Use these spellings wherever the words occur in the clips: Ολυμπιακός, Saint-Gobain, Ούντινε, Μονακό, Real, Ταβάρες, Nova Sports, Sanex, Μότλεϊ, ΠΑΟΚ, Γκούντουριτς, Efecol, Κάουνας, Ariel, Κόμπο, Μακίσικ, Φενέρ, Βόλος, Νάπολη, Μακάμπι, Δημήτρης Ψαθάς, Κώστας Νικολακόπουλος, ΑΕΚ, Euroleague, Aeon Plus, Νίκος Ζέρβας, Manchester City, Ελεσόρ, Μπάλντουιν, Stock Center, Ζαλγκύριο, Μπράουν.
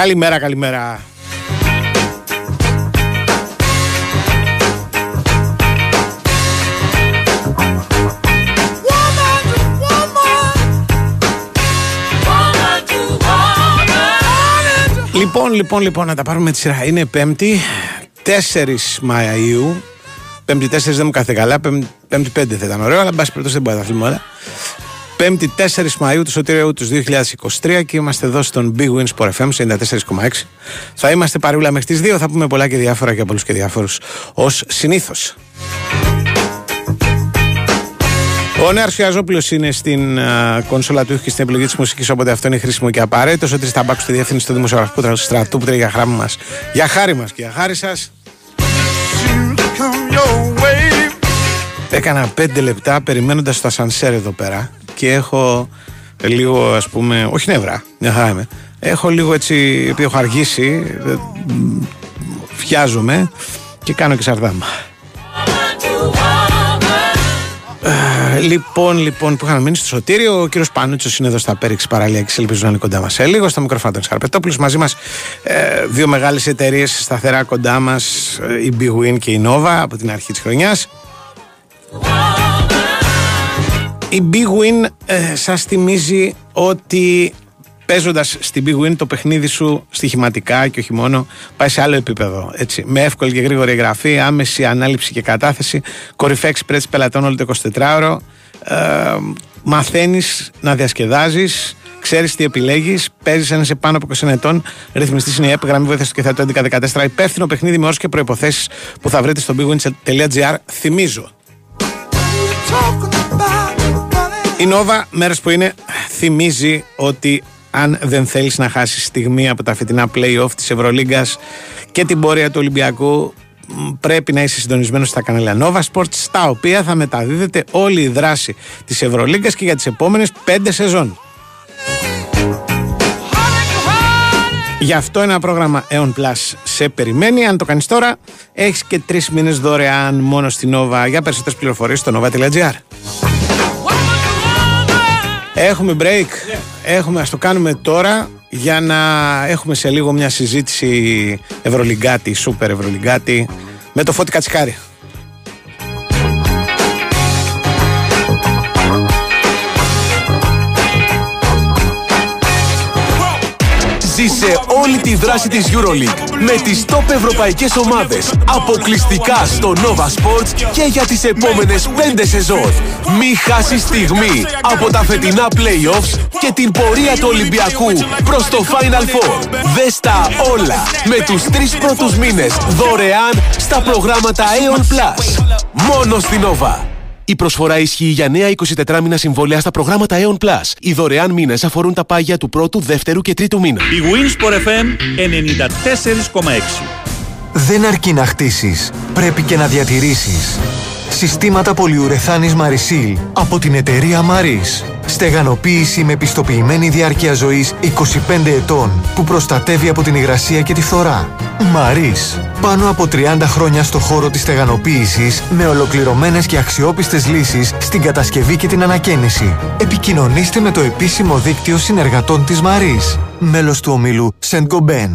Καλημέρα, καλημέρα. Λοιπόν, να τα πάρουμε τη σειρά. Είναι 5η, 4 Μαΐου. 5η 4 δεν μου κάθε καλά. 5η 5 θα ήταν ωραίο, αλλά μπας περιπτώσει δεν μπορεί να τα θυμόμαστε. 5η 4 Μαΐου του Σωτήριου του 2023 και είμαστε εδώ στον Big Wins FM 94,6. Θα είμαστε παρούλα μέχρι τις 2. Θα πούμε πολλά και διάφορα και από όλους και διάφορους ως συνήθως. Ο Νέαρ Φιαζόπουλος είναι στην κονσόλα του ήχου και στην επιλογή της μουσικής, οπότε αυτό είναι χρήσιμο και απαραίτητο. Ο Τρεις Ταμπάκου στη διεύθυνση του δημοσιογραφικού στρατού που τρέχει για χάρη μας. Για χάρη μας και για χάρη σας. Έκανα 5 λεπτά περιμένοντας το ασανσέρ εδώ πέρα και έχω λίγο, ας πούμε, όχι νευρά, μια χαρά είμαι. Έχω λίγο έτσι, επειδή έχω αργήσει, φιάζομαι και κάνω και σαρδάμα. Λοιπόν, που είχαμε μείνει στο Σωτήριο, ο κύριος Πανούτσος είναι εδώ στα Πέριξη Παραλία και ελπίζω να είναι κοντά μας σε λίγο. Στα μικρόφωνα των Καρπετόπουλος, μαζί μας δύο μεγάλες εταιρείες σταθερά κοντά μας, η Big Win και η Nova από την αρχή της χρονιάς. Η Big Win σας θυμίζει ότι παίζοντας στην Big Win το παιχνίδι σου στοιχηματικά και όχι μόνο πάει σε άλλο επίπεδο. Έτσι, με εύκολη και γρήγορη εγγραφή, άμεση ανάληψη και κατάθεση, κορυφαία εξυπηρέτηση πελατών όλο το 24ωρο. Μαθαίνεις να διασκεδάζεις, ξέρεις τι επιλέγεις, παίζεις αν είσαι πάνω από 21 ετών. Ρυθμιστής είναι η ΕΠ, γραμμή βοήθειας του κεφαλαίου 1114. Υπεύθυνο παιχνίδι με όρους και προϋποθέσεις που θα βρείτε στο bigwin.gr. Θυμίζω. Η Nova, μέρες που είναι, θυμίζει ότι αν δεν θέλεις να χάσεις στιγμή από τα φετινά play-off της Ευρωλίγκας και την πορεία του Ολυμπιακού, πρέπει να είσαι συντονισμένος στα κανάλια Nova Sports, τα οποία θα μεταδίδεται όλη η δράση της Ευρωλίγκας και για τις επόμενες 5 σεζόν. Γι' αυτό ένα πρόγραμμα Aeon Plus σε περιμένει. Αν το κάνεις τώρα, έχεις και 3 μήνες δωρεάν μόνο στη Nova. Για περισσότερες πληροφορίες στο nova.gr. Έχουμε break, yeah. Ας το κάνουμε τώρα για να έχουμε σε λίγο μια συζήτηση ευρωλιγκάτη, σούπερ ευρωλιγκάτη με το Φώτη Κατσικάρη. Ζήσε όλη τη δράση της Euroleague με τις top ευρωπαϊκές ομάδες αποκλειστικά στο Nova Sports και για τις επόμενες 5 σεζόν. Μη χάσεις στιγμή από τα φετινά play-offs και την πορεία του Ολυμπιακού προς το Final Four. Δες τα όλα με τους 3 πρώτους μήνες δωρεάν στα προγράμματα Aeon Plus. Μόνο στη Nova. Η προσφορά ισχύει για νέα 24 μήνα συμβόλαια στα προγράμματα Aeon Plus. Οι δωρεάν μήνες αφορούν τα πάγια του 1ου, 2ου και 3ου μήνα. Η Winsport FM 94,6. Δεν αρκεί να χτίσεις, πρέπει και να διατηρήσεις. Συστήματα πολυουρεθάνης Marisil από την εταιρεία Maris. Στεγανοποίηση με πιστοποιημένη διάρκεια ζωής 25 ετών που προστατεύει από την υγρασία και τη φθορά. Maris. Πάνω από 30 χρόνια στο χώρο της στεγανοποίησης με ολοκληρωμένες και αξιόπιστες λύσεις στην κατασκευή και την ανακαίνιση. Επικοινωνήστε με το επίσημο δίκτυο συνεργατών της Maris. Μέλος του ομίλου Saint-Gobain.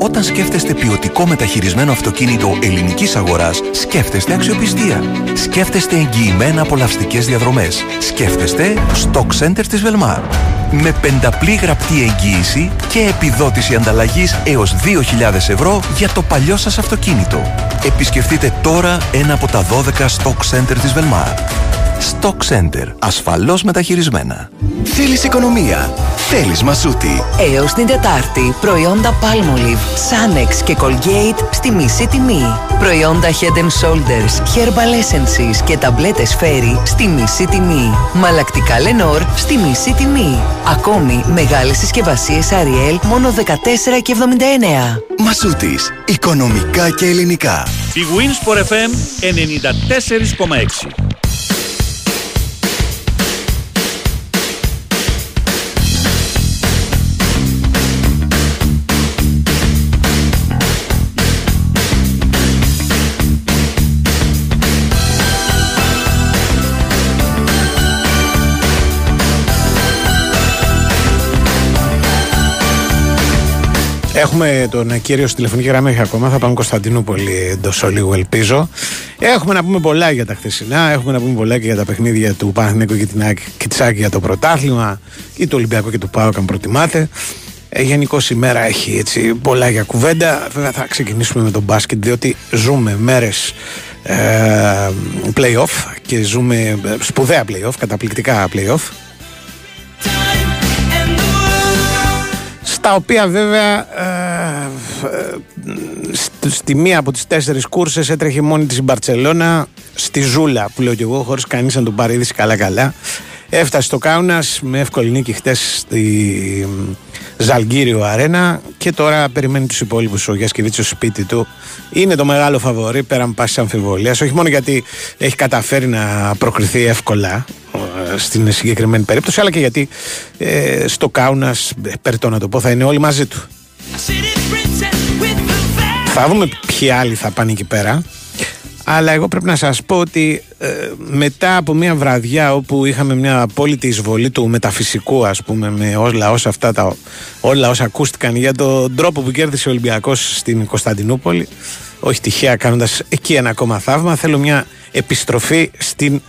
Όταν σκέφτεστε ποιοτικό μεταχειρισμένο αυτοκίνητο ελληνικής αγοράς, σκέφτεστε αξιοπιστία. Σκέφτεστε εγγυημένα απολαυστικές διαδρομές. Σκέφτεστε Stock Center της Velmar. Με πενταπλή γραπτή εγγύηση και επιδότηση ανταλλαγής έως 2.000 ευρώ για το παλιό σας αυτοκίνητο. Επισκεφτείτε τώρα ένα από τα 12 Stock Center της Velmar. Stock Center. Ασφαλώς μεταχειρισμένα. Θέλεις οικονομία. Θέλεις μασούτη. Έως την Τετάρτη, προϊόντα Palmolive, Sanex και Colgate στη μισή τιμή. Προϊόντα Head & Shoulders, Herbal Essences και ταμπλέτες Fairy στη μισή τιμή. Μαλακτικά Lenor στη μισή τιμή. Ακόμη μεγάλες συσκευασίες Ariel μόνο 14,79. Μασούτης. Οικονομικά και ελληνικά. Η Winsport FM 94,6. Έχουμε τον κύριο στη τηλεφωνική γραμμή, όχι ακόμα. Θα πάμε Κωνσταντινούπολη εντός ολίγου, ελπίζω. Έχουμε να πούμε πολλά για τα χθεσινά. Έχουμε να πούμε πολλά και για τα παιχνίδια του Παναθηναϊκού και της ΑΕΚ για το πρωτάθλημα ή του Ολυμπιακού και του ΠΑΟΚ, αν προτιμάτε. Γενικώς η μέρα έχει έτσι, πολλά για κουβέντα. Βέβαια θα ξεκινήσουμε με τον μπάσκετ, διότι ζούμε μέρες play-off και ζούμε σπουδαία play-off, καταπληκτικά play-off, τα οποία βέβαια στη μία από τις 4 κούρσες έτρεχε μόνη της η Μπαρτσελώνα στη ζούλα, που λέω κι εγώ, χωρίς κανείς να τον πάρει είδηση καλά-καλά. Έφτασε στο Κάουνας με εύκολη νίκη χτες στη Ζαλγκύριο Αρένα και τώρα περιμένει τους υπόλοιπους. Ο Γιασκεβίτσιος σπίτι του είναι το μεγάλο φαβορί πέραν πάσης αμφιβολίας, όχι μόνο γιατί έχει καταφέρει να προκριθεί εύκολα στην συγκεκριμένη περίπτωση, αλλά και γιατί στο Κάουνας, περιττό να το πω, θα είναι όλοι μαζί του. Θα δούμε ποιοι άλλοι θα πάνε εκεί πέρα, αλλά εγώ πρέπει να σας πω ότι μετά από μια βραδιά όπου είχαμε μια απόλυτη εισβολή του μεταφυσικού, ας πούμε, με όλα όσα ακούστηκαν για τον τρόπο που κέρδισε ο Ολυμπιακός στην Κωνσταντινούπολη, όχι τυχαία κάνοντας εκεί ένα ακόμα θαύμα, θέλω μια επιστροφή στην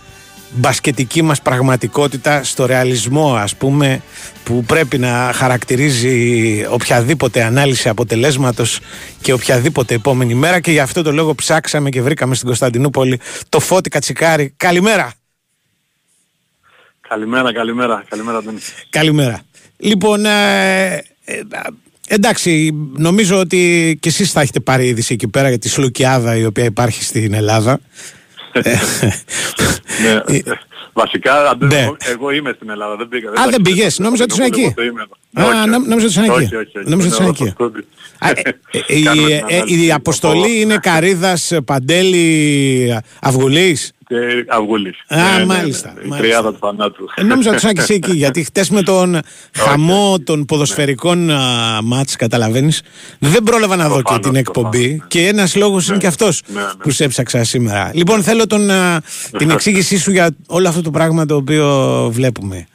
μπασκετική μας πραγματικότητα, στο ρεαλισμό, ας πούμε, που πρέπει να χαρακτηρίζει οποιαδήποτε ανάλυση αποτελέσματος και οποιαδήποτε επόμενη μέρα, και γι' αυτό το λόγο ψάξαμε και βρήκαμε στην Κωνσταντινούπολη το Φώτη Κατσικάρη. Καλημέρα. Καλημέρα Αντώνη. Καλημέρα. Λοιπόν, εντάξει, νομίζω ότι και εσείς θα έχετε πάρει είδηση εκεί πέρα για τη σλουκιάδα η οποία υπάρχει στην Ελλάδα. Ναι, βασικά εγώ είμαι στην Ελλάδα, δεν πήγα. Α, δεν πήγες, νόμιζα ότι ήσουν εκεί. Όχι. Η αποστολή είναι Καρίδας, Παντέλη, Αυγουλής. Α, μάλιστα. Η τριάδα του Φανάτου. Νόμιζα ότι ήσουν εκεί, γιατί χτες με τον χαμό των ποδοσφαιρικών μάτς, καταλαβαίνεις, δεν πρόλαβα να δω και την εκπομπή, και ένας λόγος είναι και αυτός που σε έψαξα σήμερα. Λοιπόν, θέλω την εξήγησή σου για όλο αυτό το πράγμα το οποίο βλέπουμε.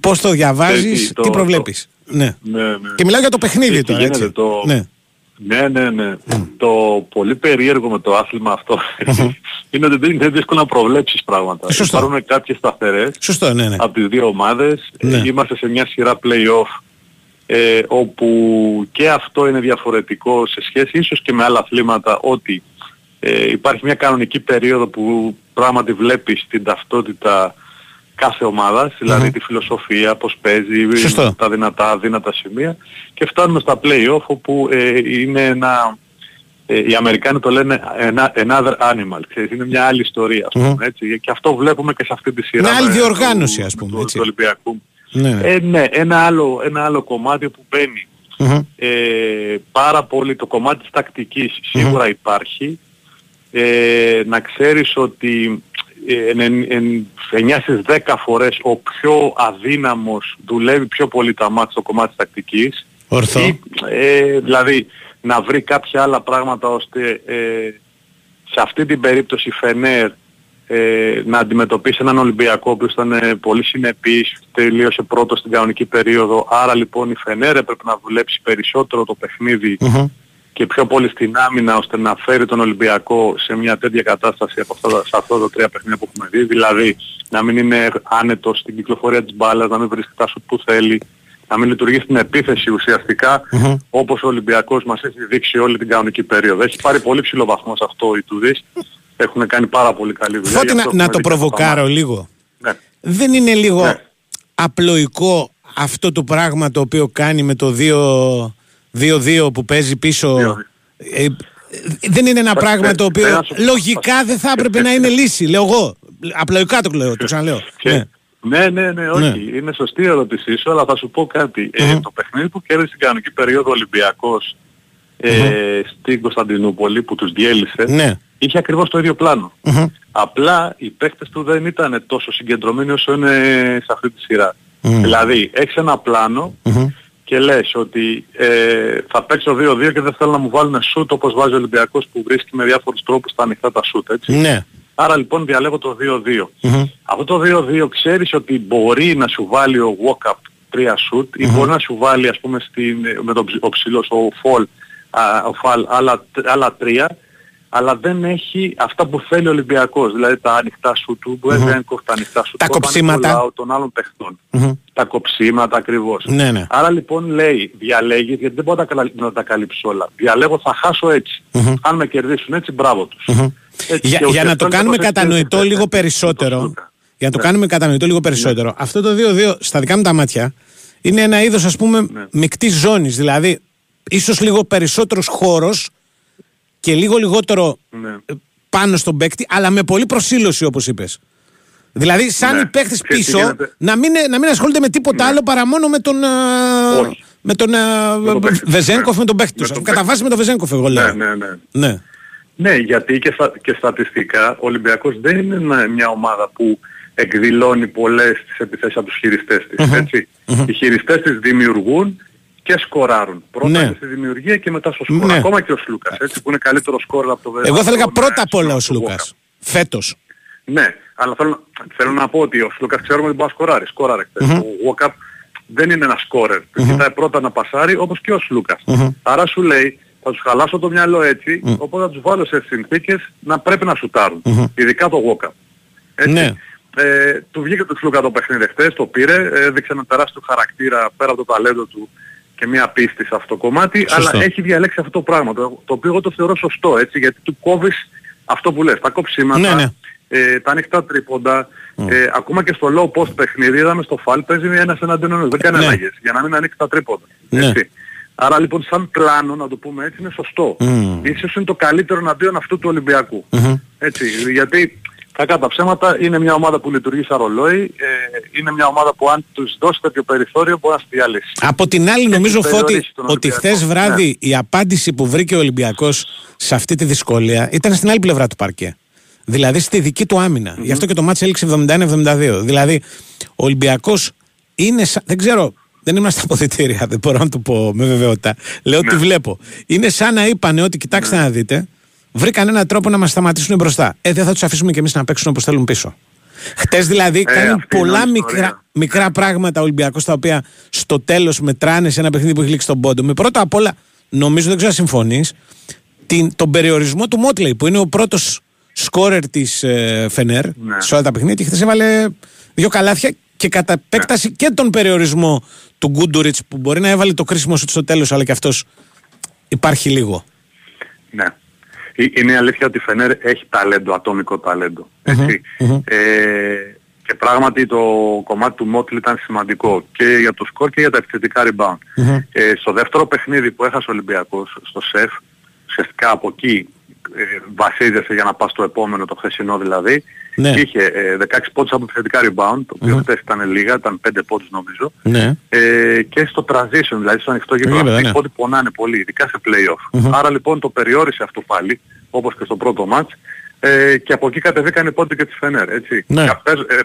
Πώς το διαβάζεις, τι προβλέπεις. Και μιλάω για το παιχνίδι τώρα, έτσι. Ναι. Το πολύ περίεργο με το άθλημα αυτό είναι ότι δεν είναι δύσκολο να προβλέψεις πράγματα. Υπάρχουν κάποιες σταθερές από τις δύο ομάδες. Είμαστε σε μια σειρά play-off όπου και αυτό είναι διαφορετικό σε σχέση ίσως και με άλλα αθλήματα, ότι υπάρχει μια κανονική περίοδο που πράγματι βλέπεις την ταυτότητα κάθε ομάδας, δηλαδή τη φιλοσοφία, πώς παίζει, τα δυνατά σημεία, και φτάνουμε στα play-off όπου είναι ένα, οι Αμερικάνοι το λένε another animal, ξέρεις, είναι μια άλλη ιστορία, ας πούμε, έτσι, και αυτό βλέπουμε και σε αυτή τη σειρά. Μια άλλη διοργάνωση, ας πούμε, έτσι. Του Ολυμπιακού. Ναι, ένα άλλο κομμάτι που μπαίνει. Πάρα πολύ το κομμάτι της τακτικής σίγουρα υπάρχει. Να ξέρεις ότι 9 στις 10 φορές ο πιο αδύναμος δουλεύει πιο πολύ τα μάτια στο κομμάτι της τακτικής. Ορθό. Δηλαδή να βρει κάποια άλλα πράγματα ώστε σε αυτή την περίπτωση η Φενέρ να αντιμετωπίσει έναν Ολυμπιακό που ήταν πολύ συνεπής, τελείωσε πρώτος στην κανονική περίοδο, άρα λοιπόν η Φενέρ έπρεπε να δουλέψει περισσότερο το παιχνίδι και πιο πολύ στην άμυνα, ώστε να φέρει τον Ολυμπιακό σε μια τέτοια κατάσταση από αυτά τα τρία παιχνίδια που έχουμε δει. Δηλαδή να μην είναι άνετος στην κυκλοφορία της μπάλας, να μην βρίσκει τα σουτ που θέλει, να μην λειτουργεί στην επίθεση ουσιαστικά, όπως ο Ολυμπιακός μας έχει δείξει όλη την κανονική περίοδο. Έχει πάρει πολύ ψηλό βαθμό σε αυτό οι Τούδης. Έχουν κάνει πάρα πολύ καλή δουλειά. Φώτη, να το προβοκάρω λίγο. Ναι. Δεν είναι λίγο απλοϊκό αυτό το πράγμα το οποίο κάνει με το 2-2 που παίζει πίσω? Δεν είναι ένα πράγμα το οποίο λογικά δεν θα έπρεπε να είναι λύση, λέω εγώ. Απλοϊκά το ξαναλέω. Ναι, όχι. Είναι σωστή η ερώτησή σου, αλλά θα σου πω κάτι. Το παιχνίδι που κέρδισε στην κανονική περίοδο Ολυμπιακός στην Κωνσταντινούπολη, που τους διέλυσε, είχε ακριβώς το ίδιο πλάνο. Απλά οι παίκτες του δεν ήταν τόσο συγκεντρωμένοι όσο είναι σε αυτή τη σειρά. Δηλαδή, έχεις ένα πλάνο και λες ότι θα παίξω 2-2 και δεν θέλω να μου βάλουν σούτ, όπως βάζει ο Ολυμπιακός που βρίσκει με διάφορους τρόπους τα ανοιχτά τα σούτ, έτσι. Ναι. Άρα λοιπόν διαλέγω το 2-2. Αυτό το 2-2 ξέρεις ότι μπορεί να σου βάλει ο walk-up τρία σουτ ή μπορεί να σου βάλει ας πούμε με τον ψηλό ο Φαλ άλλα τρία, αλλά δεν έχει αυτά που θέλει ο Ολυμπιακός, δηλαδή τα ανοιχτά σου του Βεζένκοφ, τα ανοιχτά σου του Παπανικολάου, των άλλων παιχτών. Τα κοψίματα ακριβώς. Ναι, ναι. Άρα λοιπόν λέει, διαλέγει, γιατί δεν μπορώ να τα καλύψω όλα. Διαλέγω, θα χάσω έτσι. Αν με κερδίσουν έτσι, μπράβο τους. Έτσι, για να το κάνουμε κατανοητό λίγο περισσότερο, για να το κάνουμε κατανοητό λίγο περισσότερο, αυτό το 2-2 στα δικά μου τα μάτια είναι ένα είδος ας πούμε μικτής ζώνης, δηλαδή ίσως λίγο περισσότερος χώρος και λίγο λιγότερο πάνω στον παίκτη, αλλά με πολύ προσήλωση όπως είπες. Δηλαδή σαν οι παίκτες πίσω να μην ασχολούνται με τίποτα άλλο παρά μόνο με τον Βεζένκοφ, με τον παίκτη τους. Κατά βάση με τον Βεζένκοφ εγώ λέω. Ναι, γιατί και στατιστικά ο Ολυμπιακός δεν είναι μια ομάδα που εκδηλώνει πολλές τις επιθέσεις από τους χειριστές της. Οι χειριστές της δημιουργούν και σκοράρουν. Πρώτα στη δημιουργία και μετά στο σκορ. Ακόμα και ο Σλούκας, έτσι, που είναι καλύτερο σκορ από το Βεζένκοφ. Εγώ θα έλεγα πρώτα απ' όλα ο Σλούκας. Φέτος. Ναι, αλλά θέλω να πω ότι ο Σλούκας ξέρουμε ότι μπορεί να σκοράρει. Σκόραρε χθες. Ο Walkup δεν είναι ένα σκόρερ. Κοιτάει πρώτα να πασάρει, όπως και ο Σλούκας. Άρα σου λέει, θα τους χαλάσω το μυαλό έτσι, οπότε θα τους βάλω σε συνθήκες να πρέπει να σουτάρουν. Ειδικά το Walkup. Του βγήκε το Σλούκα το παιχνίδι χθες, το πήρε, έδειξε ένα τεράστιο χαρακτήρα πέρα από το ταλέντο του και μια πίστη σε αυτό το κομμάτι, σωστό. Αλλά έχει διαλέξει αυτό το πράγμα, το οποίο εγώ το θεωρώ σωστό, έτσι, γιατί του κόβεις αυτό που λες, τα κοψίματα, τα ανοιχτά τρίποντα, ακόμα και στο low post παιχνίδι, είδαμε στο φάλ, παίζει ένας εναντίον ενός, δεν κάνει ανάγκες, για να μην ανοίξει τα τρίποντα. Έτσι. Άρα λοιπόν σαν πλάνο, να το πούμε έτσι, είναι σωστό. Ίσως είναι το καλύτερο εναντίον αυτού του Ολυμπιακού. Έτσι, γιατί κακά τα ψέματα, είναι μια ομάδα που λειτουργεί σαν ρολόι, είναι μια ομάδα που αν τους δώσει τέτοιο περιθώριο μπορεί να στη διαλύσει. Από την άλλη νομίζω Φώτη ότι χθες βράδυ η απάντηση που βρήκε ο Ολυμπιακός σε αυτή τη δυσκολία ήταν στην άλλη πλευρά του παρκέ. Δηλαδή στη δική του άμυνα. Γι' αυτό και το μάτς έληξε 71-72. Δηλαδή ο Ολυμπιακός είναι σαν, δεν ξέρω, δεν ήμουν στα αποδυτήρια, δεν μπορώ να το πω με βεβαιότητα. Λέω τι βλέπω. Είναι σαν να είπανε ότι κοιτάξτε να δείτε. Βρήκαν έναν τρόπο να μας σταματήσουν μπροστά. Δεν θα τους αφήσουμε και εμείς να παίξουν όπως θέλουν πίσω. Χτες δηλαδή κάνουν πολλά μικρά πράγματα ο Ολυμπιακός, τα οποία στο τέλος μετράνε σε ένα παιχνίδι που έχει λήξει τον πόντο. Με πρώτα απ' όλα, νομίζω, δεν ξέρω αν συμφωνείς, τον περιορισμό του Μότλεϊ, που είναι ο πρώτος σκόρερ της Φενέρ σε όλα τα παιχνίδια. Χτες έβαλε δύο καλάθια και κατά επέκταση και τον περιορισμό του Γκούντουριτς, που μπορεί να έβαλε το κρίσιμο σου στο τέλος, αλλά και αυτός υπάρχει λίγο. Ναι. Είναι η αλήθεια ότι η Φενέρ έχει ταλέντο, ατομικό ταλέντο. Έτσι. Και πράγματι το κομμάτι του Μότλ ήταν σημαντικό και για το σκορ και για τα επιθετικά rebound. Στο δεύτερο παιχνίδι που έχασε ο Ολυμπιακός στο ΣΕΦ, ουσιαστικά από εκεί βασίζεσαι για να πας στο επόμενο, το χθεσινό δηλαδή, είχε 16 πόντους από επιθετικά rebound, το οποίο χθες ήταν λίγα, ήταν 5 πόντους νομίζω, και στο transition, δηλαδή στο ανοιχτό γήπεδο, οι πόντοι πονάνε πολύ, ειδικά σε play-off. Άρα λοιπόν το περιόρισε αυτό πάλι, όπως και στο πρώτο μάτς, και από εκεί κατεβήκαν οι πόντοι και της Φενέρ, έτσι.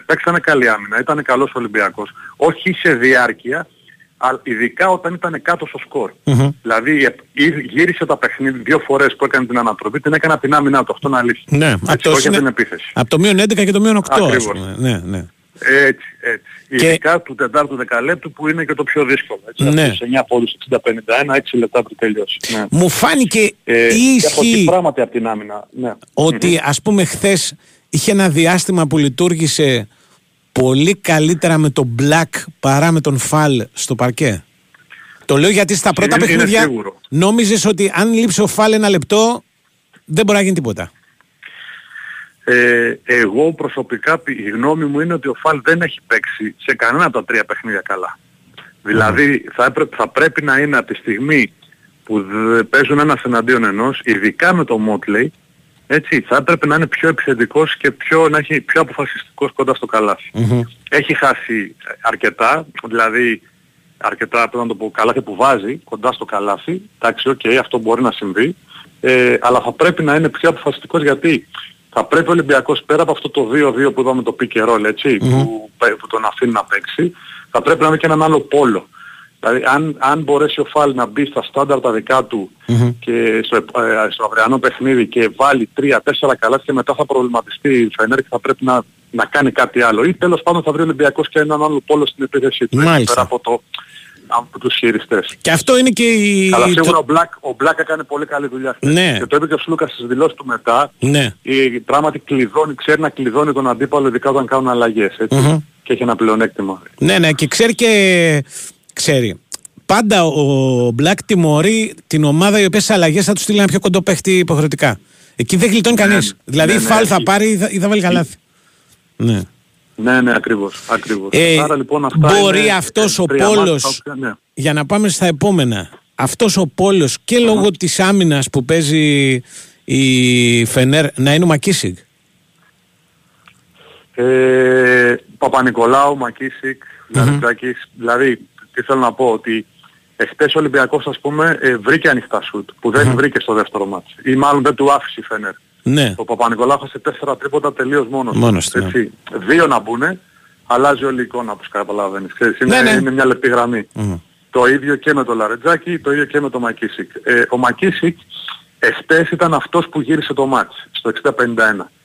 Παίξανε καλή άμυνα, ήταν καλός Ολυμπιακός, όχι σε διάρκεια, ειδικά όταν ήταν κάτω στο σκορ. Δηλαδή γύρισε τα παιχνίδια δύο φορές που έκανε την ανατροπή, την έκανε από την άμυνά του, αυτό είναι αλήθεια. Έτσι, όχι από την επίθεση. Από το μείον 11 και το μείον 8. Ακριβώς. Έτσι. Και ειδικά του τετάρτου δεκαλέπτου που είναι και το πιο δύσκολο. Έτσι, σε 9 πόντους, 60-51, 6 λεπτά πριν τελειώσει. Μου φάνηκε ίσχυ πράγματι από την άμυνα. Ότι ας πούμε χθες είχε ένα διάστημα που λειτουργήσε πολύ καλύτερα με τον Black παρά με τον Φαλ στο παρκέ. Το λέω γιατί στα πρώτα παιχνίδια νόμιζες ότι αν λείψει ο Φαλ ένα λεπτό δεν μπορεί να γίνει τίποτα. Εγώ προσωπικά η γνώμη μου είναι ότι ο Φαλ δεν έχει παίξει σε κανένα από τα τρία παιχνίδια καλά. Δηλαδή θα πρέπει να είναι από τη στιγμή που παίζουν ένας εναντίον ενός, ειδικά με το Motley, έτσι, θα έπρεπε να είναι πιο επιθετικός και να έχει πιο αποφασιστικός κοντά στο καλάθι. Έχει χάσει αρκετά, δηλαδή αρκετά πρέπει να το πω, καλάθι που βάζει κοντά στο καλάθι, εντάξει, αυτό μπορεί να συμβεί, αλλά θα πρέπει να είναι πιο αποφασιστικός, γιατί θα πρέπει ο Ολυμπιακός πέρα από αυτό το 2-2 που είδαμε το pick and roll, έτσι, που τον αφήνει να παίξει, θα πρέπει να είναι και έναν άλλο πόλο. Δηλαδή αν μπορέσει ο Φαλ να μπει στα στάνταρ τα δικά του και στο αυριανό παιχνίδι και βάλει 3-4 καλάθια, μετά θα προβληματιστεί η Φενέρ και θα πρέπει να να κάνει κάτι άλλο ή τέλος πάντων θα βρει ο Ολυμπιακός και έναν άλλο πόλο στην επίθεσή του πέρα από, από τους χειριστές. Και αυτό είναι και η... Αλλά σίγουρα ο Μπλάκα κάνει πολύ καλή δουλειά. Ναι. Και το είπε και ο Σλούκας στις δηλώσεις του μετά. Ναι. Η πράγματι κλειδώνει, ξέρει να κλειδώνει τον αντίπαλο ειδικά όταν κάνουν αλλαγές. Mm-hmm. Και έχει ένα πλεονέκτημα. Ναι, ναι, και ξέρει και... Ξέρει. Πάντα ο Μπλακ τιμωρεί την ομάδα οι οποίες αλλαγές θα του στείλει ένα πιο κοντό παίχτη υποχρεωτικά. Εκεί δεν γλιτώνει κανείς. Δηλαδή η φάουλ θα πάρει ή θα βάλει καλάθι. Ναι. Ναι, ναι, ακριβώς. Ακριβώς. Άρα λοιπόν αυτά μπορεί αυτός ο πόλος, για να πάμε στα επόμενα, αυτός ο πόλος και λόγω της άμυνας που παίζει η Φενέρ να είναι ο Μακίσικ. Παπανικολάου, Μακίσικ, Λαρεντζάκης, δηλαδή τι θέλω να πω ότι εχθές ο Ολυμπιακός, ας πούμε, βρήκε ανοιχτά σουτ που δεν βρήκε στο δεύτερο μάτς. Ή μάλλον δεν του άφησε η Φενέρ. Ναι. Ο Παπανικολάου είχε 4 τρίποτα τελείως μόνος. Έτσι. Ναι. 2 να μπουνε, αλλάζει όλη η εικόνα, όπως καταλαβαίνεις. Ναι, ναι. Είναι μια λεπτή γραμμή. Mm. Το ίδιο και με τον Λαρεντζάκη, το ίδιο και με τον Μακίσικ. Ο Μακίσικ εχθές ήταν αυτός που γύρισε το μάτς στο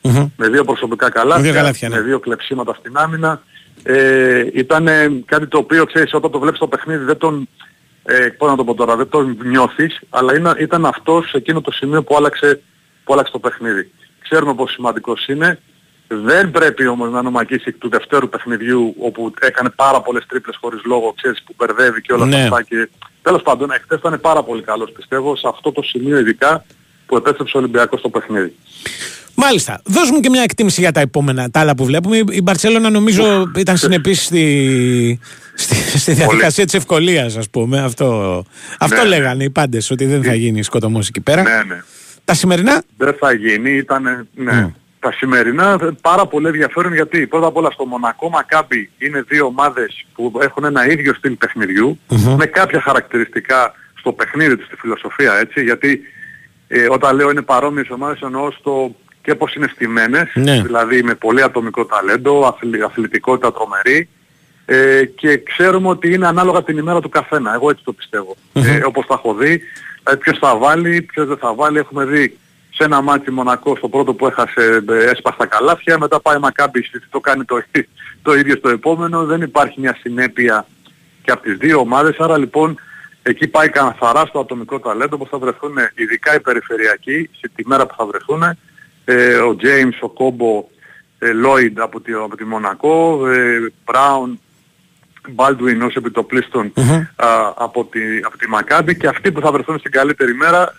60-51. Με 2 προσωπικά καλάθια, με 2 κλεψίματα στην άμυνα. Ήταν κάτι το οποίο, ξέρεις, όταν το βλέπεις το παιχνίδι δεν τον... πώς να το πω τώρα, δεν τον νιώθεις, αλλά ήταν αυτός εκείνο το σημείο που άλλαξε το παιχνίδι. Ξέρουμε πόσο σημαντικός είναι. Δεν πρέπει όμως να είναι ο Μακίσικ του δευτέρου παιχνιδιού όπου έκανε πάρα πολλές τρίπλες χωρίς λόγο, ξέρεις, που μπερδεύει και όλα αυτά. Και... Τέλος πάντων, εχθές ήταν πάρα πολύ καλός, πιστεύω, σε αυτό το σημείο ειδικά που επέστρεψε ο Ολυμπιακός στο παιχνίδι. Μάλιστα. Δώσ' μου και μια εκτίμηση για τα επόμενα, τα άλλα που βλέπουμε. Η Μπαρτσελώνα νομίζω ήταν συνεπής στη διαδικασία της ευκολίας, ας πούμε. Αυτό λέγανε οι πάντες, ότι δεν θα γίνει σκοτωμός εκεί πέρα. Ναι, ναι. Τα σημερινά. Δεν θα γίνει, ήταν... Ναι. Mm. Τα σημερινά πάρα πολύ ενδιαφέρον γιατί πρώτα απ' όλα στο Μονακό Μακάμπι είναι 2 ομάδες που έχουν ένα ίδιο στυλ παιχνιδιού, με κάποια χαρακτηριστικά στο παιχνίδι τους, στη φιλοσοφία, έτσι, γιατί όταν λέω είναι παρόμοιες ομάδες εννοώ στο... και πως είναι στημένες, δηλαδή με πολύ ατομικό ταλέντο, αθλητικότητα τρομερή και ξέρουμε ότι είναι ανάλογα την ημέρα του καθένα, εγώ έτσι το πιστεύω. Όπως τα έχω δει, ποιος θα βάλει, ποιος δεν θα βάλει, έχουμε δει σε ένα μάτι Μονακό στο πρώτο που έχασε έσπαστα καλάθια, μετά πάει Μακάμπι, το κάνει το ίδιο στο επόμενο, δεν υπάρχει μια συνέπεια και από τις 2 ομάδες, άρα λοιπόν εκεί πάει καθαρά στο ατομικό ταλέντο που θα βρεθούν ειδικά οι περιφερειακοί, στη μέρα που θα βρεθούν. Ο James, ο Κόμπο, Lloyd από τη Μονακό, Μπράουν, Μπάλντουιν ως επιτοπλίστων από τη Μακάμπι και αυτοί που θα βρεθούν στην καλύτερη μέρα,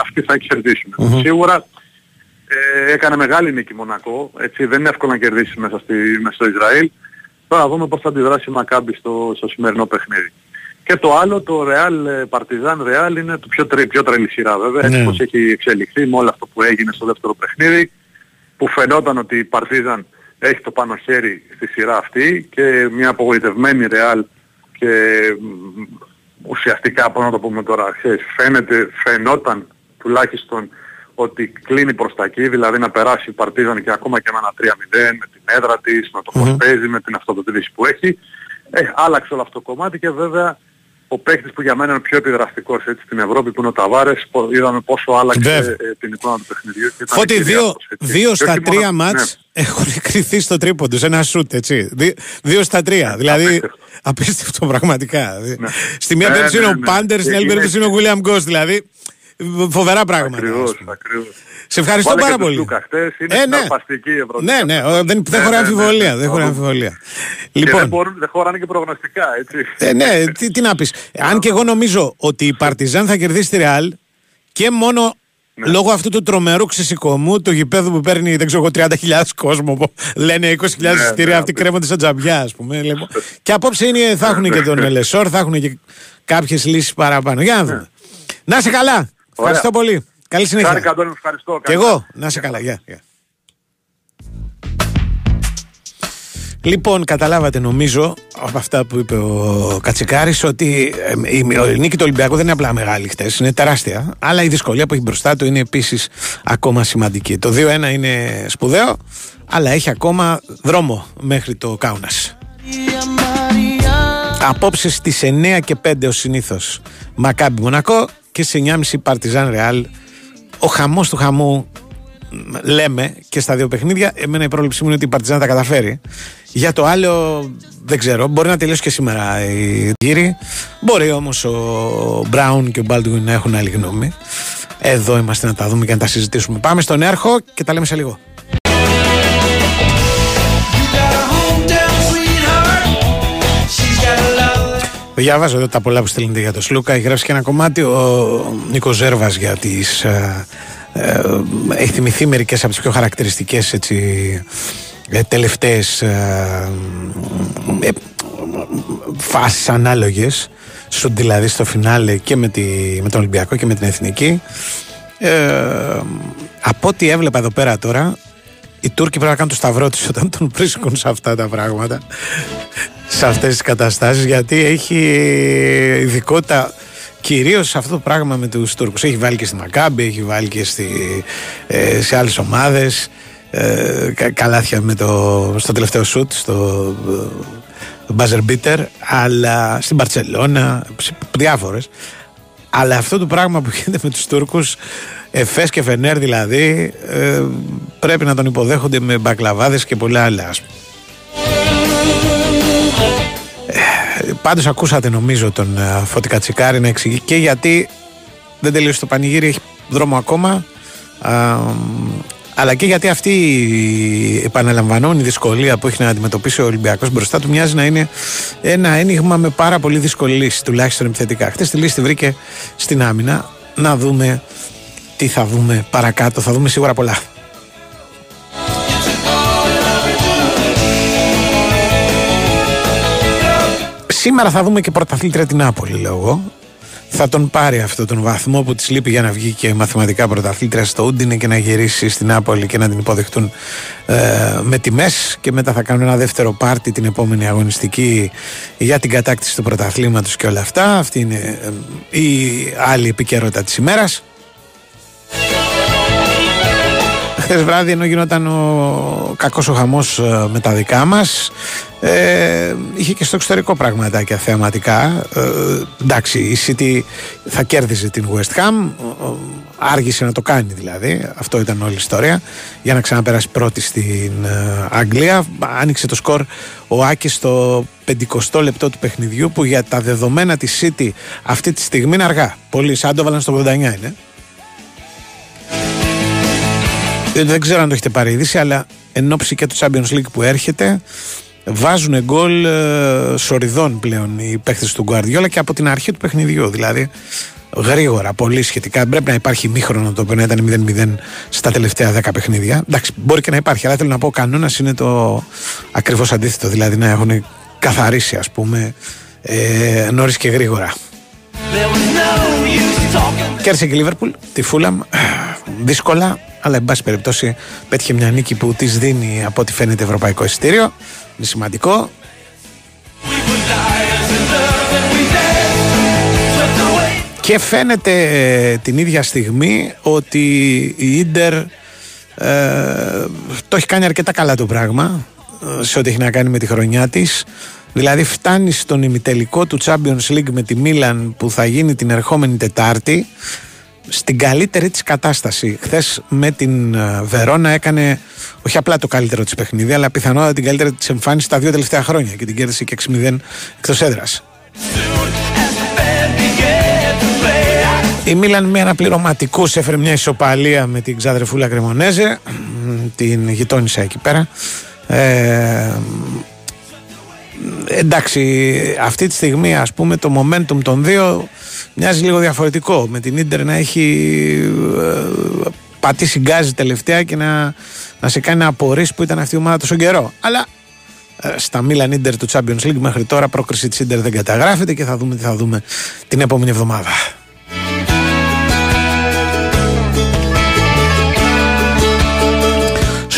αυτοί θα κερδίσουν. Σίγουρα έκανε μεγάλη νίκη Μονακό, έτσι, δεν είναι εύκολο να κερδίσει μέσα στο Ισραήλ. Τώρα δούμε πώς θα αντιδράσει η Μακάμπι στο σημερινό παιχνίδι. Και το άλλο, το Real, Παρτίζαν Real είναι το πιο τρελή σειρά βέβαια, έτσι όπως έχει εξελιχθεί με όλο αυτό που έγινε στο δεύτερο παιχνίδι, που φαινόταν ότι η Παρτίζαν έχει το πάνω χέρι στη σειρά αυτή και μια απογοητευμένη Real και ουσιαστικά, πώς να το πούμε τώρα, φαινόταν τουλάχιστον ότι κλείνει προς τα εκεί, δηλαδή να περάσει η Παρτίζαν και ακόμα και με ένα 3-0, με την έδρα της, με το πώς παίζει, με την αυτοδοτήρηση που έχει. Άλλαξε όλο αυτό το κομμάτι και βέβαια ο παίκτης που για μένα είναι πιο επιδραστικός έτσι, στην Ευρώπη που είναι ο Ταβάρες, είδαμε πόσο άλλαξε την εικόνα του παιχνιδιού. Φώτη, 2 στα 3 μάτς έχουν κριθεί στο τρίποντο, ένα σουτ, έτσι. 2 στα 3, δηλαδή απίστευτο πραγματικά. Ναι. Στη μία περίπτωση είναι ο Πάντερ, στην άλλη περίπτωση είναι ο Γουίλιαμ Γκος, δηλαδή φοβερά πράγματα. Ακριβώς. Σε ευχαριστώ πάρα πολύ. Είναι φανταστική η Ευρώπη. Ναι, ναι, δεν χωράει αμφιβολία. Δεν χωράνε και προγνωστικά, έτσι. Ναι, τι να πεις. Αν και εγώ νομίζω ότι η Παρτιζάν θα κερδίσει τη Ρεάλ και μόνο λόγω αυτού του τρομερού ξεσηκωμού, το γηπέδου που παίρνει, δεν ξέρω, 30.000 κόσμο, λένε 20.000 εισιτήρια, αυτοί κρέμονται σαν τζαμπιά, ας πούμε. Και απόψε θα έχουν και τον Ελεσόρ, θα έχουν και κάποιες λύσεις παραπάνω. Για να δούμε. Να σε καλά. Ευχαριστώ πολύ. Καλή συνέχεια. Χάρηκα, Αντώνη, ευχαριστώ. Και εγώ. Να σε καλά. Γεια. Λοιπόν, καταλάβατε νομίζω από αυτά που είπε ο Κατσικάρης ότι η νίκη του Ολυμπιακού δεν είναι απλά μεγάλη χτες, είναι τεράστια. Αλλά η δυσκολία που έχει μπροστά του είναι επίσης ακόμα σημαντική. Το 2-1 είναι σπουδαίο, αλλά έχει ακόμα δρόμο μέχρι το Κάουνας. Απόψε στις 9 και 5 ως συνήθως Μακάμπι Μονακό και σε 9.30 Παρτιζάν Ρεάλ. Ο χαμός του χαμού λέμε και στα δύο παιχνίδια, εμένα η πρόληψή μου είναι ότι η Παρτιζάν τα καταφέρει. Για το άλλο δεν ξέρω, μπορεί να τελειώσει και σήμερα η γύρι. Μπορεί όμως ο Μπράουν και ο Μπάλντουιν να έχουν άλλη γνώμη. Εδώ είμαστε να τα δούμε και να τα συζητήσουμε. Πάμε στον Έρχο και τα λέμε σε λίγο. Διαβάζω εδώ τα πολλά που στέλνετε για το Σλούκα. Έχει γράψει και ένα κομμάτι ο Νίκος Ζέρβας για τις... έχει θυμηθεί μερικές από τις πιο χαρακτηριστικές τελευταίες φάσεις ανάλογες, σου δηλαδή στο φινάλε και με τον Ολυμπιακό και με την Εθνική. Από ό,τι έβλεπα εδώ πέρα τώρα, οι Τούρκοι πρέπει να κάνουν το σταυρό τους όταν τον βρίσκουν σε αυτά τα πράγματα, σε αυτές τις καταστάσεις, γιατί έχει ειδικότητα κυρίως αυτό το πράγμα με τους Τούρκους. Έχει βάλει και στη Μακάμπι, έχει βάλει και σε άλλες ομάδες καλάθια στο τελευταίο σουτ, στο buzzer beater, αλλά στην Μπαρτσελώνα, διάφορες. Αλλά αυτό το πράγμα που γίνεται με τους Τούρκους, Εφές και Φενέρ δηλαδή, πρέπει να τον υποδέχονται με μπακλαβάδες και πολλά άλλα. Πάντως ακούσατε νομίζω τον Φώτη Κατσικάρη να εξηγεί και γιατί δεν τελείωσε το πανηγύρι, έχει δρόμο ακόμα, αλλά και γιατί αυτή η επαναλαμβανόμενη δυσκολία που έχει να αντιμετωπίσει ο Ολυμπιακός μπροστά του μοιάζει να είναι ένα ένιγμα με πάρα πολύ δυσκολίες, τουλάχιστον επιθετικά. Χθες τη λύση τη βρήκε στην άμυνα. Να δούμε τι θα δούμε παρακάτω, θα δούμε σίγουρα πολλά. Σήμερα θα δούμε και πρωταθλήτρια την Νάπολη, λέω εγώ. Θα τον πάρει αυτό τον βαθμό που της λείπει για να βγει και μαθηματικά πρωταθλήτρια στο Ούντινε και να γυρίσει στην Νάπολη και να την υποδεχτούν με τιμές. Και μετά θα κάνουν ένα δεύτερο πάρτι την επόμενη αγωνιστική για την κατάκτηση του πρωταθλήματος και όλα αυτά. Αυτή είναι η άλλη επικαιρότητα της ημέρας. Χθες βράδυ, ενώ γινόταν ο κακός ο χαμός με τα δικά μας, είχε και στο εξωτερικό πραγματάκια θεαματικά. Εντάξει, η City θα κέρδιζε την West Ham, άργησε να το κάνει δηλαδή, αυτό ήταν όλη η ιστορία, για να ξαναπεράσει πρώτη στην Αγγλία. Άνοιξε το σκορ ο Άκης στο 50 λεπτό του παιχνιδιού, που για τα δεδομένα της City αυτή τη στιγμή είναι αργά. Πολύ, σαν το βάλαν στο 89 είναι. Δεν ξέρω αν το έχετε πάρει είδηση, αλλά εν ώψη και του Champions League που έρχεται, βάζουν γκολ σοριδών πλέον οι παίκτες του Γκουαρδιόλα και από την αρχή του παιχνιδιού. Δηλαδή γρήγορα, πολύ σχετικά. Πρέπει να υπάρχει μήχρονο, το οποίο ήταν 0-0 στα τελευταία 10 παιχνίδια. Εντάξει, μπορεί και να υπάρχει, αλλά θέλω να πω ο κανόνας είναι το ακριβώς αντίθετο. Δηλαδή να έχουν καθαρίσει, ας πούμε, νωρίς και γρήγορα. Κέρδισε και η Λίβερπουλ τη Φούλαμ δύσκολα, αλλά εν πάση περιπτώσει πέτυχε μια νίκη που της δίνει από ό,τι φαίνεται ευρωπαϊκό εισιτήριο. Είναι σημαντικό. Και φαίνεται την ίδια στιγμή ότι η Ίντερ το έχει κάνει αρκετά καλά το πράγμα σε ό,τι έχει να κάνει με τη χρονιά της. Δηλαδή φτάνει στον ημιτελικό του Champions League με τη Μίλαν, που θα γίνει την ερχόμενη Τετάρτη, στην καλύτερη της κατάσταση. Χθες με την Βερόνα έκανε όχι απλά το καλύτερο της παιχνίδι, αλλά πιθανότατα την καλύτερη της εμφάνιση τα δύο τελευταία χρόνια, και την κέρδισε και 6-0 εκτός έδρας. Η Μίλαν με αναπληρωματικούς έφερε μια ισοπαλία με την ξαδρεφούλα Κρεμονέζε, την γειτόνισσα εκεί πέρα. Εντάξει, αυτή τη στιγμή, ας πούμε, το momentum των δύο μοιάζει λίγο διαφορετικό, με την Ίντερ να έχει πατήσει γκάζι τελευταία και να σε κάνει να απορρίσει που ήταν αυτή η ομάδα τόσο καιρό. Αλλά στα Μίλαν Ίντερ του Champions League μέχρι τώρα πρόκριση της Ίντερ δεν καταγράφεται, και θα δούμε τι θα δούμε την επόμενη εβδομάδα.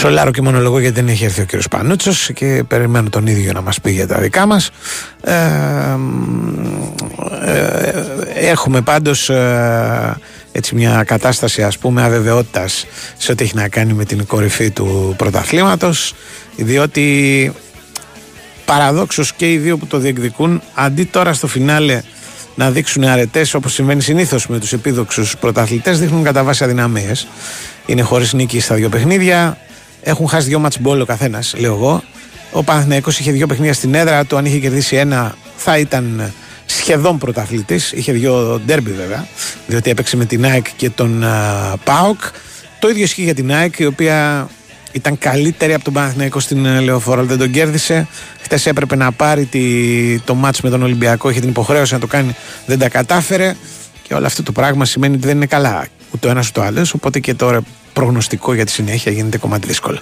Σολάρο και μονολογώ γιατί δεν έχει έρθει ο κύριος Πανούτσος και περιμένω τον ίδιο να μας πει για τα δικά μας. Έχουμε πάντως έτσι μια κατάσταση, ας πούμε, αβεβαιότητας σε ό,τι έχει να κάνει με την κορυφή του πρωταθλήματος, διότι παραδόξως και οι δύο που το διεκδικούν, αντί τώρα στο φινάλε να δείξουν αρετές, όπως συμβαίνει συνήθως με τους επίδοξους πρωταθλητές, δείχνουν κατά βάση αδυναμίες. Είναι χωρίς νίκη στα δύο παιχνίδια, έχουν χάσει δύο μάτς μπόλ ο καθένας, λέω εγώ. Ο Παναθηναϊκός είχε δύο παιχνίδια στην έδρα του, αν είχε κερδίσει ένα θα ήταν σχεδόν πρωταθλητής. Είχε δύο ντέρμπι βέβαια, διότι έπαιξε με την ΑΕΚ και τον ΠΑΟΚ. Το ίδιο ισχύει για την ΑΕΚ, η οποία ήταν καλύτερη από τον Παναθηναϊκό στην Λεωφόρο, αλλά δεν τον κέρδισε. Χτες έπρεπε να πάρει το μάτς με τον Ολυμπιακό, είχε την υποχρέωση να το κάνει, δεν τα κατάφερε. Και όλο αυτό το πράγμα σημαίνει ότι δεν είναι καλά ούτε ο ένας ούτε ο άλλος. Οπότε και τώρα προγνωστικό για τη συνέχεια γίνεται κομμάτι δύσκολο.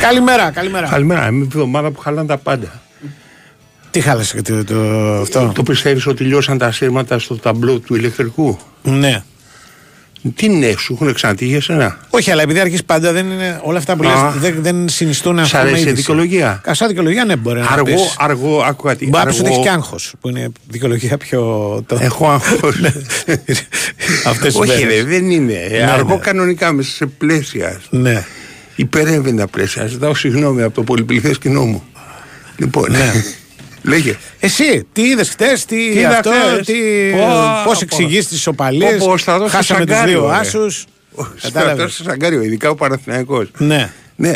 Καλημέρα. Καλημέρα. Είμαι η ομάδα που χαλάνε τα πάντα. Τι χάλασε αυτό? Το πιστεύεις ότι λιώσαν τα σύρματα στο ταμπλό του ηλεκτρικού? Ναι. Τι ναι, σου έχουν εξαντήσει για σένα? Όχι, αλλά επειδή αρχίζει πάντα δεν είναι, όλα αυτά που λες δεν συνιστούν αυτό. Σ' αρέσει η δικαιολογία? Σαν δικαιολογία ναι, μπορεί να αργό, πεις. Αργό, άκου κάτι. Μπορεί να πεις ότι έχει και άγχος, που είναι δικαιολογία πιο... Έχω άγχος. Όχι ρε, δεν είναι. Αργό κανονικά, μέσα σε πλαίσια. Ναι. Υπερεύει τα πλαίσια. Ζητάω συγγνώμη από το πολυπληθές κοινό μου. Λοιπόν, ναι. Λέγε. Εσύ, τι είδες χτες, τι αυτό, πώς εξηγείς τις ισοπαλίες? Χάσαμε τους δύο άσους. Στρατός στο σαγκάριο, ειδικά ο Παναθηναϊκός. Ναι. Ναι.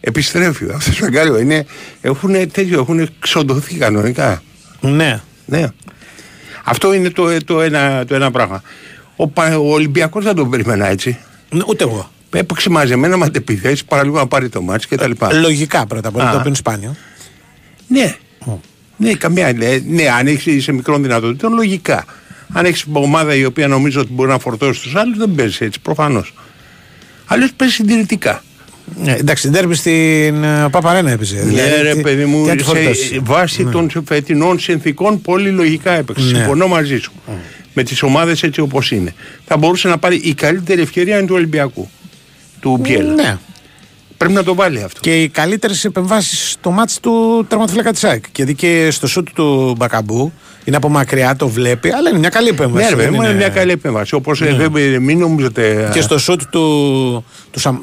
Επιστρέφει αυτό το σαγκάριο. Έχουν ξοντωθεί κανονικά. Ναι. Ναι. Αυτό είναι το ένα πράγμα. Ο Ολυμπιακός δεν τον περίμενα έτσι. Ούτε εγώ. Έπαιξε μαζεμένα μαντεπιθέσεις, παραλίγο να πάρει το μάτς και τα λοιπά. Λογικά πρώτα απ' όλα, το οποίο είναι σπάνιο. Ναι. Ναι, καμία, ναι, αν έχεις σε μικρών δυνατοτήτων, λογικά. Αν έχεις ομάδα η οποία νομίζω ότι μπορεί να φορτώσει τους άλλους, δεν παίζεις έτσι, προφανώς. Αλλιώς παίζεις συντηρητικά. Ναι, εντάξει, την τέρμη στην Παπαρένα έπαιζε. Ναι, δηλαδή, ρε παιδί μου, σε βάση των φετινών συνθήκων, πολύ λογικά έπαιξε. Συμφωνώ μαζί σου. Με τις ομάδες έτσι όπως είναι. Θα μπορούσε να πάρει η καλύτερη ευκαιρία είναι του Ολυμπιακού. Του Μπιέλ. Ναι. Πρέπει να το βάλει αυτό. Και οι καλύτερες επεμβάσεις στο μάτς του τερματοφύλακα της ΑΕΚ. Γιατί και στο σούτ του Μπακαμπού είναι από μακριά, το βλέπει, αλλά είναι μια καλή επέμβαση. Ναι, είναι μια καλή επέμβαση. Όπως μην νομίζετε. Και στο σούτ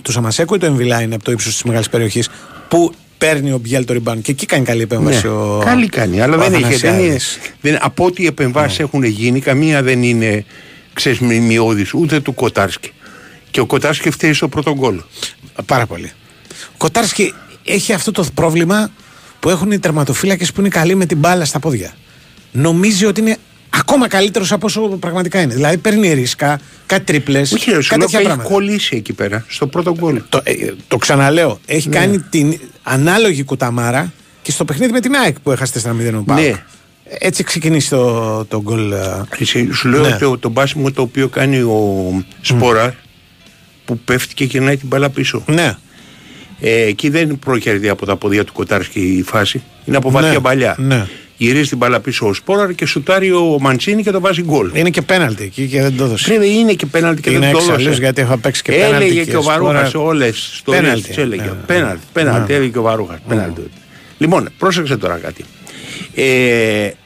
του Σαμασέκου ή το Εμβιλά είναι από το ύψος της μεγάλης περιοχής που παίρνει ο Μπιέλ το ριμπάν. Και εκεί κάνει καλή επέμβαση. Ναι. Καλή κάνει, αλλά δεν έχει. Από ό,τι οι επεμβάσεις έχουν γίνει, καμία δεν είναι ξεσμημιώδης ούτε του Κοτάρσκι. Και ο Κοτάρσκι φταίει στο πρώτο γκολ. Πάρα πολύ. Ο Κοτάρσκι έχει αυτό το πρόβλημα που έχουν οι τερματοφύλακες που είναι καλοί με την μπάλα στα πόδια. Νομίζει ότι είναι ακόμα καλύτερος από όσο πραγματικά είναι. Δηλαδή παίρνει ρίσκα, κάτι τρίπλες. Όχι, ο Σλούκα έχει κολλήσει εκεί πέρα, στο πρώτο γκολ. Το ξαναλέω. Έχει κάνει την ανάλογη κουταμάρα και στο παιχνίδι με την ΑΕΚ που έχασε 4-0 ΠΑΟΚ. Ναι. Έτσι ξεκινήσει το γκολ. Σου λέω το μπάσιμο το οποίο κάνει ο Σπόρα. Που πέφτει και γυρνάει την μπάλα πίσω. Ναι. Εκεί δεν προκαιρδεί από τα ποδιά του Κοτάρσκι η φάση. Είναι από βαθιά παλιά. Ναι. Γυρίζει την μπάλα πίσω ο Σπόραρ και σουτάρει ο Μαντσίνη και το βάζει γκολ. Είναι και πέναλτι εκεί και δεν το έδωσε. Είναι και πέναλτι και δεν το έδωσε. Γιατί έχω παίξει και πέναλτι. Έλεγε και ο Βαρούχας όλες τις πέναλτι. Πέναλτι, έλεγε και ο Βαρούχας. Λοιπόν, πρόσεξε τώρα κάτι.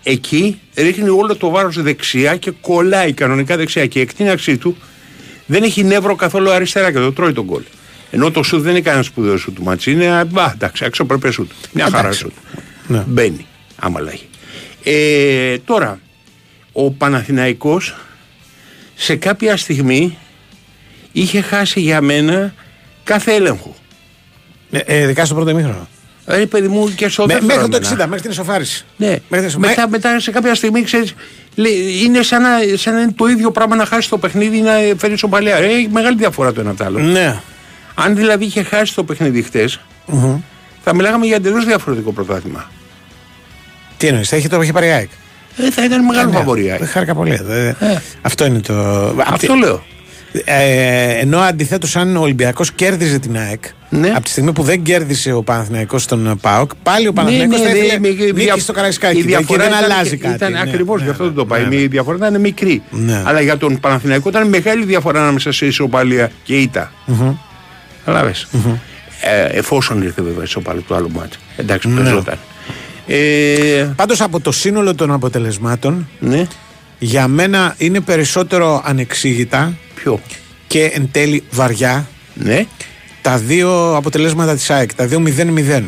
Εκεί ρίχνει όλο το βάρος δεξιά και κολλάει κανονικά δεξιά και η εκτείναξή του. Δεν έχει νεύρο καθόλου αριστερά και το τρώει τον γκολ. Ενώ το σουτ δεν είναι κανένα σπουδαίο σουτ του μάτς. Είναι εντάξει, αξιοπρεπέ σουτ. Μια χαρά σουτ. Ναι. Μπαίνει, άμα λάγει. Τώρα, ο Παναθηναϊκός σε κάποια στιγμή είχε χάσει για μένα κάθε έλεγχο. Ειδικά στο πρώτο ημίχρονο. Παιδί μου και στο δεύτερο. Μέχρι το 60, μέχρι την ισοφάριση. Ναι. Μετά σε κάποια στιγμή ξέρεις. Είναι σαν να είναι το ίδιο πράγμα να χάσει το παιχνίδι ή να φέρει σοπαλιά. Έχει μεγάλη διαφορά το ένα απ' το άλλο. Ναι. Αν δηλαδή είχε χάσει το παιχνίδι χτες, θα μιλάγαμε για εντελώς διαφορετικό πρωτάθλημα. Τι εννοείς, θα είχε πάρει ΑΕΚ. Θα ήταν μεγάλο φαβορία. Χάρηκα πολύ. Αυτό είναι το. Αυτό λέω. Ενώ αντιθέτως, αν ο Ολυμπιακός κέρδιζε την ΑΕΚ, από τη στιγμή που δεν κέρδισε ο Παναθηναϊκός τον ΠΑΟΚ, πάλι ο Παναθηναϊκός θα ήθελε νίκη στο Καραϊσκάκι. Δεν αλλάζει κάτι. Ήταν ακριβώς γι' αυτό δεν το πάει. Η διαφορά ήταν μικρή. Ναι. Αλλά για τον Παναθηναϊκό ήταν μεγάλη διαφορά ανάμεσα σε ισοπαλία και ήττα. Καταλάβες. Εφόσον ήρθε βέβαια ισοπαλία το άλλο μάτι. Εντάξει, πεζόταν. Πάντως από το σύνολο των αποτελεσμάτων. για μένα είναι περισσότερο ανεξήγητα. Ποιο? Και εν τέλει βαριά. Ναι. Τα δύο αποτελέσματα της ΑΕΚ, τα 2-0-0.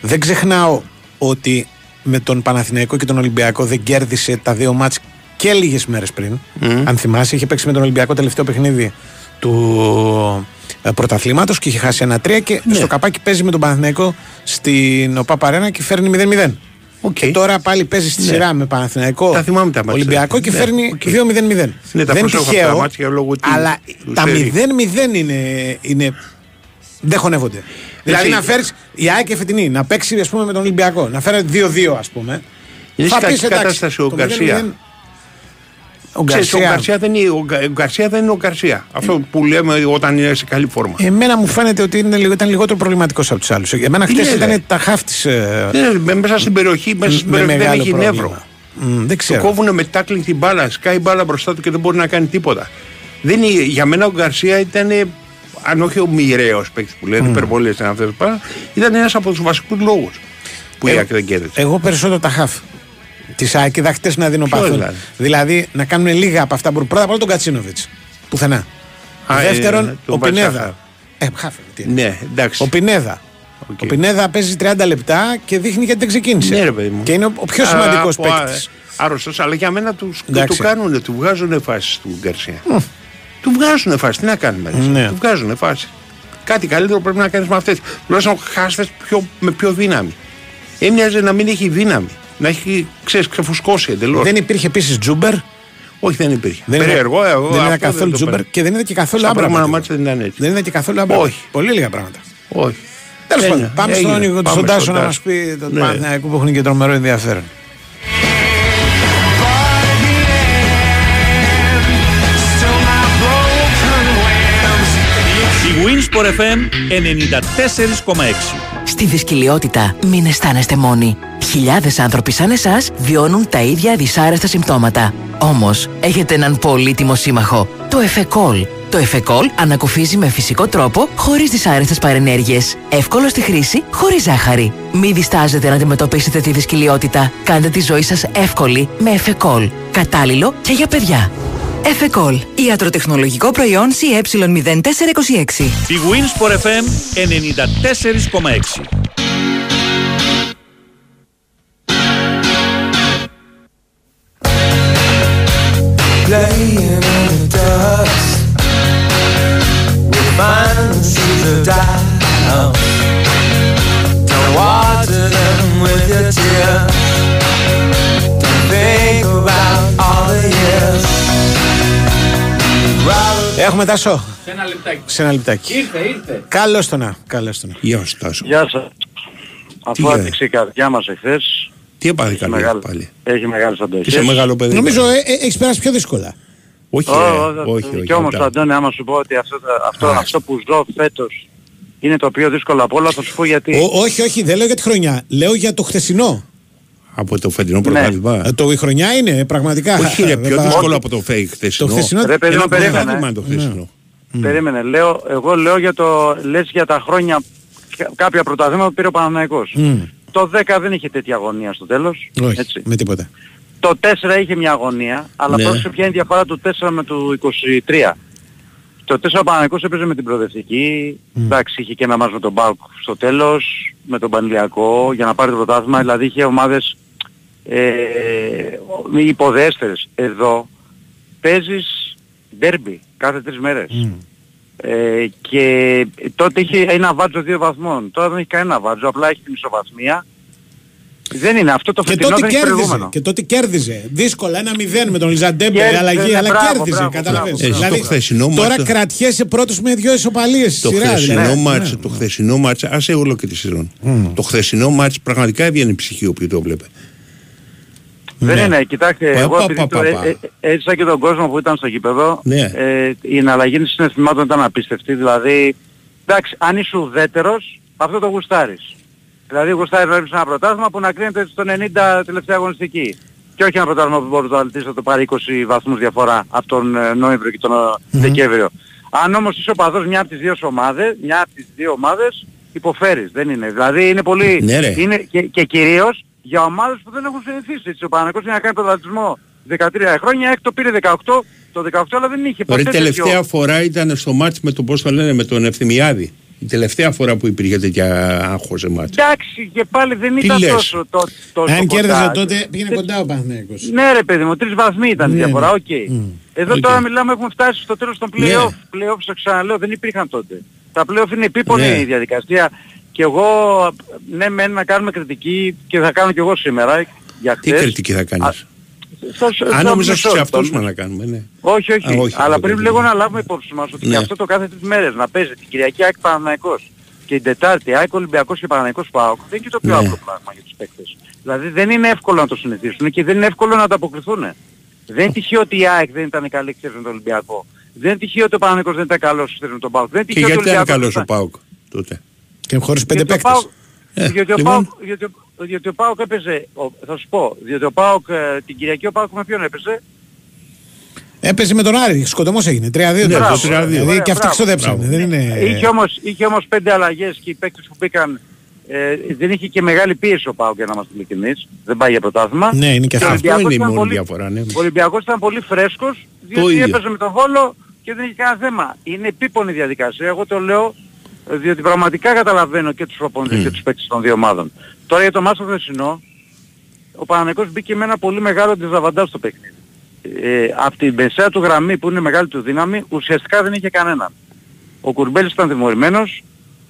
Δεν ξεχνάω ότι με τον Παναθηναϊκό και τον Ολυμπιακό δεν κέρδισε τα δύο μάτς και λίγες μέρες πριν. Αν θυμάσαι, είχε παίξει με τον Ολυμπιακό τελευταίο παιχνίδι του πρωταθλήματος και είχε χάσει 1-3 και στο καπάκι παίζει με τον Παναθηναϊκό στην ΟΠΑ Παρένα και φέρνει 0-0. Okay. Τώρα πάλι παίζει στη σειρά με Παναθηναϊκό, Ολυμπιακό και φέρνει 2-0-0. Δεν τυχαίο, αλλά τα 0-0 είναι. Δεν χωνεύονται. Δηλαδή να φέρεις η ΑΕΚ φετινή, να παίξει ας πούμε, με τον Ολυμπιακό, να φέρει 2-2 ας πούμε. Είναι κακή κατάσταση ο Γκαρσία. Ο Γκαρσία δεν είναι ο Γκαρσία. Αυτό που λέμε όταν είναι σε καλή φόρμα. Εμένα μου φαίνεται ότι ήταν λιγότερο προβληματικός από τους άλλους. Εμένα χτες ήταν τα χάφτης. Μέσα στην περιοχή δεν έχει νεύρο. Του κόβουν με τάκλινγκ την μπάλα, σκάει μπάλα μπροστά του και δεν μπορεί να κάνει τίποτα. Για μένα ο Γκαρσία ήταν, αν όχι ο μοιραίος παίκτης που λένε, υπερβολές ήταν αυτές, ήταν ένας από τους βασικούς λόγους που η ΑΕΚ δεν κέρδισε. Εγώ περισσότερο τα χάφ. Τη ΑΕΚ είδα χτες να δίνω πάθος. Δηλαδή να κάνουν λίγα από αυτά που πρώτα απ' όλα τον Κατσίνοβιτς. Πουθενά. Δεύτερον, ο Πινέδα. Ναι, εντάξει. Ο Πινέδα. Okay. Ο Πινέδα παίζει 30 λεπτά και δείχνει γιατί δεν ξεκίνησε. Ναι, ρε παιδί μου. Και είναι ο πιο σημαντικός παίκτης. Άρρωστος, αλλά για μένα του κάνουν, του βγάζουν φάσεις του Γκαρσία. Του βγάζουν φάσεις. Τι να κάνουμε. Ναι. Του βγάζουν φάσεις. Κάτι καλύτερο πρέπει να κάνεις με αυτές. Τουλάχιστον χάστε με πιο δύναμη. Έμοιαζε να μην έχει δύναμη. Να έχει ξεφουσκώσει εντελώς. Δεν υπήρχε επίσης Τζούμπερ. Όχι, δεν υπήρχε. Δεν είδα καθόλου Τζούμπερ και δεν είδα και καθόλου άμπρα. Δεν είδα και καθόλου άμπρα. Όχι. Πολύ λίγα πράγματα. Όχι. Τέλος πάντων, πάμε στον Τάσο να μας πει τον Παναθηναϊκό που έχουν και τρομερό ενδιαφέρον. Wins FM 94,6. Στη δυσκολιότητα μην αισθάνεστε μόνοι. Χιλιάδες άνθρωποι σαν εσάς βιώνουν τα ίδια δυσάρεστα συμπτώματα. Όμως, έχετε έναν πολύτιμο σύμμαχο, το Efecol. Το Efecol ανακουφίζει με φυσικό τρόπο, χωρίς δυσάρεστες παρενέργειες. Εύκολο στη χρήση, χωρίς ζάχαρη. Μην διστάζετε να αντιμετωπίσετε τη δυσκολιότητα. Κάντε τη ζωή σας εύκολη με Efecol. Κατάλληλο και για παιδιά. Efecol, ιατροτεχνολογικό προϊόν CE0426. Big Wins for FM 94,6. Playing in the dust, with violence to die. Don't water them with your tears. Don't think about all the years. Έχουμε Τάσο. Σε ένα λεπτάκι. Ήρθε. Καλώς το να. Γεια σας Τάσο. Γεια σας. Αφού άνοιξε η καρδιά μας εχθές. Τι έπαθε η καρδιά πάλι. Έχει μεγάλες αντοχές. Είσαι μεγάλο παιδί. Νομίζω έχεις περάσει πιο δύσκολα. Όχι. Και όμως Αντώνη, άμα σου πω ότι αυτό που ζω φέτος είναι το πιο δύσκολο από όλα, θα σου πω γιατί. Όχι, δεν λέω για τη χρονιά. Λέω για το χθεσινό. Από το φετινό πρωτάθλημα. Ναι. Η χρονιά είναι πραγματικά. Όχι, είναι πιο δύσκολο από το fake χθεσινό. Το χθεσινό είναι το χθεσινό. Περίμενε. Εγώ λέω για το... Λες για τα χρόνια κάποια πρωταθλήματα που πήρε ο Παναθηναϊκός. Το 10 δεν είχε τέτοια αγωνία στο τέλος. Όχι, έτσι. Με τίποτα. Το 4 είχε μια αγωνία, αλλά πρόσεξε ποια είναι η διαφορά του 4 με του 23. Το 4 ο Παναθηναϊκός έπαιζε με την προοδευτική. Εντάξει, είχε και ένα μάτς με τον ΠΑΟΚ στο τέλος, με τον Πανηλιακό, για να πάρει το πρωτάθλημα. Δηλαδή είχε ομάδες υποδέστερες. Εδώ παίζεις ντέρμπι κάθε τρεις μέρες. Και τότε είχε ένα βάτζο 2 βαθμών. Τώρα δεν έχει κανένα βάτζο, απλά έχει την ισοβαθμία. Δεν είναι αυτό το φετινό, δεν είναι προηγούμενο. Και τότε κέρδιζε δύσκολα 1-0 με τον Λιζαντέμπε, αλλαγή, αλλά κέρδιζε, καταλαβαίνεις. Δηλαδή τώρα κρατιέσαι πρώτος με 2 ισοπαλίες στη σειρά. Το χθεσινό μάτς, άσε όλο και τη σεζόν. Το χθεσινό μάτς πραγματικά έβγαινε ψυχή όποιου το βλέπε. Δεν είναι, κοιτάξτε, εγώ έζησα και τον κόσμο που ήταν στο γήπεδο, η εναλλαγή συναισθημάτων ήταν απίστευτη, δηλαδή, εντάξει, αν είσαι ουδέτερος, αυτό το γουστάρεις. Δηλαδή γουστάρεις να ρίξεις ένα πρωτάθλημα που να κρίνεται στο 90 τελευταία αγωνιστική. Και όχι ένα πρωτάθλημα που μπορεί να το πάρει 20 βαθμούς διαφορά από τον Νοέμβριο και τον Δεκέμβριο. Αν όμως είσαι οπαδός μια από τις δύο ομάδες, υποφέρεις, δεν είναι. Δηλαδή είναι πολύ... Ναι, είναι και κυρίως για ομάδες που δεν έχουν συνηθίσει. Έτσι, ο Παναγιώτης είναι να κάνει πρωταθλητισμό 13 χρόνια, έκτο πήρε 18, το 18 αλλά δεν είχε ποτέ. Η τελευταία φορά ήταν στο μάτς με τον, πώς το λένε, με τον Ευθυμιάδη. Η τελευταία φορά που υπήρχε τέτοια άγχος σε μάτς. Εντάξει, και πάλι δεν ήταν τόσο κοντά. Αν κέρδιζε τότε πήγαινε κοντά ο Παναθηναϊκός. Ναι ρε παιδί μου, 3 βαθμοί ήταν η διαφορά, οκ. Εδώ τώρα μιλάμε, έχουμε φτάσει στο τέλος των play-off. Play-off, το ξαναλέω, δεν υπήρχαν τότε. Τα play-off είναι επίπονη η διαδικασία. Και εγώ, ναι μεν να κάνουμε κριτική και θα κάνω κι εγώ σήμερα για χθες. Τι κριτική θα κάνεις? Αν νόμιζα στους εαυτούς μας να κάνουμε, ναι. Όχι, όχι. Αλλά πρέπει λίγο να λάβουμε υπόψη μας ότι και αυτό το κάθε τις μέρες να παίζει την Κυριακή ΑΕΚ Παναθηναϊκός και την Τετάρτη ΑΕΚ Ολυμπιακός και Παναθηναϊκός ΠΑΟΚ δεν είναι και το πιο απλό πράγμα για τους παίκτες. Δηλαδή δεν είναι εύκολο να το συνηθίσουν και δεν είναι εύκολο να ανταποκριθούν. Δεν είναι τυχαίο ότι η ΑΕΚ δεν ήταν καλή χθες με τον Ολυμπιακό. Δεν είναι τυχαίο ότι ο Παναθηναϊκός δεν ήταν καλός χθες με τον ΠΑΟΚ. Δεν είναι τυχαίο ότι ήταν καλός ο ΠΑΟΚ τότε. Και χωρίς 5 παίκτες. Διότι ο ΠΑΟΚ έπαιζε, θα σου πω, διότι ο ΠΑΟΚ την Κυριακή ο ΠΑΟΚ με ποιον έπαιζε? Έπαιζε με τον Άρη, σκοτωμός έγινε, 3-2. Δηλαδή και αυτοί ξοδέψαν. Είχε όμως 5 αλλαγές και οι παίκτες που πήγαν δεν είχε και μεγάλη πίεση ο ΠΑΟΚ για να μας ειλικρινείς. Δεν πάει για πρωτάθλημα. Ναι, είναι και αυτό είναι η μόνη διαφορά. Ο Ολυμπιακός ήταν πολύ φρέσκος, διότι έπαιζε με τον Βόλο και δεν είχε κανένα θέμα. Είναι επίπονη διαδικασία, εγώ το λέω. Διότι πραγματικά καταλαβαίνω και τους προπονητές και τους παίκτες των δύο ομάδων. Τώρα για το μάτς το χθεσινό, ο Παναθηναϊκός μπήκε με ένα πολύ μεγάλο δισαβαντάζ στο παιχνίδι. Από τη μεσαία του γραμμή που είναι μεγάλη του δύναμη, ουσιαστικά δεν είχε κανέναν. Ο Κουρμπέλης ήταν τιμωρημένος,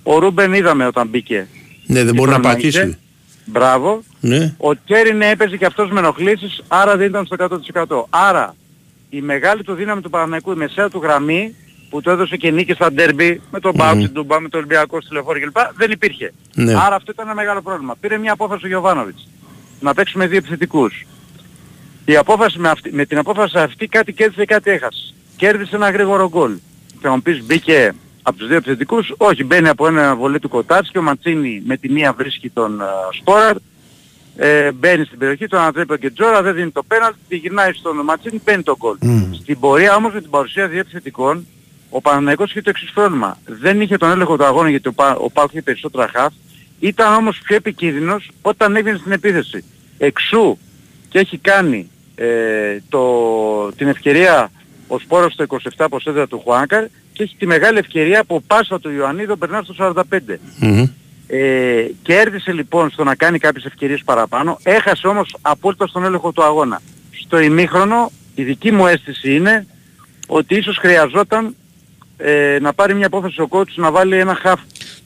ο Ρούμπεν είδαμε όταν μπήκε. Ναι, δεν μπορεί να πατήσει. Μπράβο. Ναι. Ο Κέρινε έπαιζε και αυτός με ενοχλήσεις, άρα δεν ήταν στο 100%. Άρα η μεγάλη του δύναμη του Παναθηναϊκού, η μεσαία του γραμμή, που το έδωσε και νίκη στα ντέρμπι με τον Μπάου, την Τούμπα, με τον Ολυμπιακό στη Λεωφόρο κλπ. Δεν υπήρχε. Ναι. Άρα αυτό ήταν ένα μεγάλο πρόβλημα. Πήρε μια απόφαση ο Γιωβάνοβιτς να παίξουμε 2 επιθετικούς. Η απόφαση με την απόφαση αυτή κάτι κέρδισε και κάτι έχασε. Κέρδισε ένα γρήγορο γκολ. Θα μου πεις μπήκε από τους 2 επιθετικούς. Όχι, μπαίνει από ένα βολέ του Κοτάτς και ο Μαντσίνι με τη μία βρίσκει τον Σπόραρ. Μπαίνει στην περιοχή, τον ανατρέπει και Τζόρα, δεν δίνει το πέναλτι, τη γυρνάει στον Μαντσίνι, παίρνει τον γκολ. Στην πορεία όμως με την παρουσία 2 επιθετικών. Ο Παναθηναϊκός είχε το εξής πρόβλημα. Δεν είχε τον έλεγχο του αγώνα γιατί ο ΠΑΟΚ είχε περισσότερα χαφ. Ήταν όμως πιο επικίνδυνος όταν έβγαινε στην επίθεση. Εξού και έχει κάνει την ευκαιρία ο Σπόρος στο 27 προς έδρα του Χουάνκαρ και έχει τη μεγάλη ευκαιρία από πάσα του Ιωαννίδου περνά στο 45. Κέρδισε λοιπόν στο να κάνει κάποιες ευκαιρίες παραπάνω. Έχασε όμως απόλυτα στον έλεγχο του αγώνα. Στο ημίχρονο η δική μου αίσθηση είναι ότι ίσως χρειαζόταν να πάρει μια απόφαση ο coach να βάλει ένα half.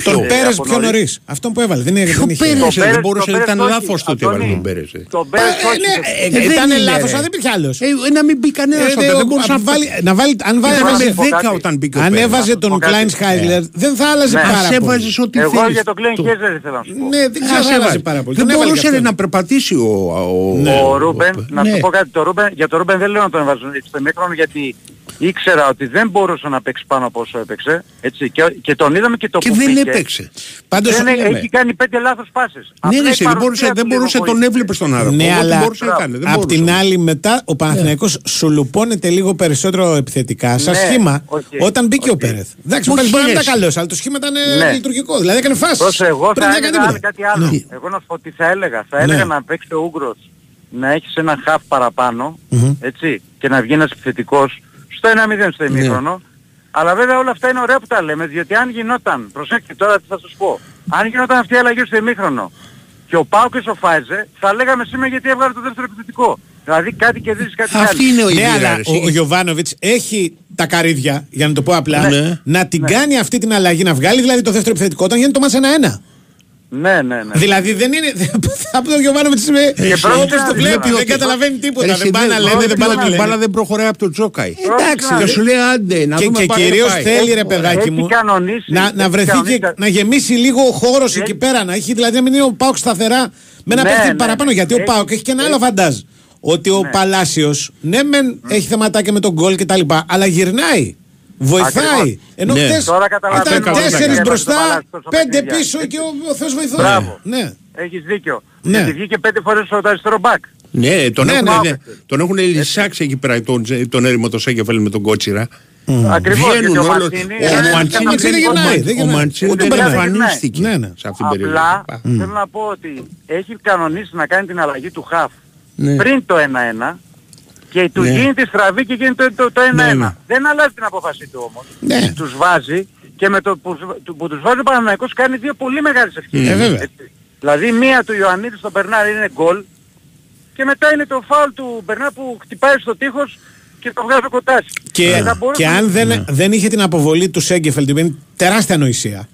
Τον Πέρες πιο νωρίς. Αυτό που έβαλε. Δεν δεν μπορούσε, ήταν λάθος το ότι έβαλε τον Πέρες. Ήταν λάθος, αλλά δεν υπήρχε άλλος. Να μην μπει κανένας τότε. Δεν μπορούσε να βάλει. Αν βάλει 10 όταν μπήκε. Αν έβαζε τον Κλάιν Χάιλερ δεν θα άλλαζε πάρα πολύ. Εγώ για τον Κλάιν Χάιλερ ήθελα να σου πω. Ναι, δεν ξέσεβαζε πάρα πολύ. Δεν μπορούσε να περπατήσει ο Ρούμπεν. Να σου πω κάτι για τον Ρούμπεν δεν λέω να τον έβαζουν στο μέχρονο γιατί ήξερα ότι δεν μπορούσε να παίξει πάνω από όσο έπαιξε. Έτσι, και τον είδαμε και το που πήγε. Και δεν έπαιξε. Πάντως δεν έχει κάνει 5 λάθος πάσες. Ναι, δεν μπορούσε, τον έβλεπε στον άνθρωπο. Ναι, αλλά απ' την άλλη μετά ο Παναθηναϊκός σου λουπώνεται λίγο περισσότερο επιθετικά σαν σχήμα όταν μπήκε ο Πέρεθ. Εντάξει, ο Πέρεθ μπορεί να ήταν καλός, αλλά το σχήμα ήταν λειτουργικό. Δηλαδή έκανε φάσεις. Εγώ θα έλεγα κάτι άλλο. Εγώ να σου πω τι θα έλεγα. Θα έλεγα να παίξει ο Ούγκρος, να έχεις ένα χαφ παραπάνω, έτσι, και να βγει ένας επιθετικός. Στο 1-0 στο ημίχρονο. Αλλά βέβαια όλα αυτά είναι ωραία που τα λέμε, διότι αν γινόταν, προσέξτε τώρα τι θα σας πω, αν γινόταν αυτή η αλλαγή στο ημίχρονο και ο ΠΑΟΚ ισοφάιζε, θα λέγαμε σήμερα γιατί έβγαλε το δεύτερο επιθετικό. Δηλαδή κάτι κερδίζει, κάτι κάνει. Αυτή είναι η αλλά ο Γιωβάνοβιτς έχει τα καρύδια, για να το πω απλά, να την κάνει αυτή την αλλαγή, να βγάλει δηλαδή το δεύτερο επιθετικό όταν γίνεται το μάτς 1-1. Ναι, ναι, ναι. Δηλαδή δεν είναι. Από τον Γιωβάνοβιτς με. Όπως το βλέπει, δεν καταλαβαίνει τίποτα. Δεν πάει να λένε, δεν πάει να κλείνει. Η μπάλα δεν προχωράει από τον Τζόκαη. Εντάξει. Και σου λέει άντε να δούμε. Και κυρίως θέλει ρε παιδάκι μου να βρεθεί και να γεμίσει λίγο ο χώρος εκεί πέρα. Να έχει δηλαδή να μην είναι ο ΠΑΟΚ σταθερά με ένα παίχτη παραπάνω. Γιατί ο ΠΑΟΚ έχει και ένα άλλο βαντάζ. Ότι ο Παλάσιος, ναι, μεν έχει θεματάκια με τον γκολ κτλ. Αλλά γυρνάει. Βοηθάει. Ενώ χθες ήταν 4 μπροστά, 5 πίσω και ο Θεός βοηθάει. Μπράβο. Ναι. Έχεις δίκιο. Ναι. Γιατί βγήκε 5 φορές στο αριστερό μπακ. Ναι, τον έχουν λυσάξει εκεί πέρα τον έρημο το Σέγκεφελ με τον Κότσιρα. Ακριβώς. Και ο Μαντσίνι δεν γυρνάει. Ούτε περφανίστηκε σε αυτήν την περίοδο. Απλά θέλω να πω ότι έχει κανονίσει να κάνει την αλλαγή του χαφ πριν το 1-1. Και του γίνει τη στραβή και γίνει το 1-1. Ναι. Δεν αλλάζει την απόφαση του όμως. Ναι. Τους βάζει και με το που τους βάζει ο Παναθηναϊκός κάνει δύο πολύ μεγάλες ευκαιρίες. Δηλαδή μία του Ιωαννίδη στον Μπερνάρ είναι γκολ και μετά είναι το φάουλ του Μπερνάρ που χτυπάει στο τείχος και το βγάζει κοντά. Και αν δεν είχε την αποβολή του Σέγκεφελτ, είναι τεράστια ανοησία.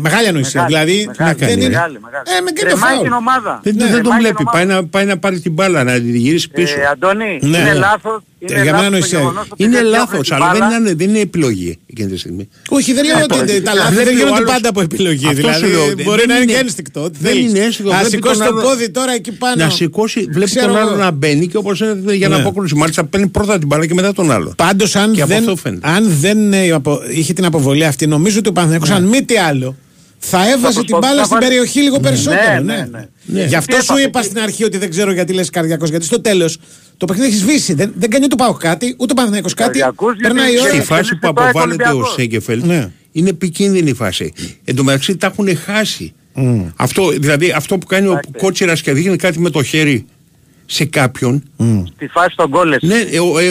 Μεγάλη ανοησία. Δηλαδή τρεμάει την ομάδα. Δεν τον βλέπει. Πάει να πάρει την μπάλα, να την γυρίσει πίσω. Αντώνη, είναι λάθος. Είναι λάθος, αλλά δεν είναι επιλογή εκείνη τη στιγμή. Όχι, δεν λέω ότι τα λάθη δεν γίνονται πάντα από επιλογή. Δηλαδή μπορεί να είναι και ένστικτο. Να σηκώσει το πόδι τώρα εκεί πάνω. Να σηκώσει, βλέπει τον άλλο να μπαίνει και όπως είναι για να αποκρούσει. Μάλιστα παίρνει πρώτα την μπάλα και μετά τον άλλο. Πάντως αν δεν είχε την αποβολή αυτή, νομίζω ότι ο Παναθηναϊκός αν μη τι άλλο θα έβαζε την μπάλα στην περιοχή λίγο περισσότερο. Ναι. Γι' αυτό σου είπα στην αρχή ότι δεν ξέρω γιατί λες καρδιακός. Γιατί στο τέλος το παιχνίδι έχει σβήσει. Δεν κάνει ούτε πάω κάτι, ούτε Παναθηναϊκός κάτι. Περνάει η ώρα. Στη φάση που αποβάλλεται ο Σέγκεφελ είναι επικίνδυνη η φάση. Εν τω μεταξύ τα έχουν χάσει. Δηλαδή αυτό που κάνει ο Κότσιρας και δείχνει κάτι με το χέρι σε κάποιον. Στη φάση των γκόλες. Ναι,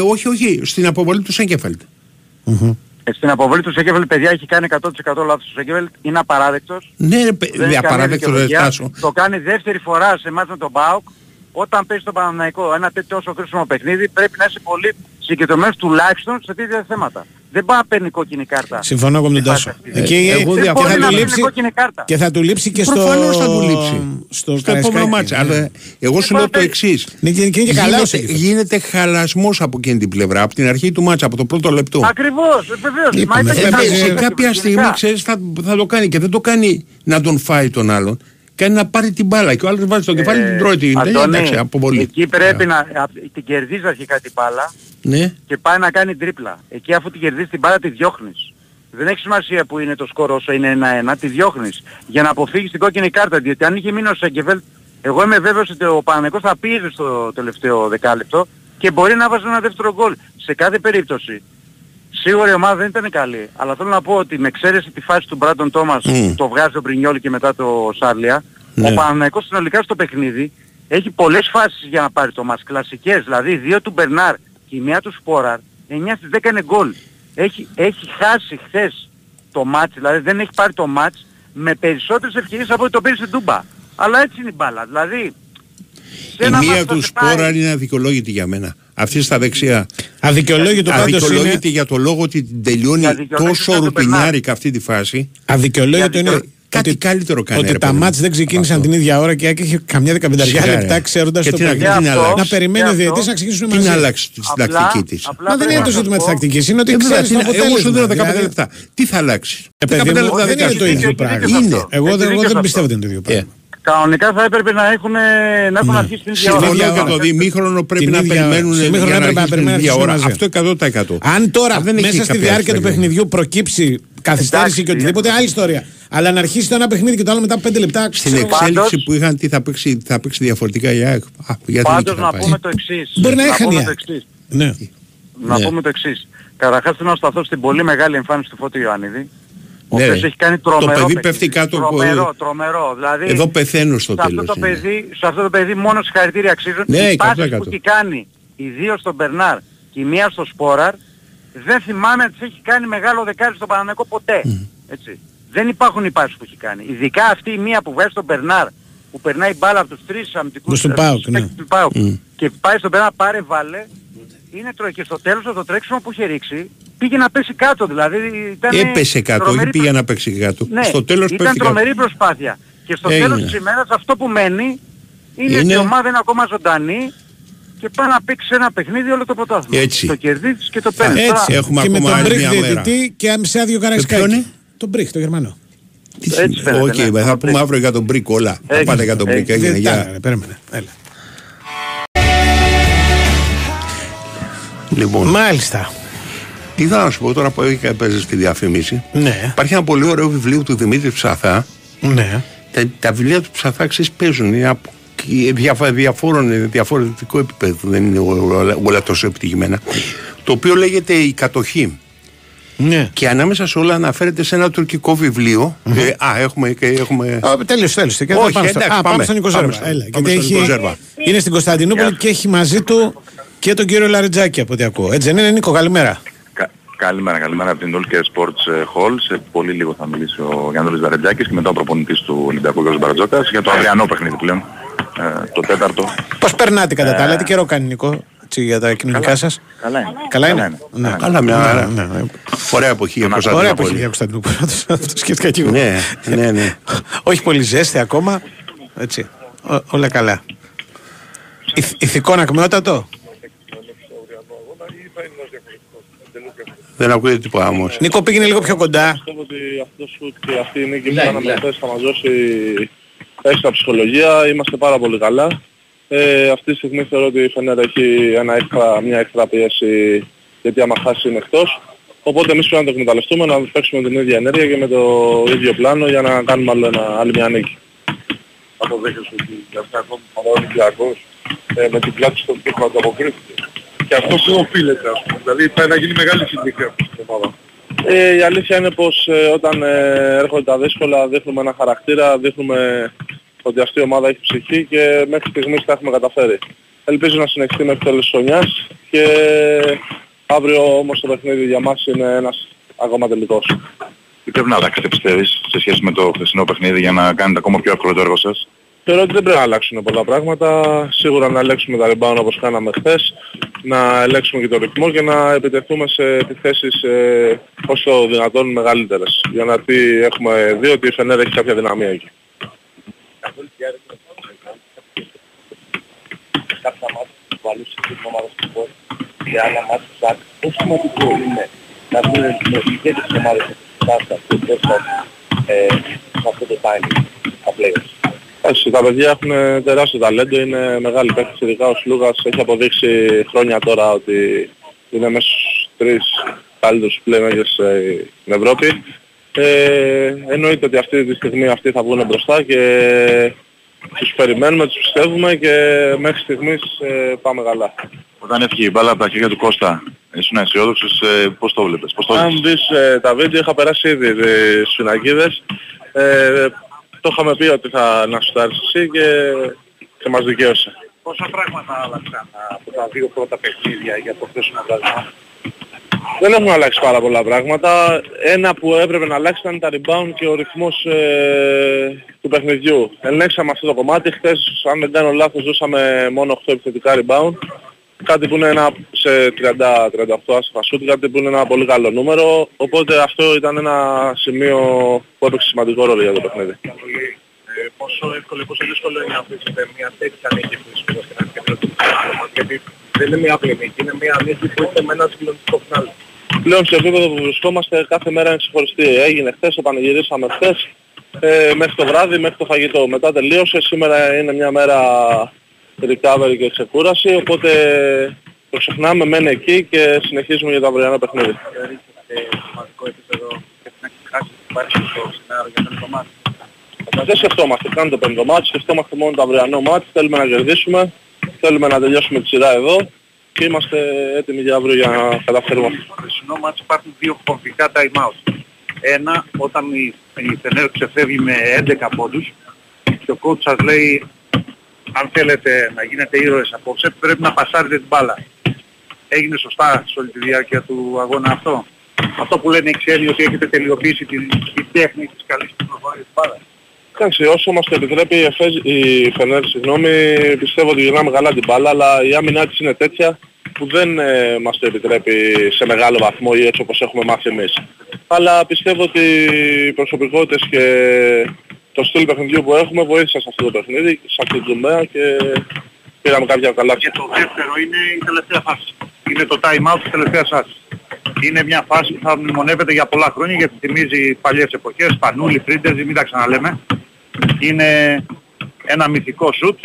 όχι. Στην αποβολή του Σέγκεφελ. Στην αποβολή του Σέγκεφελτ, παιδιά, έχει κάνει 100% λάθος του Σέγκεφελτ. Είναι απαράδεκτος. Ναι, δεν απαράδεκτος δεν φτάσω. Το κάνει δεύτερη φορά σε μάτς με τον ΠΑΟΚ. Όταν παίζει τον Παναθηναϊκό ένα τέτοιο όσο χρήσιμο παιχνίδι, πρέπει να είσαι πολύ συγκεντρωμένος τουλάχιστον σε τέτοια θέματα. Δεν πάει να παίρνει κόκκινη κάρτα. Συμφωνώ εγώ με τον Τάσο. Και θα του λείψει και στο. Προφανώς θα του λείψει. Στο επόμενο μάτς. Αλλά εγώ σου λέω το εξής. Γίνεται χαλασμός από εκείνη την πλευρά, από την αρχή του μάτσα, από το πρώτο λεπτό. Ακριβώς, βεβαίως. Σε κάποια στιγμή, ξέρεις, θα το κάνει και δεν το κάνει να τον φάει τον άλλον. Κάνει να πάρει την μπάλα και ο άλλος βάζει το κεφάλι την τρώει την αποβολή. Εκεί πρέπει να την κερδίζει αρχικά την μπάλα και πάει να κάνει τρίπλα. Εκεί αφού την κερδίζει την μπάλα τη διώχνεις. Δεν έχει σημασία που είναι το σκορ όσο είναι 1-1, τη διώχνεις για να αποφύγεις την κόκκινη κάρτα. Διότι αν είχε μείνει ο Σέγκεφελτ, εγώ είμαι βέβαιος ότι ο Παναθηναϊκός θα πίεζε στο τελευταίο δεκάλεπτο και μπορεί να βάζει ένα δεύτερο γκολ. Σε κάθε περίπτωση. Σίγουρα η ομάδα δεν ήταν καλή, αλλά θέλω να πω ότι με εξαίρεση τη φάση του Μπράντον Τόμας που το βγάζει ο Μπρινιόλι και μετά το Σάρλια, ο Παναθηναϊκός συνολικά στο παιχνίδι έχει πολλές φάσεις για να πάρει το μας. Κλασικές, δηλαδή δύο του Μπερνάρ και η μία του Σπόραρ, 9 στις 10 είναι γκολ. Έχει χάσει χθες το μάτς, δηλαδή δεν έχει πάρει το μάτς με περισσότερες ευκαιρίες από ό,τι το πήρε στην Τούμπα. Αλλά έτσι είναι η μπάλα, δηλαδή... Η μία του Σπόραρ είναι αδικαιολόγητη για μένα. Αυτή στα δεξιά. Αδικαιολόγητη για το λόγο ότι την τελειώνει τόσο ρουπινιάρικα αυτή τη φάση. Αδικαιολόγητο είναι κάτι καλύτερο κάνει. Ότι τα μάτς δεν ξεκίνησαν την ίδια ώρα και έχει καμιά 15 λεπτά ξέροντας το παιδί. Να περιμένει ο διαιτητής να ξεκινήσουν μαζί. Την άλλαξε την τακτική της. Μα δεν είναι το ζήτημα της τακτικής. Είναι ότι ξέρεις το αποτέλεσμα. Εγώ σου δίνω 15 λεπτά. Τι θα αλλάξει. 15 λεπτά δεν είναι το ίδιο πράγμα. Εγώ δεν πιστεύω ότι είναι το ίδιο πράγμα. Κανονικά θα έπρεπε να έχουν αρχίσει την ίδια ώρα. Συμφωνώ και το δίμηχρονο πρέπει να περιμένουν την ίδια ώρα. Αυτό 100%. Αν τώρα μέσα στη διάρκεια του παιχνιδιού προκύψει καθυστέρηση και οτιδήποτε, άλλη ιστορία. Αλλά να αρχίσει το ένα παιχνίδι και το άλλο μετά από 5 λεπτά. Στην εξέλιξη που είχαν, τι θα παίξει διαφορετικά η ΑΕΚ. Πάντως να πούμε το εξής. Μπορεί να είχαν. Να πούμε το εξής. Καταρχάς θέλω να σταθώ στην πολύ μεγάλη εμφάνιση του Φώτη Ιωαννίδη. Ναι, έχει κάνει τρομερό, το παιδί πέφτει κάτω από... Τρομερό, δηλαδή... Εδώ πεθαίνω στο τέλος. Σε αυτό το παιδί μόνο συγχαρητήρια αξίζουν. Ναι, οι πάσες που έχει κάνει, οι δύο στον Μπερνάρ και η μία στο Σπόραρ, δεν θυμάμαι να τις έχει κάνει μεγάλο δεκάρι στον Παναθηναϊκό ποτέ. Έτσι. Δεν υπάρχουν οι πάσες που έχει κάνει. Ειδικά αυτή η μία που βγάζει στον Μπερνάρ, που περνάει μπάλα από τους τρεις αμυντικούς του ΠΑΟΚ και πάει στον Μπερνάρ, πάρε βάλε, είναι τροχή. Στο τέλος το τρέξιμο που είχε ρίξει, πήγε να πέσει κάτω, δηλαδή ήταν... Έπεσε κάτω, τρομερή... πήγε να πέσει κάτω. Ναι, στο τέλος ήταν τρομερή προσπάθεια. Και στο τέλος της ημέρας αυτό που μένει είναι ότι η ομάδα είναι ακόμα ζωντανή και πάει να παίξει ένα παιχνίδι όλο το πρωτάθλημα. Το κερδίζεις και το παίρνεις. Έτσι, έχουμε και ακόμα με τον Μπριχ διαιτητή και σε άδειο Καραϊσκάκη. Τον Μπριχ, το Γερμανό. Έτσι φαίνεται. Οκ, θα πούμε αύριο για τον Μπριχ όλα. Θα πάτε για τον Μπριχ. Μάλιστα. Τι θα να σου πω τώρα που έπαιζε στη διαφήμιση. Ναι. Υπάρχει ένα πολύ ωραίο βιβλίο του Δημήτρη Ψαθά. Ναι. Τα βιβλία του Ψαθά ξέρεις παίζουν. Είναι από διαφορετικό επίπεδο. Δεν είναι όλα τόσο επιτυχημένα. Το οποίο λέγεται Η Κατοχή. Ναι. Και ανάμεσα σε όλα αναφέρεται σε ένα τουρκικό βιβλίο. Έχουμε... Τέλειωσε. Πάμε στον Νικοζέρβα. Είναι στην Κωνσταντινούπολη και έχει μαζί του και τον κύριο Λαρεντζάκη, από ό,τι ακούω. Έτσι δεν είναι, Νίκο? Καλημέρα. Καλημέρα από την Olympic Sports Hall. Σε πολύ λίγο θα μιλήσει ο Γιάννης Λαρεντζάκης και μετά ο προπονητής του Ολυμπιακού Γιώργος Μπαρτζόκας για το αυριανό παιχνίδι πλέον. Το τέταρτο. Πώς περνάτε κατά τα άλλα, τι καιρό κάνει, Νίκο, για τα κοινωνικά σας? Καλά είναι. Καλά, μια ωραία εποχή για Κωνσταντινούπολη. Αυτό σκέφτηκα κι εγώ. Ναι. Όχι πολύ ζέστη ακόμα. Έτσι. Όλα καλά. Ηθικό ακμεότατο. Δεν ακούγεται τίποτα όμως. Νίκο, πήγαινε λίγο πιο κοντά. Πιστεύω ότι αυτό σου και αυτή η νίκη που κάναμε χθες θα μας δώσει έξτρα ψυχολογία. Είμαστε πάρα πολύ καλά. Αυτή τη στιγμή θεωρώ ότι η Φενέρ έχει μια έξτρα πίεση, γιατί άμα χάσει είναι εκτός. Οπότε εμείς πρέπει να το εκμεταλλευτούμε, να παίξουμε την ίδια ενέργεια και με το ίδιο πλάνο για να κάνουμε άλλη μια νίκη. Αποδέχεσαι ότι για αυτά ακόμα ο Ολυμπιακός με την πλάτη στον τύπο να το αποκρίθηκε? Και αυτό που οφείλεται, ας πούμε, δηλαδή θα γίνει μεγάλη συνδίκη από την ομάδα. Η αλήθεια είναι πως όταν έρχονται τα δύσκολα δείχνουμε ένα χαρακτήρα, δείχνουμε ότι αυτή η ομάδα έχει ψυχή και μέχρι στιγμής τα έχουμε καταφέρει. Ελπίζω να συνεχιστεί μέχρι τέλος της χρονιάς και αύριο όμως το παιχνίδι για μας είναι ένας ακόμα τελικός. Τι πρέπει να αλλάξει, πιστεύεις, σε σχέση με το χθεσινό παιχνίδι για να κάνετε ακόμα πιο εύκολο το έργο σας? Θεωρώ ότι δεν πρέπει να αλλάξουν πολλά πράγματα. Σίγουρα να ελέγξουμε τα rebound όπως κάναμε χθες, να ελέγξουμε και τον ρυθμό και να επιτεθούμε σε επιθέσεις όσο δυνατόν μεγαλύτερες. Για να τι έχουμε δει ότι η Φενέρ έχει κάποια δυναμία εκεί. Τα παιδιά έχουν τεράστιο ταλέντο, είναι μεγάλη παίκτης, ειδικά ο Σλούκας έχει αποδείξει χρόνια τώρα ότι είναι μέσα στους τρεις καλύτερους playmakers στην Ευρώπη. Εννοείται ότι αυτή τη στιγμή αυτοί θα βγουν μπροστά και τους περιμένουμε, τους πιστεύουμε και μέχρι στιγμής πάμε καλά. Όταν έφυγε η μπάλα από τα χέρια του Κώστα, ήσουν αισιόδοξος, πώς το βλέπεις? Αν δεις τα βίντεο, είχα περάσει ήδη στους φινακίδες. Το είχαμε πει ότι θα να σουτάρεις εσύ και μας δικαίωσε. Πόσα πράγματα άλλαξαν από τα δύο πρώτα παιχνίδια για το χθεσινό βραδινό? Δεν έχουν αλλάξει πάρα πολλά πράγματα. Ένα που έπρεπε να αλλάξει ήταν τα rebound και ο ρυθμός του παιχνιδιού. Ελέγξαμε αυτό το κομμάτι. Χθες, αν δεν κάνω λάθος, δώσαμε μόνο 8 επιθετικά rebound. Κάτι που είναι ένα σε 30-38 άσχα σούτ, κάτι που είναι ένα πολύ καλό νούμερο. Οπότε αυτό ήταν ένα σημείο που έπαιξε σημαντικό ρόλο για το παιχνίδι. Πόσο εύκολο, πόσο δύσκολο είναι να αφήσετε μια τέτοια νίκη που είσαστε στην αρχή? Γιατί δεν είναι μια απλή νίκη, είναι μια νίκη που είστε με ένα συγκλονιστικό φινάλι. Πλέον σε επίπεδο που βρισκόμαστε κάθε μέρα είναι ξεχωριστή. Έγινε χθες, το πανηγυρίσαμε χθες, μέχρι το βράδυ, μέχρι το φαγητό. Μετά τελείωσε, σήμερα είναι μια μέρα recovery και ξεκούραση, οπότε το ξεχνάμε, μένει εκεί και συνεχίζουμε για το αυριανό παιχνίδι. Δεν σκεφτόμαστε καν το πέμπτο μάτς, σκεφτόμαστε μόνο το αυριανό μάτς, θέλουμε να κερδίσουμε, θέλουμε να τελειώσουμε τη σειρά εδώ και είμαστε έτοιμοι για αύριο για να καταφέρουμε. Στο χθεσινό μάτς υπάρχουν δύο κομβικά time out. Ένα, όταν η Φενέρ ξεφεύγει με 11 πόντους και ο coach σας λέει αν θέλετε να γίνετε ήρωες απόψε, πρέπει να πασάρετε την μπάλα. Έγινε σωστά σε όλη τη διάρκεια του αγώνα αυτό? Αυτό που λένε οι ξένοι ότι έχετε τελειοποιήσει την τέχνη της καλής κυκλοφορίας της μπάλας. Εντάξει, όσο μας το επιτρέπει η Φενέρ, πιστεύω ότι γυρνάμε καλά την μπάλα, αλλά η άμυνά της είναι τέτοια που δεν μας το επιτρέπει σε μεγάλο βαθμό ή έτσι όπως έχουμε μάθει εμείς. Αλλά πιστεύω ότι οι προσωπικότητες και το στυλ παιχνιδιού που έχουμε βοήθησαν σε αυτό το παιχνίδι, σε αυτή την τομέα και πήραμε κάποια καλά. Και το δεύτερο είναι η τελευταία φάση. Είναι το time out της τελευταίας φάσης. Είναι μια φάση που θα μνημονεύεται για πολλά χρόνια γιατί θυμίζει παλιές εποχές, Πανούλη, Φρίντεζι, μην τα ξαναλέμε. Είναι ένα μυθικό σουτ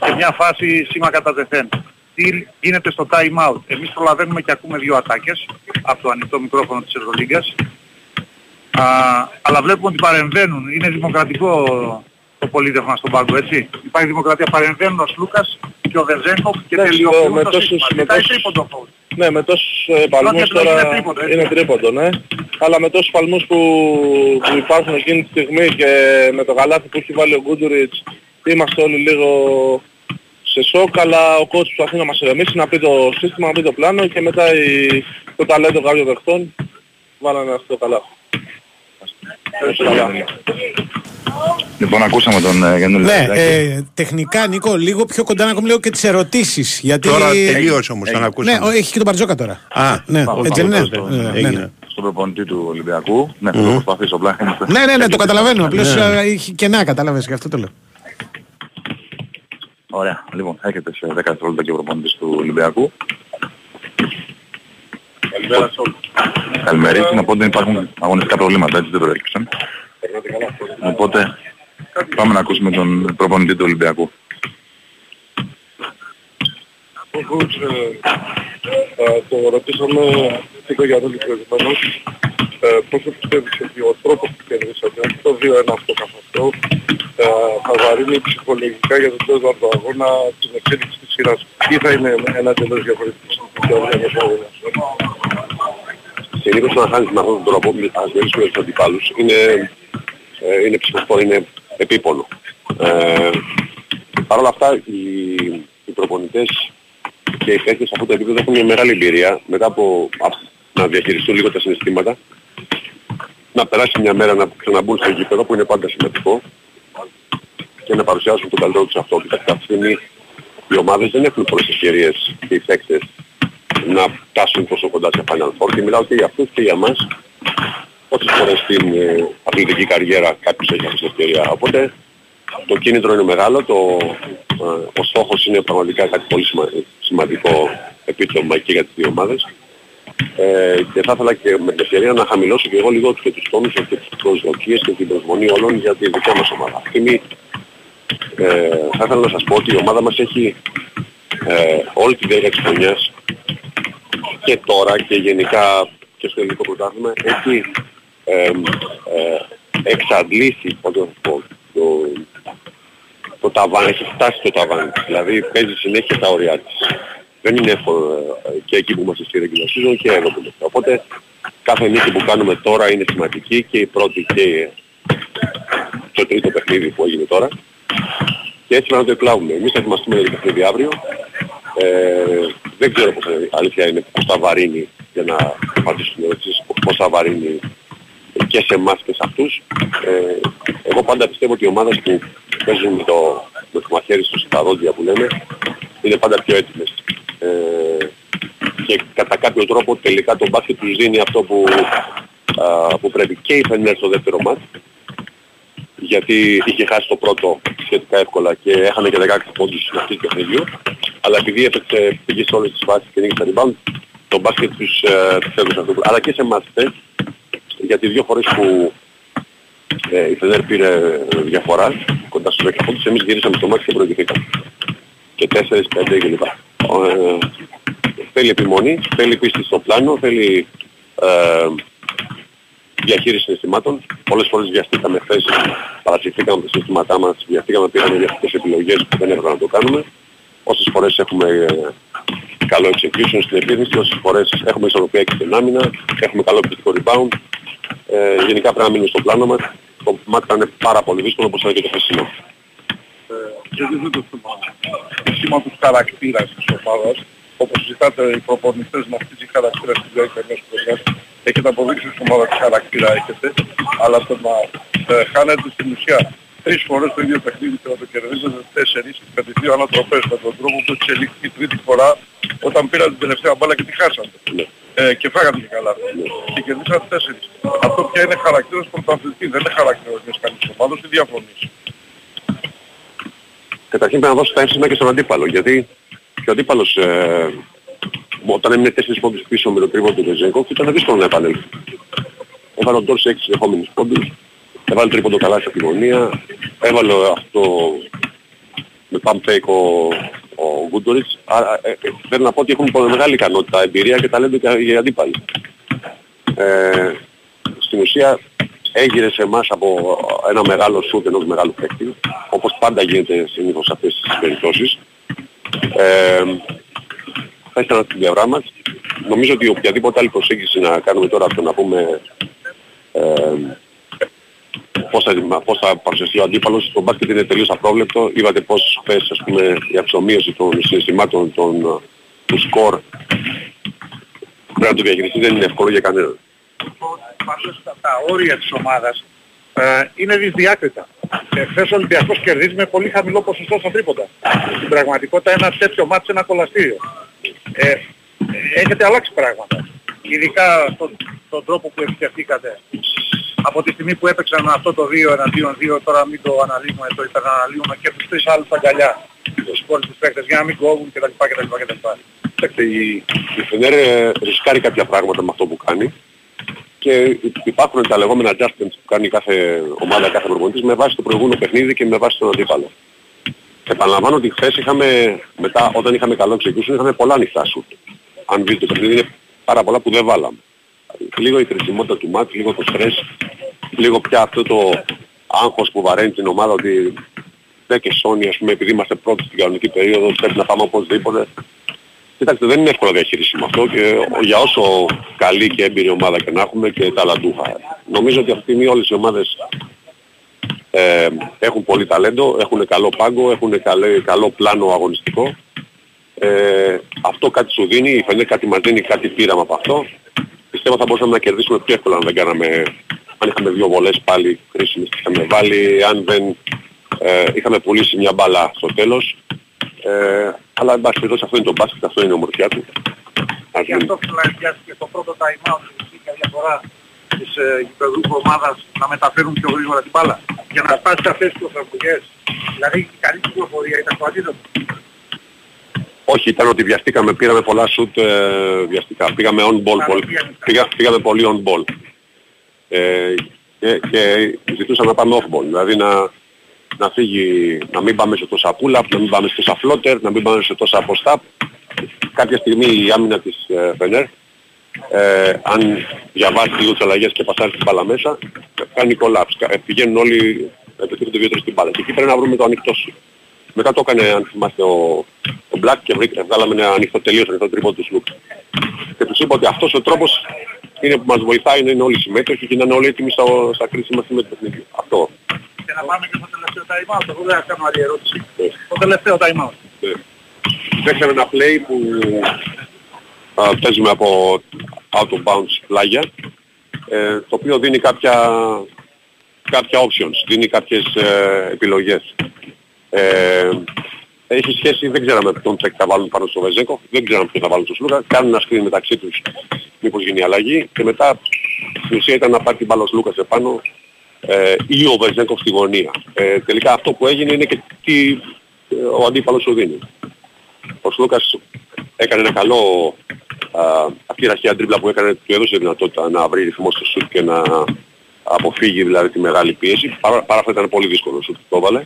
και μια φάση σήμα κατά τεθέν. Τι γίνεται στο time out? Εμείς προλαβαίνουμε και ακούμε δύο ατάκες από το ανοιχτό μικρόφωνο της Euroleague. Αλλά βλέπουμε ότι παρεμβαίνουν. Είναι δημοκρατικό το πολίτευμα στον πάγκο, έτσι. Υπάρχει δημοκρατία. Παρεμβαίνουν ο Σλούκας και ο Βεζένκοφ και τελειοποιούν το σύστημα. Μετά είναι τρίποντο. Ναι, με τόσους παλμούς τώρα είναι τρίποντο, ναι. Αλλά με τόσους παλμούς που υπάρχουν εκείνη τη στιγμή και με το γαλάτι που έχει βάλει ο Γκούντουριτς, είμαστε όλοι λίγο σε σοκ, αλλά ο coach προσπαθεί να μας ηρεμήσει, να πει το σύστημα, να πει το πλάνο και μετά το ταλέντο κάποιων παιχτών βάλανε αυτό καλά. Λοιπόν, ακούσαμε τον Γιάννη Λαρεντζάκη. Ναι, τεχνικά, Νίκο, λίγο πιο κοντά να ακούμε λίγο και τις ερωτήσεις. Γιατί... Τώρα τελείωσε όμως, τον ακούσαμε. Ναι, έχει και τον Μπαρτζόκα τώρα. Α, ναι, έτσι ναι. Στον προπονητή του Ολυμπιακού. Ναι, θα το προσπαθήσω πλάι. Ναι, το καταλαβαίνω. Απλώς είχε κενά, καταλαβαίνεις, και αυτό το λέω. Ωραία, λοιπόν, έχετε σε 10 δευτερόλεπτα και ο προπονητής του Ολυμπιακού. Καλημέρα σε όλους. Καλημέρα, να πω ότι υπάρχουν αγωνιστικά προβλήματα, έτσι δεν το έριξαν. Οπότε πάμε να ακούσουμε τον προπονητή του Ολυμπιακού. Το ρωτήσαμε λίγο για το προηγουμένως. Πόσο πιστεύεις ότι ο τρόπος που κερδίσατε, το 2-1 αυτό καθ' αυτό, θα βαρύνει ψυχολογικά για τον τέλος του αγώνα την εξέλιξη της σειράς, ή θα είναι ένα τελείως διαφορετικό αγώνα? Σε λίγο να χάνεις με αυτόν τον τρόπο, ας μιλήσουμε για τους αντιπάλους, είναι ψυχοφόρο, είναι επίπονο. Παρ' όλα αυτά, οι προπονητές και οι παίκτες από το επίπεδο έχουν μια μεγάλη εμπειρία, μετά από να διαχειριστούν λίγο τα συναισθήματα, να περάσει μια μέρα να ξαναμπούν στο γήπεδο που είναι πάντα σημαντικό και να παρουσιάσουν τον καλύτερο τους αυτό. Κοιτάξτε, αυτή τη στιγμή οι ομάδες δεν έχουν πολλές ευκαιρίες και οι παίκτες να φτάσουν τόσο κοντά σε Final Four, και μιλάω και για αυτούς και για εμάς. Όσες φορές στην αθλητική καριέρα κάποιος έχει αυτή την ευκαιρία. Οπότε το κίνητρο είναι μεγάλο, ο στόχος είναι πραγματικά κάτι πολύ σημαντικό επίτευγμα και για τις δύο ομάδες. Και θα ήθελα και με την ευκαιρία να χαμηλώσω και εγώ λίγο και τους τόνους και τις προσδοκίες και την προσμονή όλων για τη δική μας ομάδα. Αυτή θα ήθελα να σας πω ότι η ομάδα μας έχει όλη τη διάρκεια της χρονιάς και τώρα και γενικά και στο ελληνικό πρωτάθλημα έχει εξαντλήσει το ταβάνι, έχει φτάσει το ταβάνι. Δηλαδή παίζει συνέχεια τα όρια της. Δεν είναι εύκολο και εκεί που είμαστε στη regular season και εδώ που είμαστε. Οπότε κάθε νίκη που κάνουμε τώρα είναι σημαντική και η πρώτη και το τρίτο παιχνίδι που έγινε τώρα. Και έτσι να το εκλάβουμε. Εμείς θα ετοιμαστούμε για το παιχνίδι αύριο. Δεν ξέρω πώς είναι, αλήθεια είναι, πώς θα βαρύνει, για να απαντήσουμε έτσι, πώς θα βαρύνει και σε εμάς και σε αυτούς. Εγώ πάντα πιστεύω ότι οι ομάδες που παίζουν με το μαχαίρι στους τα δόντια που λέμε είναι πάντα πιο έτοιμες. Και κατά κάποιο τρόπο τελικά το μπάσκετ τους δίνει αυτό που πρέπει. Και η Φενέρ στο δεύτερο μάτς, γιατί είχε χάσει το πρώτο σχετικά εύκολα και έχανε και 16 πόντους στην αρχή του παιχνιδιού, αλλά επειδή έπαιξε πήγε σε όλες τις φάσεις και νίκησε rebound, το μπάσκετ τους έδωσε αυτό. Αλλά και σε εμάς, γιατί δύο φορές που η Φενέρ πήρε διαφορά κοντά στους 10 πόντους, εμείς γυρίσαμε στο μάτς και προηγηθήκαμε. Και 4-5 κλπ. Θέλει επιμονή, θέλει πίστη στο πλάνο, θέλει διαχείριση συναισθημάτων. Πολλές φορές βιαστήκαμε χθες, παρασυρθήκαμε τα συστήματά μας, πήραμε διαφορετικές επιλογές που δεν έπρεπε να το κάνουμε. Όσες φορές έχουμε καλό execution στην επίθεση, όσες φορές έχουμε ισορροπία και στην άμυνα, έχουμε καλό επιθετικό rebound. Γενικά πρέπει να μείνουμε στο πλάνο μας. Το μάτι ήταν πάρα πολύ δύσκολο, όπως ήταν και το χθεσινό. Και δεν το θέμα του σήματος χαρακτήρας της ομάδας, όπως ζητάτε οι προπονητές να χτίζει χαρακτήρα στη διάρκεια μιας χρονιάς, έχετε αποδείξει στην ομάδα τι χαρακτήρα έχετε, αλλά το να χάνετε στην ουσία τρεις φορές το ίδιο παιχνίδι και να το κερδίζετε 4 με τις δύο ανατροπές, με τον τρόπο που εξελίχθηκε τρίτη φορά όταν πήρατε την τελευταία μπάλα και τη χάσατε. Και φάγατε και καλά. Και κερδίσατε 4. Αυτό πια είναι χαρακτήρας πρωταθλητή, δεν είναι χαρακτήρας μιας καλής ομάδας, ή διαφωνείς? Καταρχήν πρέπει να δώσω τα έμψημα και στον αντίπαλο, γιατί και ο αντίπαλος όταν έμεινε 4 πόντους πίσω με το τρίβο του Βεζένκοφ ήταν δύσκολο να επανέλθει. Έβαλε ο Ντόρ σε 6 συνεχόμενους πόντους, έβαλε τρίποντο καλά στην κοινωνία, έβαλε αυτό με παμπέικ ο Γκούντοριτς. Άρα θέλω να πω ότι έχουν μεγάλη ικανότητα, εμπειρία και ταλέντο και οι αντίπαλοι. Στην ουσία έγινε σε εμάς από ένα μεγάλο σούτ ενός μεγάλου παίκτη, όπως πάντα γίνεται συνήθως σε αυτές τις περιπτώσεις. Θα ήθελα στην πλευρά μας. Νομίζω ότι οποιαδήποτε άλλη προσέγγιση να κάνουμε τώρα, αυτό να πούμε πώς θα παρουσιαστεί ο αντίπαλος. Το μπάσκετ είναι τελείως απρόβλεπτο. Είδατε πώς πέσει, ας πούμε, η αξιομοίωση των συναισθημάτων του σκορ. Πρέπει να το διαχειριστεί, δεν είναι εύκολο για κανέναν. Πάντως τα όρια της ομάδας είναι δυσδιάκριτα. Χθες ο Ολυμπιακός κερδίζει με πολύ χαμηλό ποσοστό στα τρίποντα. Στην πραγματικότητα ένα τέτοιο μάτς, ένα κολαστήριο. Έχετε αλλάξει πράγματα. Ειδικά στον τρόπο που επισκεφτήκατε. Από τη στιγμή που έπαιξαν αυτό το 2 εναντίον 2, τώρα μην το αναλύουμε, το υπεραναλύουμε και τους τρεις άλλους αγκαλιά. Τους υπόλοιπους παίκτες για να μην κόβουν κτλ. Κοιτάξτε, η Φενέρ ρισκάρει κάποια πράγματα με αυτό που κάνει. Και υπάρχουν τα λεγόμενα adjustments που κάνει κάθε ομάδα, κάθε προπονητής με βάση το προηγούμενο παιχνίδι και με βάση τον αντίπαλο. Επαναλαμβάνω ότι χθες είχαμε, μετά όταν είχαμε καλό εξεκούσει, είχαμε πολλά ανοιχτά σουτ. Αν δείτε το παιχνίδι, είναι πάρα πολλά που δεν βάλαμε. Λίγο η χρησιμότητα του μάτς, λίγο το στρες, λίγο πια αυτό το άγχος που βαραίνει την ομάδα ότι δεν και σώνει, ας πούμε, επειδή είμαστε πρώτοι στην κανονική περίοδο, πρέπει να πάμε οπωσδήποτε. Κοιτάξτε, δεν είναι εύκολο διαχείρισιμο αυτό και για όσο καλή και έμπειρη ομάδα και να έχουμε και ταλαντούχα. Νομίζω ότι αυτή τη στιγμή όλες οι ομάδες έχουν πολύ ταλέντο, έχουν καλό πάγκο, έχουν καλό πλάνο αγωνιστικό. Αυτό κάτι σου δίνει, η Φενέρ κάτι μας δίνει, κάτι πήραμε από αυτό. Πιστεύω θα μπορούσαμε να κερδίσουμε πιο εύκολα αν δεν κάναμε, αν είχαμε δύο βολές πάλι χρήσιμες που είχαμε βάλει, αν δεν είχαμε πουλήσει μια μπάλα στο τέλος. Αλλά εν πάση περιπτώσει αυτό είναι το μπάσκετ, αυτό είναι η ομορφιά του. Γι' αυτό φυλακιάστηκε το πρώτο time out που είχε διαφορά της γηπεδούχου ομάδας να μεταφέρουν πιο γρήγορα την μπάλα για να σπάσει αυτές τις προσαρμογές. Δηλαδή η καλή κυκλοφορία ήταν το αντίδοτο. Όχι, ήταν ότι βιαστήκαμε, πήραμε πολλά σουτ βιαστικά. Πήγαμε on ball, πήγαμε πολύ on ball. Και ζητούσαμε να πάμε off ball, δηλαδή να φύγει, να μην πάμε σε τόσα pull-up, να μην πάμε σε τόσα floater, να μην πάμε σε τόσα post-up. Κάποια στιγμή η άμυνα της Φενέρ, αν διαβάσει λίγο τις αλλαγές και πασάρει την μπάλα μέσα, κάνει collapse. Πηγαίνουν όλοι, επιτρέπονται δύο-τρεις την μπάλα. Και εκεί πρέπει να βρούμε το ανοιχτό σου. Μετά το έκανε, αν θυμάστε, ο Black και βγάλαμε ένα ανοιχτό τελείως, ανοιχτό τρίπον του Σλούκ. Και τους είπα ότι αυτός ο τρόπος είναι που μας βοηθάει να είναι όλοι συμμέτοχοι και να είναι όλοι έτοιμοι στα κρίσιμα στιγμή του παιχνιδιού. Αυτό. Και να πάμε και στο τελευταίο time out, εγώ δεν θα κάνω άλλη ερώτηση. Το τελευταίο time out. Παίξαμε ένα play που παίζουμε από out of bounds πλάγια, το οποίο δίνει κάποια options, δίνει κάποιες επιλογές. Έχει σχέση, δεν ξέραμε ποιον θα βάλουν πάνω στο Βεζένκοφ, δεν ξέραμε ποιον θα βάλουν στο Σλούκα, κάνουν ένα screen μεταξύ τους μήπως γίνει αλλαγή και μετά η ουσία ήταν να πάρει την μπάλα ο Σλούκας επάνω ή ο Βεζένκοφ στη γωνία. Τελικά αυτό που έγινε είναι και τι ο αντίπαλος σου δίνει. Ο Σλούκας έκανε ένα καλό, αυτή η ραχαία τρίπλα που έκανε του έδωσε δυνατότητα να βρει ρυθμό στο σουτ και να αποφύγει δηλαδή τη μεγάλη πίεση. Παρά αυτό ήταν πολύ δύσκολο σουτ που το έβαλε.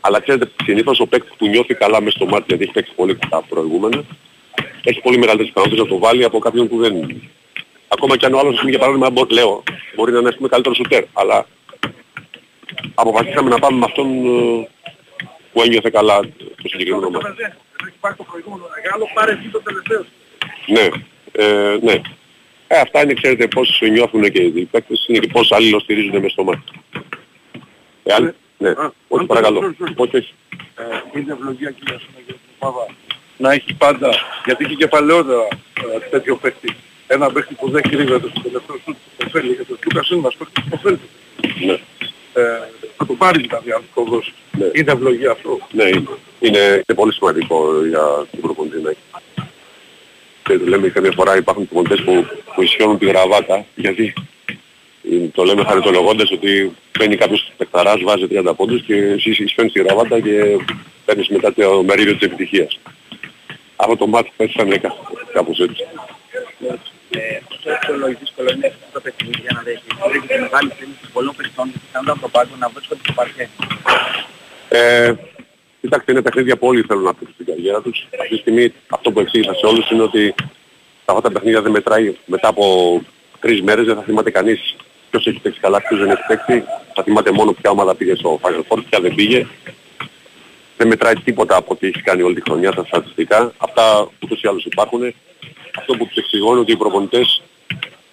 Αλλά ξέρετε, συνήθως ο παίκτης που νιώθει καλά μες στο μάτι, γιατί έχει παίξει πολύ τα προηγούμενα, έχει πολύ μεγαλύτερες πιθανότητες να το βάλει από κάποιον που δεν είναι. Ακόμα και αν ο άλλος, για παράδειγμα, λέω, μπορεί να είναι ας πούμε καλύτερο σουτέρ, αλλά αποφασίσαμε να πάμε με αυτόν που ένιωθε καλά το συγκεκριμένο μάτι. Δεν έχει πάρει το προηγούμενο μεγάλο, πάρε εσύ το τελευταίο. Ναι, ναι. Αυτά είναι, ξέρετε, πώς νιώθουν και οι παίκτες, είναι και πώς αλληλοστηρίζονται μες στο μάτι. Ναι, όχι παρακαλώ. Όχι. Είναι ευλογία κυρία Σουναγιώτη να έχει πάντα, γιατί είχε κεφαλαιότερα τέτοιο παίκτη. Ένα παίκτη που δεν κρύβεται στο τελευταίο σου κεφέλι, γιατί ο Σλούκας είναι ένας παίκτης που φέρνει. Ναι. Θα το πάρει δηλαδή αν το δώσει. Είναι ευλογία αυτό. Ναι, είναι πολύ σημαντικό για την προπονητή να έχει. Και το λέμε καμιά φορά υπάρχουν προπονητές που ισιώνουν τη γραβάτα, γιατί το λέμε χαριτολογώντας ότι παίρνει κάποιος παιχταράς, βάζει 30 πόντους και εσύ εισφέρνεις τη γραβάτα και παίρνεις μετά το μερίδιο της επιτυχίας. Αυτό το μάτι πες σαν έκανα κάπως έτσι. Το εύκολο ή δύσκολο είναι αυτό το παιχνίδι για να διαχειριστεί τη μεγάλη κλίμακα πολλών παιχτών και κάνουν από το πάγκο να βρίσκονται στο παρκέ. Κοιτάξτε, είναι παιχνίδια που όλοι θέλουν να πούν στην καριέρα τους. Αυτή τη στιγμή αυτό που εξήγησα σε όλους είναι ότι αυτά τα παιχνίδια δεν μετράει μετά από 3 μέρες, δεν θα θυμάται κανείς ποιος έχει παίξει καλά, ποιος δεν έχει παίξει. Θα θυμάται μόνο ποια ομάδα πήγε στο Final Four, ποια δεν πήγε. Δεν μετράει τίποτα από ό,τι έχει κάνει όλη τη χρονιά στα στατιστικά. Αυτά ούτως ή άλλως υπάρχουν. Αυτό που τους εξηγώνει ότι οι προπονητές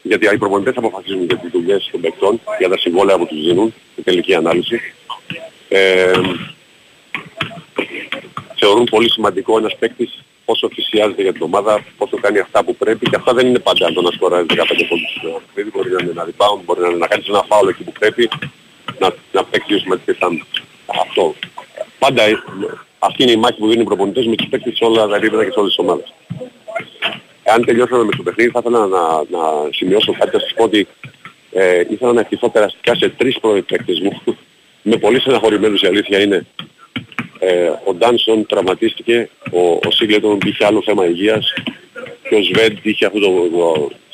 γιατί οι προπονητές αποφασίζουν για τις δουλειές των παικτών, για τα συμβόλαια που τους δίνουν, η τελική ανάλυση. Θεωρούν πολύ σημαντικό ένας παίκτης πόσο θυσιάζεται για την ομάδα, πόσο κάνει αυτά που πρέπει, και αυτά δεν είναι πάντα το να σκοράζει 15 πόντους. Μπορεί να είναι ένα rebound, μπορεί να κάνεις ένα φάουλο εκεί που πρέπει, να παίξει σημαντικές άμυνες. Αυτό. Πάντα αυτή είναι η μάχη που δίνουν οι προπονητές με τους παίκτες σε όλα τα επίπεδα και σε όλες τις ομάδες. Αν τελειώσαμε με το παιχνίδι, θα ήθελα να σημειώσω κάτι, να σας πω ότι ήθελα να ευχηθώ περαστικά σε τρεις πρώην παίκτες μου. Με πολύ στεναχωρημένους, η αλήθεια είναι. Ο Ντάνσον τραυματίστηκε, ο Σίγκλετον είχε άλλο θέμα υγείας και ο Σβέντ είχε αυτό το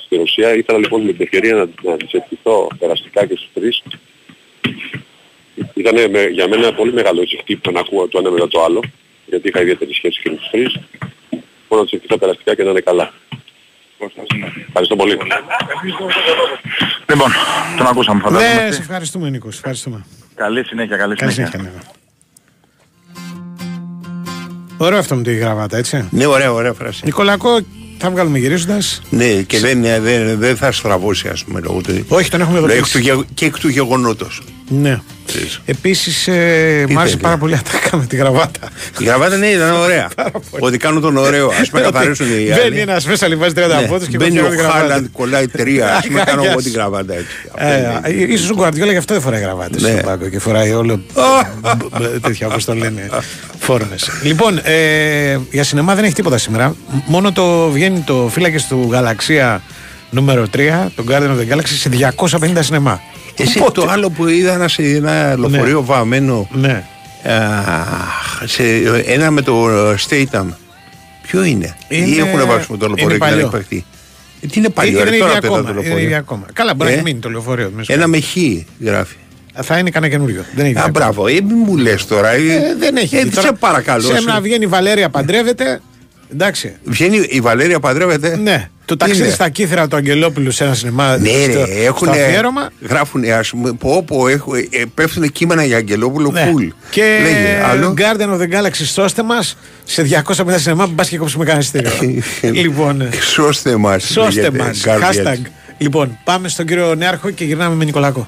στην ουσία. Ήθελα λοιπόν με την ευκαιρία να τις ευχηθώ περαστικά και στους τρεις. Ήταν για μένα πολύ μεγάλο ευχή που να ακούω το ένα μετά το άλλο, γιατί είχα ιδιαίτερη σχέση και με τους τρεις. Μπορώ να τους ευχηθώ περαστικά και να είναι καλά. Ευχαριστώ πολύ. Λοιπόν, τον ακούσαμε, φαντάζομαι. Ναι, σε ευχαριστούμε, Νίκο. Καλή συνέχεια, καλή συνέχεια. Ωραίο αυτό με τη γραβάτα, έτσι. Ναι, ωραία φράση. Νικολακό, θα βγάλουμε γυρίζοντας. Ναι, και δεν θα στραβώσει, ας πούμε, λόγω του. Όχι, τον έχουμε δοκιμάσει. Και εκ του γεγονότος. Ναι. Επίσης, μου άρεσε πάρα πολύ ατάκα με τη γραβάτα. Η γραβάτα, ναι, ήταν ωραία. Ότι κάνουν τον ωραίο, ας πούμε, καθαρίσουν οι άλλοι. Μπαίνει ένας μέσα, λιβάζει 30 πόντους και μπαίνει ο Χάλαντ, κολλάει 3. Ας πούμε, κάνω εγώ την γραβάτα έτσι. Ίσως ο Γκουαρντιόλα γι' αυτό δεν φοράει γραβάτες στον πάγκο και φοράει όλο τέτοια, όπως το λένε, φόρμες. Λοιπόν, για σινεμά δεν έχει τίποτα σήμερα. Μόνο το βγαίνει το Φύλακες του Γαλαξία νούμερο 3, τον Guardian of the Galaxy, σε 250 σινεμά. Εσύ το άλλο που είδα σε ένα λεωφορείο βαμμένο, ναι. Σε ένα με το Statham. Ποιο είναι? Ή έχουν βάψει με το λεωφορείο και να υπαχθεί? Τι είναι παλιό, ρε, τώρα πέτα το λεωφορείο. Καλά, μπορεί να μείνει το λεωφορείο. Ένα με χ γράφει. Θα είναι κανένα καινούριο. Α, μπράβο, μην μου λες τώρα. Δεν έχει. Σε παρακαλώ. Σε να βγαίνει η Βαλέρια παντρεύεται. Εντάξει. Βγαίνει η Βαλέρια παντρεύεται. Ναι. Το ταξίδι στα κύθρα του Αγγελόπουλου σε ένα σινεμά. Ναι, στο αφιέρωμα. Γράφουνε, ας πούμε, πέφτουν κείμενα για Αγγελόπουλο. Ναι. Cool. Και Guardian of the Galaxy, σώστε μας, σε 250 σινεμά που μπας και κόψουμε κανένα εισιτήριο. Λοιπόν. Σώστε μας. Σώστε μας. Hashtag. Λοιπόν, πάμε στον κύριο Νέαρχο και γυρνάμε με Νικολακό.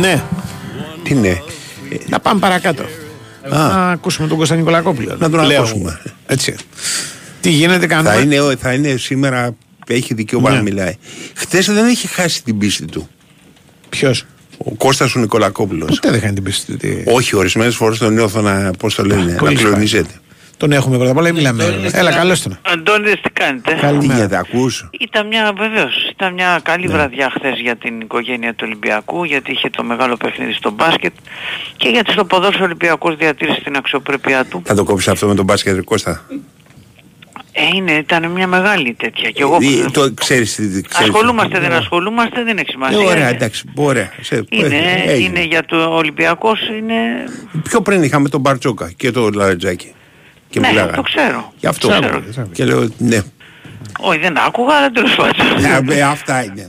Ναι. Τι ναι. Να πάμε παρακάτω. Να ακούσουμε τον Κωνσταντινούπολη. Να τον ακούσουμε. Έτσι. Τι γίνεται, κανένα. Θα είναι σήμερα, έχει δικαίωμα να μιλάει. Χθες δεν έχει χάσει την πίστη του. Ποιος? Ο Κώστας ο Νικολακόπουλος. Ποτέ δεν χάνει την πίστη του. Όχι, ορισμένες φορές τον νιώθω να, πώς το λένε, να κλονίζεται. Τον έχουμε πρώτα απ' όλα, μιλάμε. Έλα, καλώς τον. Αντώνης, τι κάνετε? Καλημέρα. Τι ακούς? Ήταν μια καλή βραδιά χθες για την οικογένεια του Ολυμπιακού, γιατί είχε το μεγάλο παιχνίδι στο μπάσκετ και γιατί στο ποδόσφαιρο ο Ολυμπιακός διατήρησε την αξιοπρέπειά του. Θα το κόψεις αυτό με τον μπάσκετ, Κώστα? Ήταν μια μεγάλη τέτοια. Και εγώ ασχολούμαστε, δεν ασχολούμαστε, δεν έχει σημασία. Ωραία, εντάξει, ωραία. Είναι για το Ολυμπιακός, είναι. Πιο πριν είχαμε τον Μπαρτσόκα και τον Λαρεντζάκη. Ναι, το ξέρω. Γι' αυτό και λέω ναι. Όχι, δεν άκουγα, αλλά τέλος πάντων. Αυτά είναι.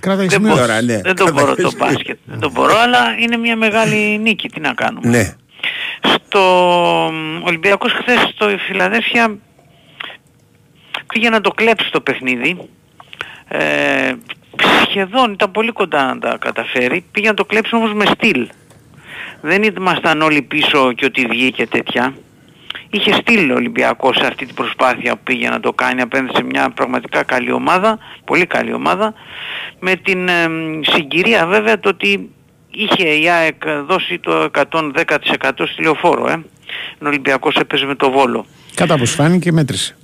Δεν το μπορώ το μπάσκετ. Δεν το μπορώ, αλλά είναι μια μεγάλη νίκη. Τι να κάνουμε. Ναι. Στο Ολυμπιακός χθες στο Φιλαδέλφια πήγε να το κλέψει το παιχνίδι. Σχεδόν ήταν πολύ κοντά να τα καταφέρει. Πήγε να το κλέψει όμως με στυλ. Δεν ήμασταν όλοι πίσω και ότι βγήκε τέτοια. Είχε στείλει ο Ολυμπιακός σε αυτή την προσπάθεια που πήγε να το κάνει απέναντι σε μια πραγματικά καλή ομάδα, πολύ καλή ομάδα, με την συγκυρία βέβαια το ότι είχε η ΑΕΚ δώσει το 110% στη Λεωφόρο. Ο Ολυμπιακός έπαιζε με το Βόλο. Κατά πως φάνηκε, μέτρησε.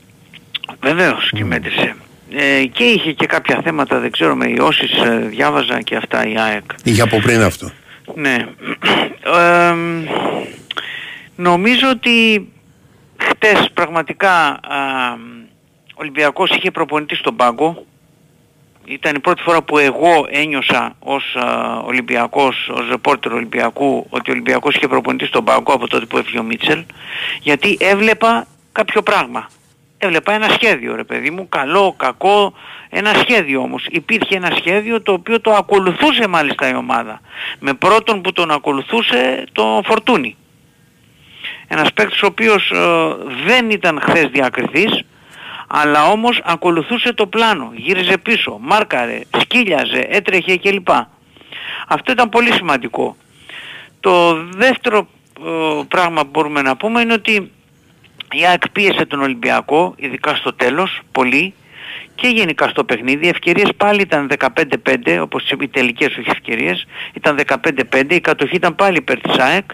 Βεβαίως και μέτρησε. Και είχε και κάποια θέματα, δεν ξέρω, με ιώσεις, διάβαζα και αυτά η ΑΕΚ. Είχε από πριν αυτό. Ναι. Νομίζω ότι χτες πραγματικά ο Ολυμπιακός είχε προπονητή στον πάγκο. Ήταν η πρώτη φορά που εγώ ένιωσα ως Ολυμπιακός, ως ρεπόρτερ Ολυμπιακού, ότι ο Ολυμπιακός είχε προπονητή στον πάγκο από τότε που έφυγε ο Μίτσελ, γιατί έβλεπα κάποιο πράγμα. Έβλεπα ένα σχέδιο, ρε παιδί μου, καλό, κακό, ένα σχέδιο όμως. Υπήρχε ένα σχέδιο το οποίο το ακολουθούσε μάλιστα η ομάδα. Με πρώτον που τον ακολουθούσε το Φορτούνι. Ένας παίκτης ο οποίος δεν ήταν χθες διακριθής, Αλλά όμως ακολουθούσε το πλάνο, γύριζε πίσω, μάρκαρε, σκύλιαζε, έτρεχε κλπ. Αυτό ήταν πολύ σημαντικό. Το δεύτερο πράγμα που μπορούμε να πούμε είναι ότι η ΑΕΚ πίεσε τον Ολυμπιακό, ειδικά στο τέλος, πολύ, και γενικά στο παιχνίδι. Οι ευκαιρίες πάλι ήταν 15-5, όπως οι τελικές όχι ευκαιρίες, ήταν 15-5, η κατοχή ήταν πάλι υπέρ της ΑΕΚ,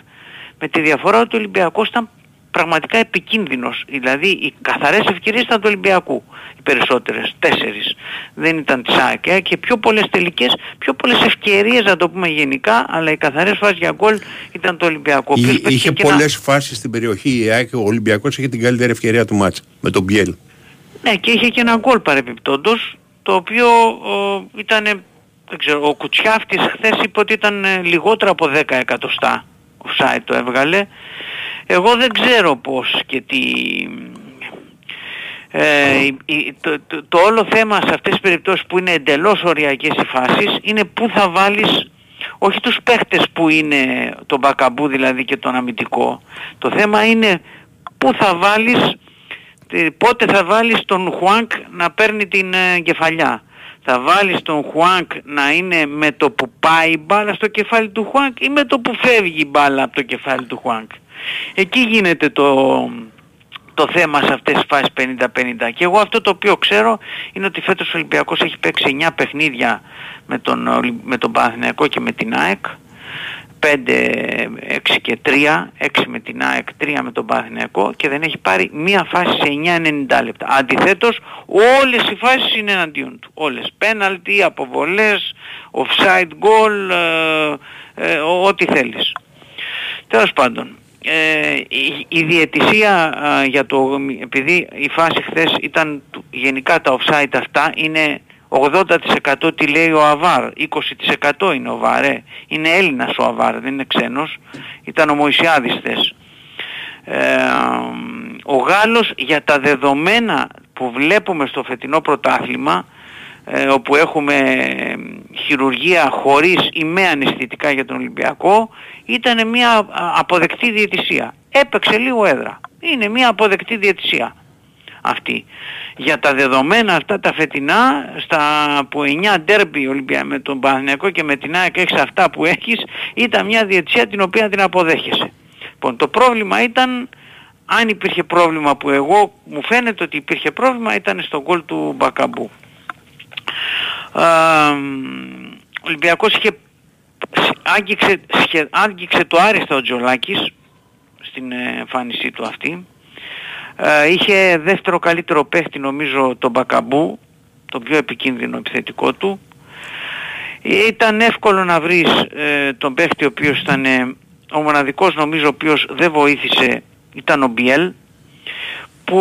με τη διαφορά ότι ο Ολυμπιακός ήταν πραγματικά επικίνδυνος. Δηλαδή οι καθαρές ευκαιρίες ήταν του Ολυμπιακού, οι περισσότερες, 4, δεν ήταν της ΑΕΚ, και πιο πολλές τελικές, πιο πολλές ευκαιρίες να το πούμε γενικά, αλλά οι καθαρές φάσεις για γκολ ήταν του Ολυμπιακού. Είχε πολλές φάσεις στην περιοχή η ΑΕΚ, ο Ολυμπιακός είχε την καλύτερη ευκαιρία του μάτσα με τον Μπιέλ. Ναι, και είχε και ένα γκολ παρεπιπτόντος, το οποίο ήταν, δεν ξέρω, ο Κουτσιάφτης χθες είπε ότι ήταν λιγότερο από 10 εκατοστά, offside το έβγαλε. Εγώ δεν ξέρω πώς και τι... Το όλο θέμα σε αυτές τις περιπτώσεις που είναι εντελώς οριακές οι φάσεις είναι πού θα βάλεις, όχι τους παίχτες που είναι τον μπακαμπού δηλαδή και τον αμυντικό. Το θέμα είναι πού θα βάλεις, πότε θα βάλεις τον Χουάνκ να παίρνει την κεφαλιά. Θα βάλεις τον Χουάνκ να είναι με το που πάει η μπάλα στο κεφάλι του Χουάνκ ή με το που φεύγει η μπάλα από το κεφάλι του Χουάνκ. Εκεί γίνεται το θέμα σε αυτές τις φάσεις 50-50. Και εγώ αυτό το οποίο ξέρω είναι ότι φέτος ο Ολυμπιακός έχει παίξει 9 παιχνίδια με τον Παναθηναϊκό και με την ΑΕΚ. 5-6 και 3, 6 με την ΑΕΚ, 3 με τον Παναθηναϊκό, και δεν έχει πάρει μία φάση σε 9-90 λεπτά. Αντιθέτως όλες οι φάσεις είναι εναντίον του. Όλες. Πέναλτι, αποβολές, offside goal, ό,τι θέλεις. Τέλος πάντων, η διαιτησία επειδή η φάση χθες ήταν γενικά τα offside αυτά είναι 80% τι λέει ο Αβάρ, 20% είναι ο Βαρ, είναι Έλληνας ο Αβάρ, δεν είναι ξένος, ήταν ο Μωυσιάδης θες. Ο Γάλλος για τα δεδομένα που βλέπουμε στο φετινό πρωτάθλημα, όπου έχουμε χειρουργία χωρίς ή με αναισθητικά για τον Ολυμπιακό, ήταν μια αποδεκτή διαιτησία. Έπαιξε λίγο έδρα. Είναι μια αποδεκτή διαιτησία αυτή. Για τα δεδομένα αυτά τα φετινά, στα από 9 ντέρμπι με τον Παναθηναϊκό και με την ΑΕΚ έχεις αυτά που έχεις, ήταν μια διαιτησία την οποία την αποδέχεσαι. Λοιπόν, το πρόβλημα ήταν, αν υπήρχε πρόβλημα, που εγώ μου φαίνεται ότι υπήρχε πρόβλημα, ήταν στο γκολ του Μπακαμπού. Ο Ολυμπιακός άγγιξε το άριστα ο Τζολάκης στην εμφάνισή του αυτή. Είχε δεύτερο καλύτερο παίχτη νομίζω τον Μπακαμπού, τον πιο επικίνδυνο επιθετικό του. Ήταν εύκολο να βρεις τον παίχτη ο οποίος ήταν ο μοναδικός νομίζω ο οποίος δεν βοήθησε, ήταν ο Μπιέλ, που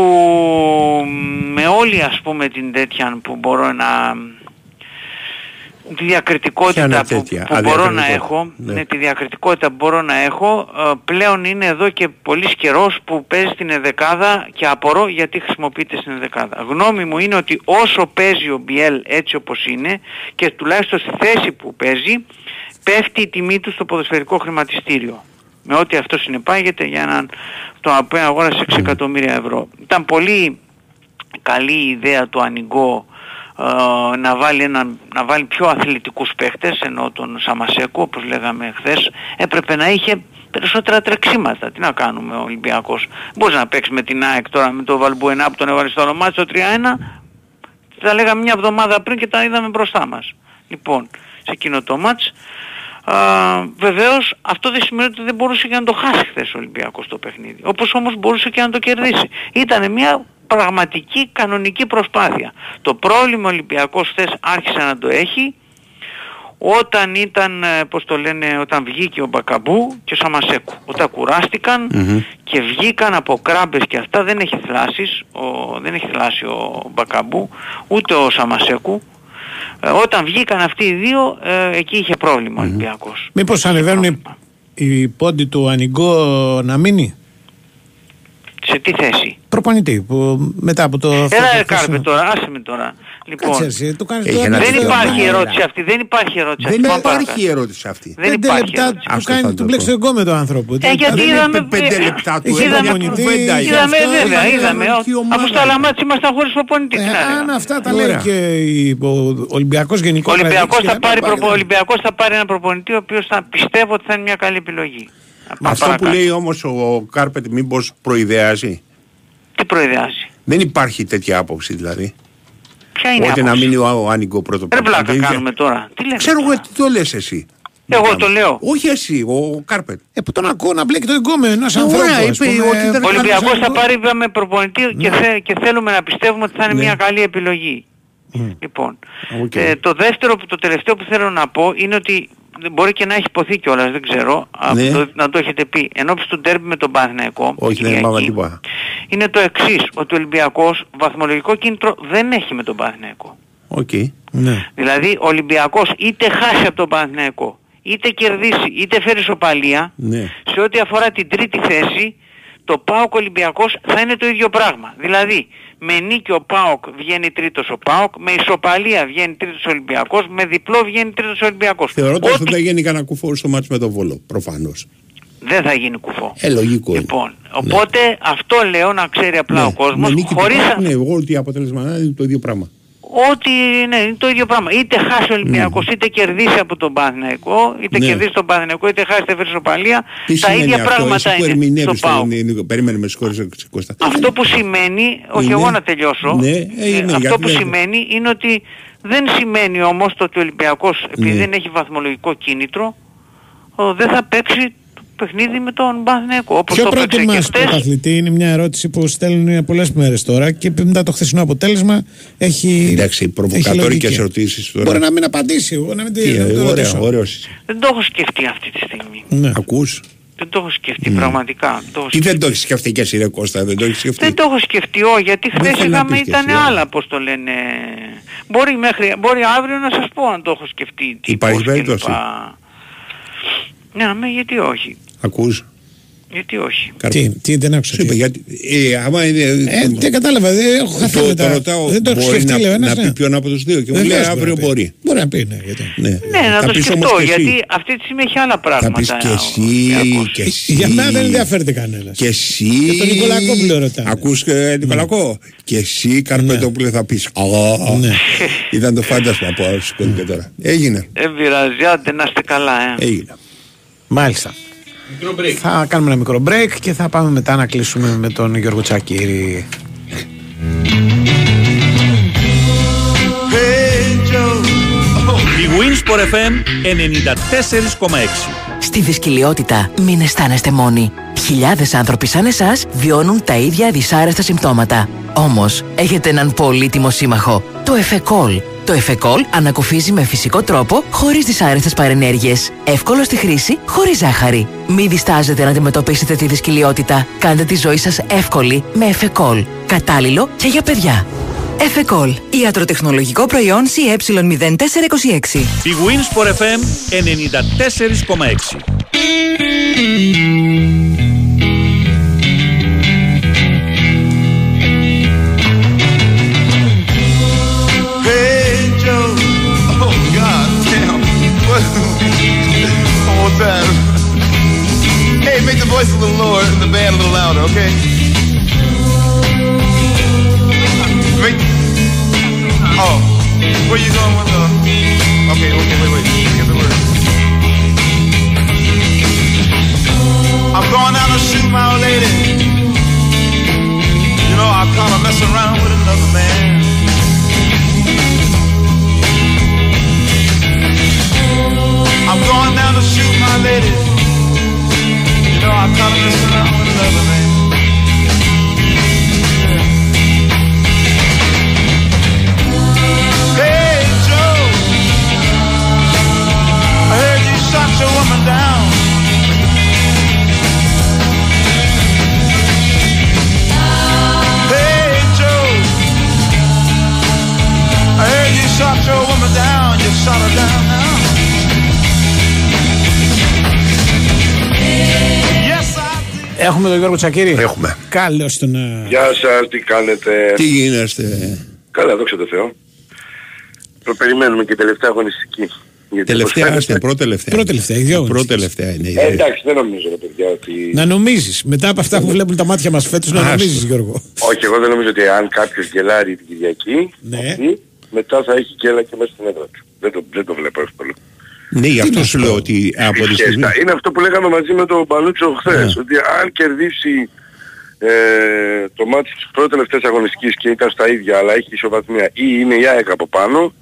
με όλη ας πούμε την τέτοια που μπορώ να... τη διακριτικότητα που μπορώ να έχω, ναι. Ναι, τη διακριτικότητα που μπορώ να έχω, πλέον είναι εδώ και πολύ καιρός που παίζει στην ενδεκάδα και απορώ γιατί χρησιμοποιείται στην ενδεκάδα. Γνώμη μου είναι ότι όσο παίζει ο Μπιέλ έτσι όπως είναι και τουλάχιστον στη θέση που παίζει, πέφτει η τιμή του στο ποδοσφαιρικό χρηματιστήριο, με ό,τι αυτό συνεπάγεται για έναν τον οποίο αγόρασε 6 εκατομμύρια ευρώ. Ήταν πολύ καλή η ιδέα του Ανιγκό να βάλει πιο αθλητικούς παίχτες, ενώ τον Σαμασέκο όπως λέγαμε χθες έπρεπε να είχε περισσότερα τρεξίματα. Τι να κάνουμε, ο Ολυμπιακός μπορείς να παίξει με την ΑΕΚ τώρα με τον Βαλμπουενά που τον έβαλε στο μάτς στο 3-1, τα λέγαμε μια εβδομάδα πριν και τα είδαμε μπροστά μας. Λοιπόν, σε εκείνο το μάτς βεβαίως αυτό δεν σημαίνει ότι δεν μπορούσε και να το χάσει χθες ο Ολυμπιακός το παιχνίδι, όπως όμως μπορούσε και να το κερδίσει. Ήταν μια πραγματική κανονική προσπάθεια. Το πρόβλημα Ολυμπιακός χθες άρχισε να το έχει όταν ήταν, πώς το λένε, όταν βγήκε ο Μπακαμπού και ο Σαμασέκου, όταν κουράστηκαν και βγήκαν από κράμπες και αυτά. Δεν έχει θλάσεις, δεν έχει θλάσει ο Μπακαμπού ούτε ο Σαμασέκου. Όταν βγήκαν αυτοί οι δύο, εκεί είχε πρόβλημα ο Ολυμπιακός. Μήπως ανεβαίνουν οι πόντοι του Ανιγκό να μείνει? Σε τι θέση? Προπονητή, που μετά από το... Κάρπε τώρα, άσε με τώρα. Λοιπόν, κάτσε, το κάνεις τώρα. Δεν υπάρχει ερώτηση αυτή. Δεν υπάρχει ερώτηση αυτή. Δεν υπάρχει ερώτηση αυτή. 5 λεπτά του κάνει του μπλέξει το εγκόμετο άνθρωπο. Γιατί είδαμε 5 λεπτά του εγκόμετο. Είδαμε, βέβαια, είδαμε. Από Σταλαμάτσι ήμασταν χωρίς προπονητή. Αν αυτά τα λέει και ο Ολυμπιακός γενικό. Ο Ολυμπιακός θα πάρει έναν προπονητή ο οποίος θα πιστεύω ότι θα είναι μια καλή επιλογή. Αυτό που λέει όμως ο Κάρπετ μήπως προειδεάζει. Τι προειδεάζει. Δεν υπάρχει τέτοια άποψη δηλαδή. Ότι να μείνει ο Άνικο πρωτοπροσωπικό. Δεν πλάκα κάνουμε τώρα. Τι λέμε. Ξέρω εγώ τι το λες εσύ. Εγώ το λέω. Όχι εσύ, ο Κάρπετ. Που τον ακούω να μπλέκει το εγκόμενο, ένας ανθρώπος. Ο Ολυμπιακός θα πάρει με προπονητή και θέλουμε να πιστεύουμε ότι θα είναι μια καλή επιλογή. Λοιπόν, το δεύτερο, το τελευταίο που θέλω να πω είναι ότι μπορεί και να έχει υποθεί κιόλας, δεν ξέρω, να το έχετε πει. Ενώπιση του ντέρμπι με τον Παναθηναϊκό. Όχι, δεν είπαμε τίποτα. Είναι το εξής, ότι ο Ολυμπιακός βαθμολογικό κίνητρο δεν έχει με τον Παναθηναϊκό. Okay. Ναι. Δηλαδή ο Ολυμπιακός είτε χάσει από τον Παναθηναϊκό, είτε κερδίσει, είτε φέρει σοπαλία, ναι. Σε ό,τι αφορά την τρίτη θέση, το ΠΑΟΚ Ολυμπιακός θα είναι το ίδιο πράγμα. Δηλαδή με νίκη ο ΠΑΟΚ βγαίνει τρίτος ο ΠΑΟΚ, με ισοπαλία βγαίνει τρίτος ο Ολυμπιακός, με διπλό βγαίνει τρίτος ο Ολυμπιακός. Θεωρώ ότι δεν γίνει κανένα κουφό στο μάτς με τον Βόλο, προφανώς. Δεν θα γίνει κουφό. Λογικό. Λοιπόν, οπότε ναι. Αυτό λέω να ξέρει απλά ναι. Ο κόσμος. Χωρίς... Ναι, εγώ ότι αποτέλεσμα είναι το ίδιο πράγμα. Ότι ναι, είναι το ίδιο πράγμα. Είτε χάσει ο Ολυμπιακός, είτε κερδίσει από τον Παναθηναϊκό, είτε ναι. Κερδίσει τον Παναθηναϊκό, είτε χάσει τη Βερσοπαλία. Τα ίδια αυτό, πράγματα είναι στο ΠΑΟΚ. Περίμενε με συγχωρείτε, Κώστα. Αυτό που σημαίνει, όχι εγώ να τελειώσω, αυτό που σημαίνει είναι ότι δεν σημαίνει όμως το ότι ο Ολυμπιακός, επειδή δεν έχει βαθμολογικό κίνητρο, δεν θα παίξει παιχνίδι με τον Παναθηναϊκό. Ποιο το πρώτο μας πρωταθλητή είναι μια ερώτηση που στέλνουν πολλές μέρες τώρα και μετά το χθεσινό αποτέλεσμα έχει. Εντάξει, προβοκατόρικες ερωτήσεις τώρα. Μπορεί να μην απαντήσει εγώ, να μην ωραίος. Δεν το έχω σκεφτεί αυτή τη στιγμή. Ναι. Ακούς. Δεν το έχω σκεφτεί πραγματικά. Τι δεν το έχεις σκεφτεί και εσύ, ρε Κώστα, δεν το έχεις σκεφτεί. Δεν το έχω σκεφτεί, γιατί χθες είχαμε ήταν άλλα, πώς το λένε. Μπορεί αύριο να σας πω αν το έχω σκεφτεί. Υπάρχει περίπτωση. Ναι, γιατί όχι. Ακούς. Γιατί όχι. Τι δεν άκουσα. Δεν κατάλαβα. Δεν το έχω σκεφτεί. Να πει ποιον από τους δύο και μου λέει αύριο μπορεί. Μπορεί να πει, ναι. Ναι, να το σκεφτώ. Γιατί αυτή τη στιγμή έχει άλλα πράγματα. Θα πεις και εσύ. Για μένα δεν ενδιαφέρεται κανένας. Και εσύ. Και τον Νικολακό που λέω ρωτάνε. Ακούς Νικολακό. Και εσύ Καρπετόπουλε θα πεις. Ήταν το φάντασμα που σηκώθηκε τώρα. Έγινε. Δεν πειράζει, να είστε καλά. Έγινε. Μάλιστα. Θα κάνουμε ένα μικρό break και θα πάμε μετά να κλείσουμε με τον Γιώργο Τσάκη. Big Wins FM 94,6. Στη δυσκολιότητα μην αισθάνεστε μόνοι. Χιλιάδες άνθρωποι σαν εσάς βιώνουν τα ίδια δυσάρεστα συμπτώματα. Όμως έχετε έναν πολύτιμο σύμμαχο, το Efecol. Το Efecol ανακουφίζει με φυσικό τρόπο, χωρίς δυσάρεστες παρενέργειες. Εύκολο στη χρήση, χωρίς ζάχαρη. Μη διστάζετε να αντιμετωπίσετε τη δυσκολιότητα. Κάντε τη ζωή σας εύκολη με Efecol. Κατάλληλο και για παιδιά. Efecol, ιατροτεχνολογικό προϊόν CE0426. Η Wins for FM 94,6. Hey, make the voice a little lower and the band a little louder, okay? Oh, where you going with the... Okay, wait, get the word. I'm going out to shoot my old lady. You know, I kind of mess around with another man. I'm going down to shoot my lady. You know, I thought of this when I was loving it. Hey, Joe, I heard you shot your woman down. Hey, Joe, I heard you shot your woman down. You shot her down now. Έχουμε τον Γιώργο Τσακίρη. Έχουμε. Καλώς τον. Γεια σας, τι κάνετε. Τι γίνεστε. Καλά, δόξα τω Θεώ. Το περιμένουμε και τελευταία αγωνιστική. Τελευταία, πρώτη τελευταία είναι. Εντάξει, δεν νομίζω, ρε παιδιά, ότι... Να νομίζεις, μετά από αυτά που βλέπουν τα μάτια μας φέτος, να νομίζεις, Γιώργο. Όχι, εγώ δεν νομίζω ότι αν κάποιος γελάρει την Κυριακή, αυτή, μετά θα έχει γέλα και μέσα στην έδρα του. Δεν το βλέπω εύκολο. Ναι, γι' αυτό σου λέω ότι από τη στιγμή... Είναι αυτό που λέγαμε μαζί με τον Πανούτσο χθες, ότι αν κερδίσει το μάτι της προτελευταίας αγωνιστικής και ήταν στα ίδια, αλλά έχει ισοβαθμία ή είναι η ΑΕΚ από πάνω,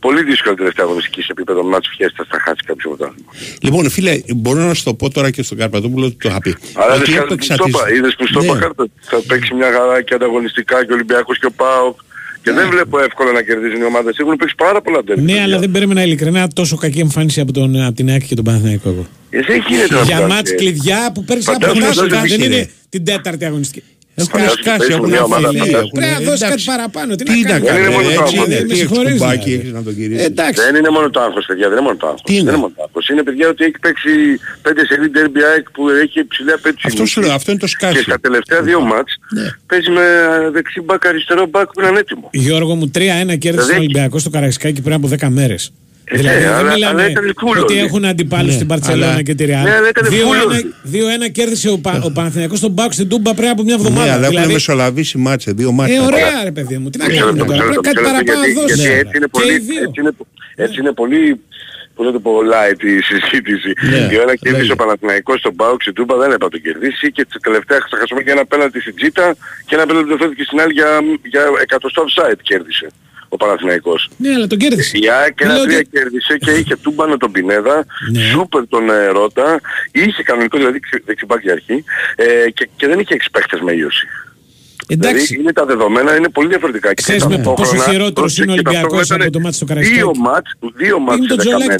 πολύ δύσκολα τελευταία αγωνιστική σε επίπεδο μάτσου Φιέστα θα χάσει κάποιο ποτά. Λοιπόν, φίλε, μπορώ να σου το πω τώρα και στον Καρπετόπουλο ότι το είχα πει. Αλλά δεν είδες που στο είπα, θα παίξει μια χαρά και ανταγωνιστικά και ο Ολυμπιακός και ο ΠΑΟΚ. Και δεν βλέπω εύκολα να κερδίζουν οι ομάδες. Έχουν παίξει πάρα πολλά τέτοια. Ναι, αλλά δεν περίμενα ειλικρινά τόσο κακή εμφάνιση από την ΑΕΚ και τον Παναθηναϊκό εγώ. Εσύ γίνεται αυτό. Για μάτς κλειδιά που παίρνεις ένα πρωτάθλημα, δεν είναι την τέταρτη αγωνιστική. Έχουν σκάσει από μια ομάδα. Πρέπει να δώσεις κάτι παραπάνω. Τι να κάνεις. Δεν είναι μόνο το άγχος, παιδιά. Δεν είναι μόνο το άγχος. Είναι, παιδιά, ότι έχει παίξει 5 σελίδες ντέρμπι ΑΕΚ που έχει ψηλά 5 σελίδες. Αυτό είναι το σκάσι. Και στα τελευταία δύο μάτς παίζει με δεξί μπακ, αριστερό μπακ που είναι έτοιμο. Γιώργο μου, 3-1 κέρδισε ο Ολυμπιακός στο Καραϊσκάκι πριν από 10 μέρες. Δηλαδή δεν μιλάμε ότι έχουν αντιπάλους στην Μπαρτσελώνα και τη Real. 2-1 κέρδισε ο Παναθηναϊκός στον ΠΑΟΚ στην Τούμπα πριν από μια εβδομάδα. Ναι, αλλά έχουν μεσολαβήσει μάτσε, δύο μάτσε. Ωραία, ρε παιδί μου, τι να κάνουμε τώρα, πρέπει κάτι παραπάνω δώσει. Έτσι είναι πολύ, πώς θα το πω, light η συζήτηση. 2-1 κέρδισε ο Παναθηναϊκός στον ΠΑΟΚ στην Τούμπα, δεν έπρεπε να το κερδίσει και τελευταία θα χάσουμε και ένα πέναλτι στην Τζίτα και ένα πέναλτι δόθηκε στην άλλη για 100 offside κέρδισε ο Παναθηναϊκός. Ναι, αλλά τον κέρδισε. Η ΑΕΚ ένα-τρία κέρδισε και είχε τούμπανο τον Πινέδα, σούπερ τον Ρώτα, είχε κανονικό δηλαδή δεξιμπάκι αρχή και δεν είχε εξπαίχτες με ίωση. Εντάξει. Δηλαδή είναι τα δεδομένα, είναι πολύ διαφορετικά. Ξέρεις με πόσο χειρότερος είναι ο Ολυμπιακός από το μάτι στο Καραϊσκάκι. Δύο μάτς σε 10 μέρες.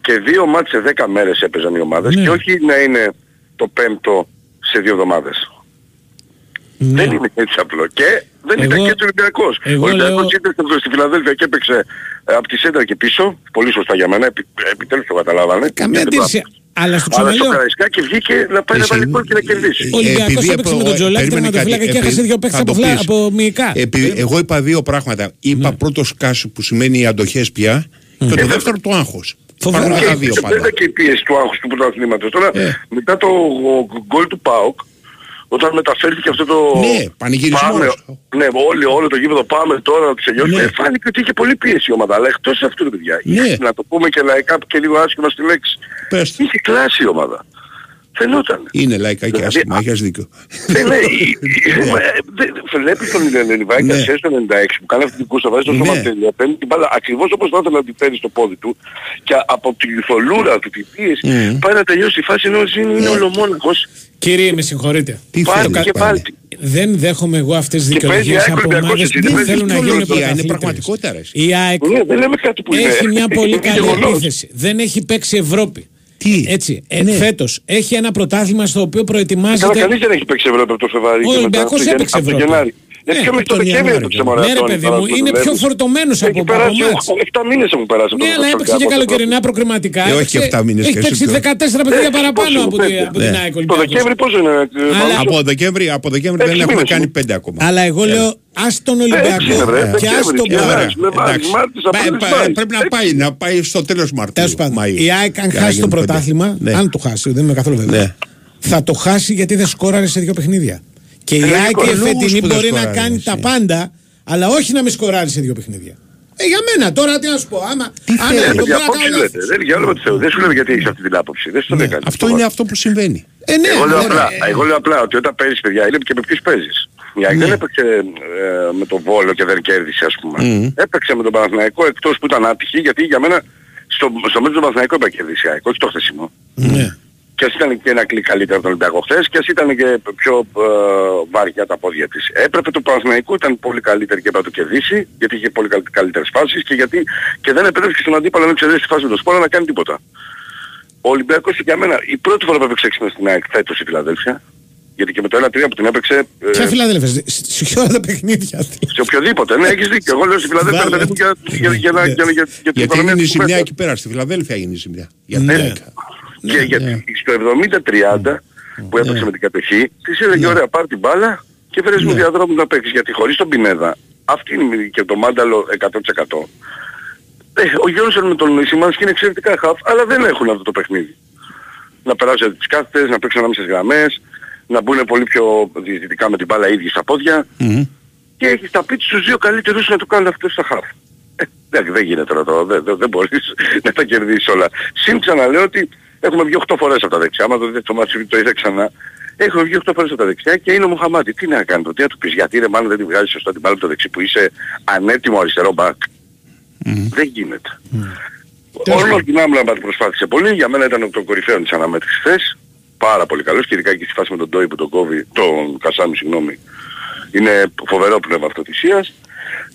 Και δύο μάτς σε 10 μέρες έπαιζαν οι ομάδες και όχι να είναι το πέμπτο σε δύο εβδομάδες. Δεν είναι έτσι απλό. Και δεν ήταν και έτσι ο Ολυμπιακός. Ο Ολυμπιακός ήταν στη Φιλαδέλφια και έπαιξε από τη Σέντρα και πίσω. Πολύ σωστά για μένα. Επιτέλους το καταλάβανε. Καμία αντίρρηση. Αλλά στο Καραϊσκάκι βγήκε να πάει ένα βαλικό και να κερδίσει. Ο Ολυμπιακός έπαιξε με τον Τζολάκη, τερματοφύλακα και έχασε δύο παίκτες από μυϊκά. Εγώ είπα δύο πράγματα. Είπα πρώτο σκάσι που σημαίνει οι αντοχές πια και το δεύτερο το άγχος. Φοβάμαι και η πίεση του άγχους του πρωταθλήματος. Τώρα μετά το γκολ του ΠΑΟΚ. Όταν μεταφέρθηκε αυτό το... Ναι, πανηγυρισμός. Ναι, όλο το γήπεδο πάμε τώρα να τους εγγυώσουμε. Φάνηκε ότι είχε πολύ πίεση η ομάδα, αλλά εκτός αυτού, παιδιά. Ναι. Να το πούμε και λαϊκά και λίγο άσχημα στη λέξη. Πες. Είχε κλάση η ομάδα. Φαινόταν. Είναι λαϊκά και άσχημα, έχεις δίκιο. Ναι, ναι. Βλέπεις τον Λιβάκη να σέσει το 96 που κάνει αυτή την κούρσα, βάζει το σώμα τέλεια, παίρνει την μπάλα ακριβώς όπως θα ήθελα να την παίρνει στο πόδι του και από τη θολούρα του την πίεση πάει να τελειώσει η φάση ενώ είναι ολομόναχος. Κύριε, με συγχωρείτε. Δεν δέχομαι εγώ αυτές τις δικαιολογίες από ομάδες που θέλουν να γίνουν πρωταθλήτριες. Η ΑΕΚ έχει μια πολύ καλή επίθεση. Δεν έχει παίξει Ευρώπη. Έτσι, φέτος έχει ένα πρωτάθλημα στο οποίο προετοιμάζεται... Κανείς δεν έχει παίξει Ευρώπη από το Φεβρουάριο. Ο Ολυμπιακός έπαιξε Ευρώπη. Ναι, ρε παιδί μου, είναι πιο φορτωμένος από πάνω μας. 7 μήνες έχουν περάσει. Ναι, αλλά έπαιξε και καλοκαιρινά προκριματικά. Έχει παίξει 14 παιδιά παραπάνω από την ΑΕΚ. Το Δεκέμβρη πόσο είναι? Από Δεκέμβρη δεν έχουμε κάνει 5 ακόμα. Αλλά εγώ λέω... Ας τον Ολυμπιακό και ας τον Μάρτιο. Πρέπει να πάει στο τέλος Μαρτίου. Τέλος πάντων, η ΑΕΚ αν χάσει το πρωτάθλημα, αν το χάσει, δεν είμαι καθόλου βέβαιο, θα το χάσει γιατί δεν σκόραρε σε δύο παιχνίδια. Και η ΑΕΚ η φετινή μπορεί να κάνει τα πάντα, αλλά όχι να μην σκοράρει σε δύο παιχνίδια. Για μένα τώρα τι να σου πω, άμα... Δεν σου λέω γιατί έχεις αυτή την άποψη. Αυτό είναι αυτό που συμβαίνει. Εγώ λέω απλά ότι όταν παίζεις, παιδιά, είναι και με ποιους παίζεις. Η ΑΕΚ δεν έπαιξε με τον Βόλο και δεν κέρδισε, ας πούμε. Έπαιξε με τον Παναθηναϊκό εκτός που ήταν άτυχη, γιατί για μένα στο μέτρο του Παναθηναϊκού έπαιξε κέρδισε η ΑΕΚ, όχι το χθεσινό. Και ας ήταν και ένα κλικ καλύτερα από τον Ολυμπιακό χθες και ας ήταν και πιο βαριά τα πόδια της. Έπρεπε το Παναθηναϊκό, ήταν πολύ καλύτερη και έπρεπε να το κερδίσει, γιατί είχε πολύ καλύτερες φάσεις και, γιατί, και δεν επέτρεψε στον αντίπαλο να εξαιρέσει τη φάση με τον Σπόρα να κάνει τίποτα. Ο Ολυμπιακός για μένα η πρώτη φορά που έπαιξε στην ΑΕΚ φέτος η Φιλαδέλφια. Γιατί και με το 1-3 που την έπαιξε... Ποια Φιλαδέλφια, σε ποια όλα τα παιχνίδια. Σε οποιοδήποτε, ναι, έχεις δίκιο. Εγώ λέω στη Φιλαδέλφια δεν έπαιξε για την είναι η ζημιά εκεί πέρα, στη Φιλαδέλφια έγινε η ζημιά. Και γιατί στο 70-30 που έπαιξε με την κατοχή, της έλεγε ωραία πάρ' την μπάλα και φέρες μου διαδρόμους να παίξεις. Γιατί χωρίς τον Πινέδα, αυτή είναι και το μάνταλο 100%. Ο Γιόνσον με τον Σιμάνσκι είναι εξαιρετικά χαφ, αλλά δεν έχουν αυτό το παιχνίδι. Να περάσουν από τις κάθετες, να παίξουν ανάμεσες γραμμές, να μπουν πολύ πιο διαιτητικά με την μπάλα ίδιοι στα πόδια. Mm-hmm. Και έχεις τα πει στους δύο καλύτερους να το κάνουν αυτό στα χαφ. Δεν γίνεται τώρα το, δεν μπορείς να τα κερδίσεις όλα. Συν ξαναλέω ότι έχουμε βγει 8 φορές από τα δεξιά, άμα το μάτσο το είδα ξανά. Έχουμε βγει 8 φορές από τα δεξιά και είναι ο Μουχαμάτι. Τι να κάνει το, τι να του πεις, γιατί ρε μάλλον δεν τη βγάζεις σωστά την μπάλα από το δεξί που είσαι ανέτοιμο αριστερό μπακ. Mm. Δεν γίνεται. Mm. Όλος την Άμραμπατ προσπάθησε πολύ, για μένα ήταν το κορυφαίο της αναμέτρησης χθες. Πάρα πολύ καλός και ειδικά εκεί στη φάση με τον Ντόι που τον κόβει, τον Κασάμι συγγνώμη. Είναι φοβερό πνεύμα αυτοθυσίας.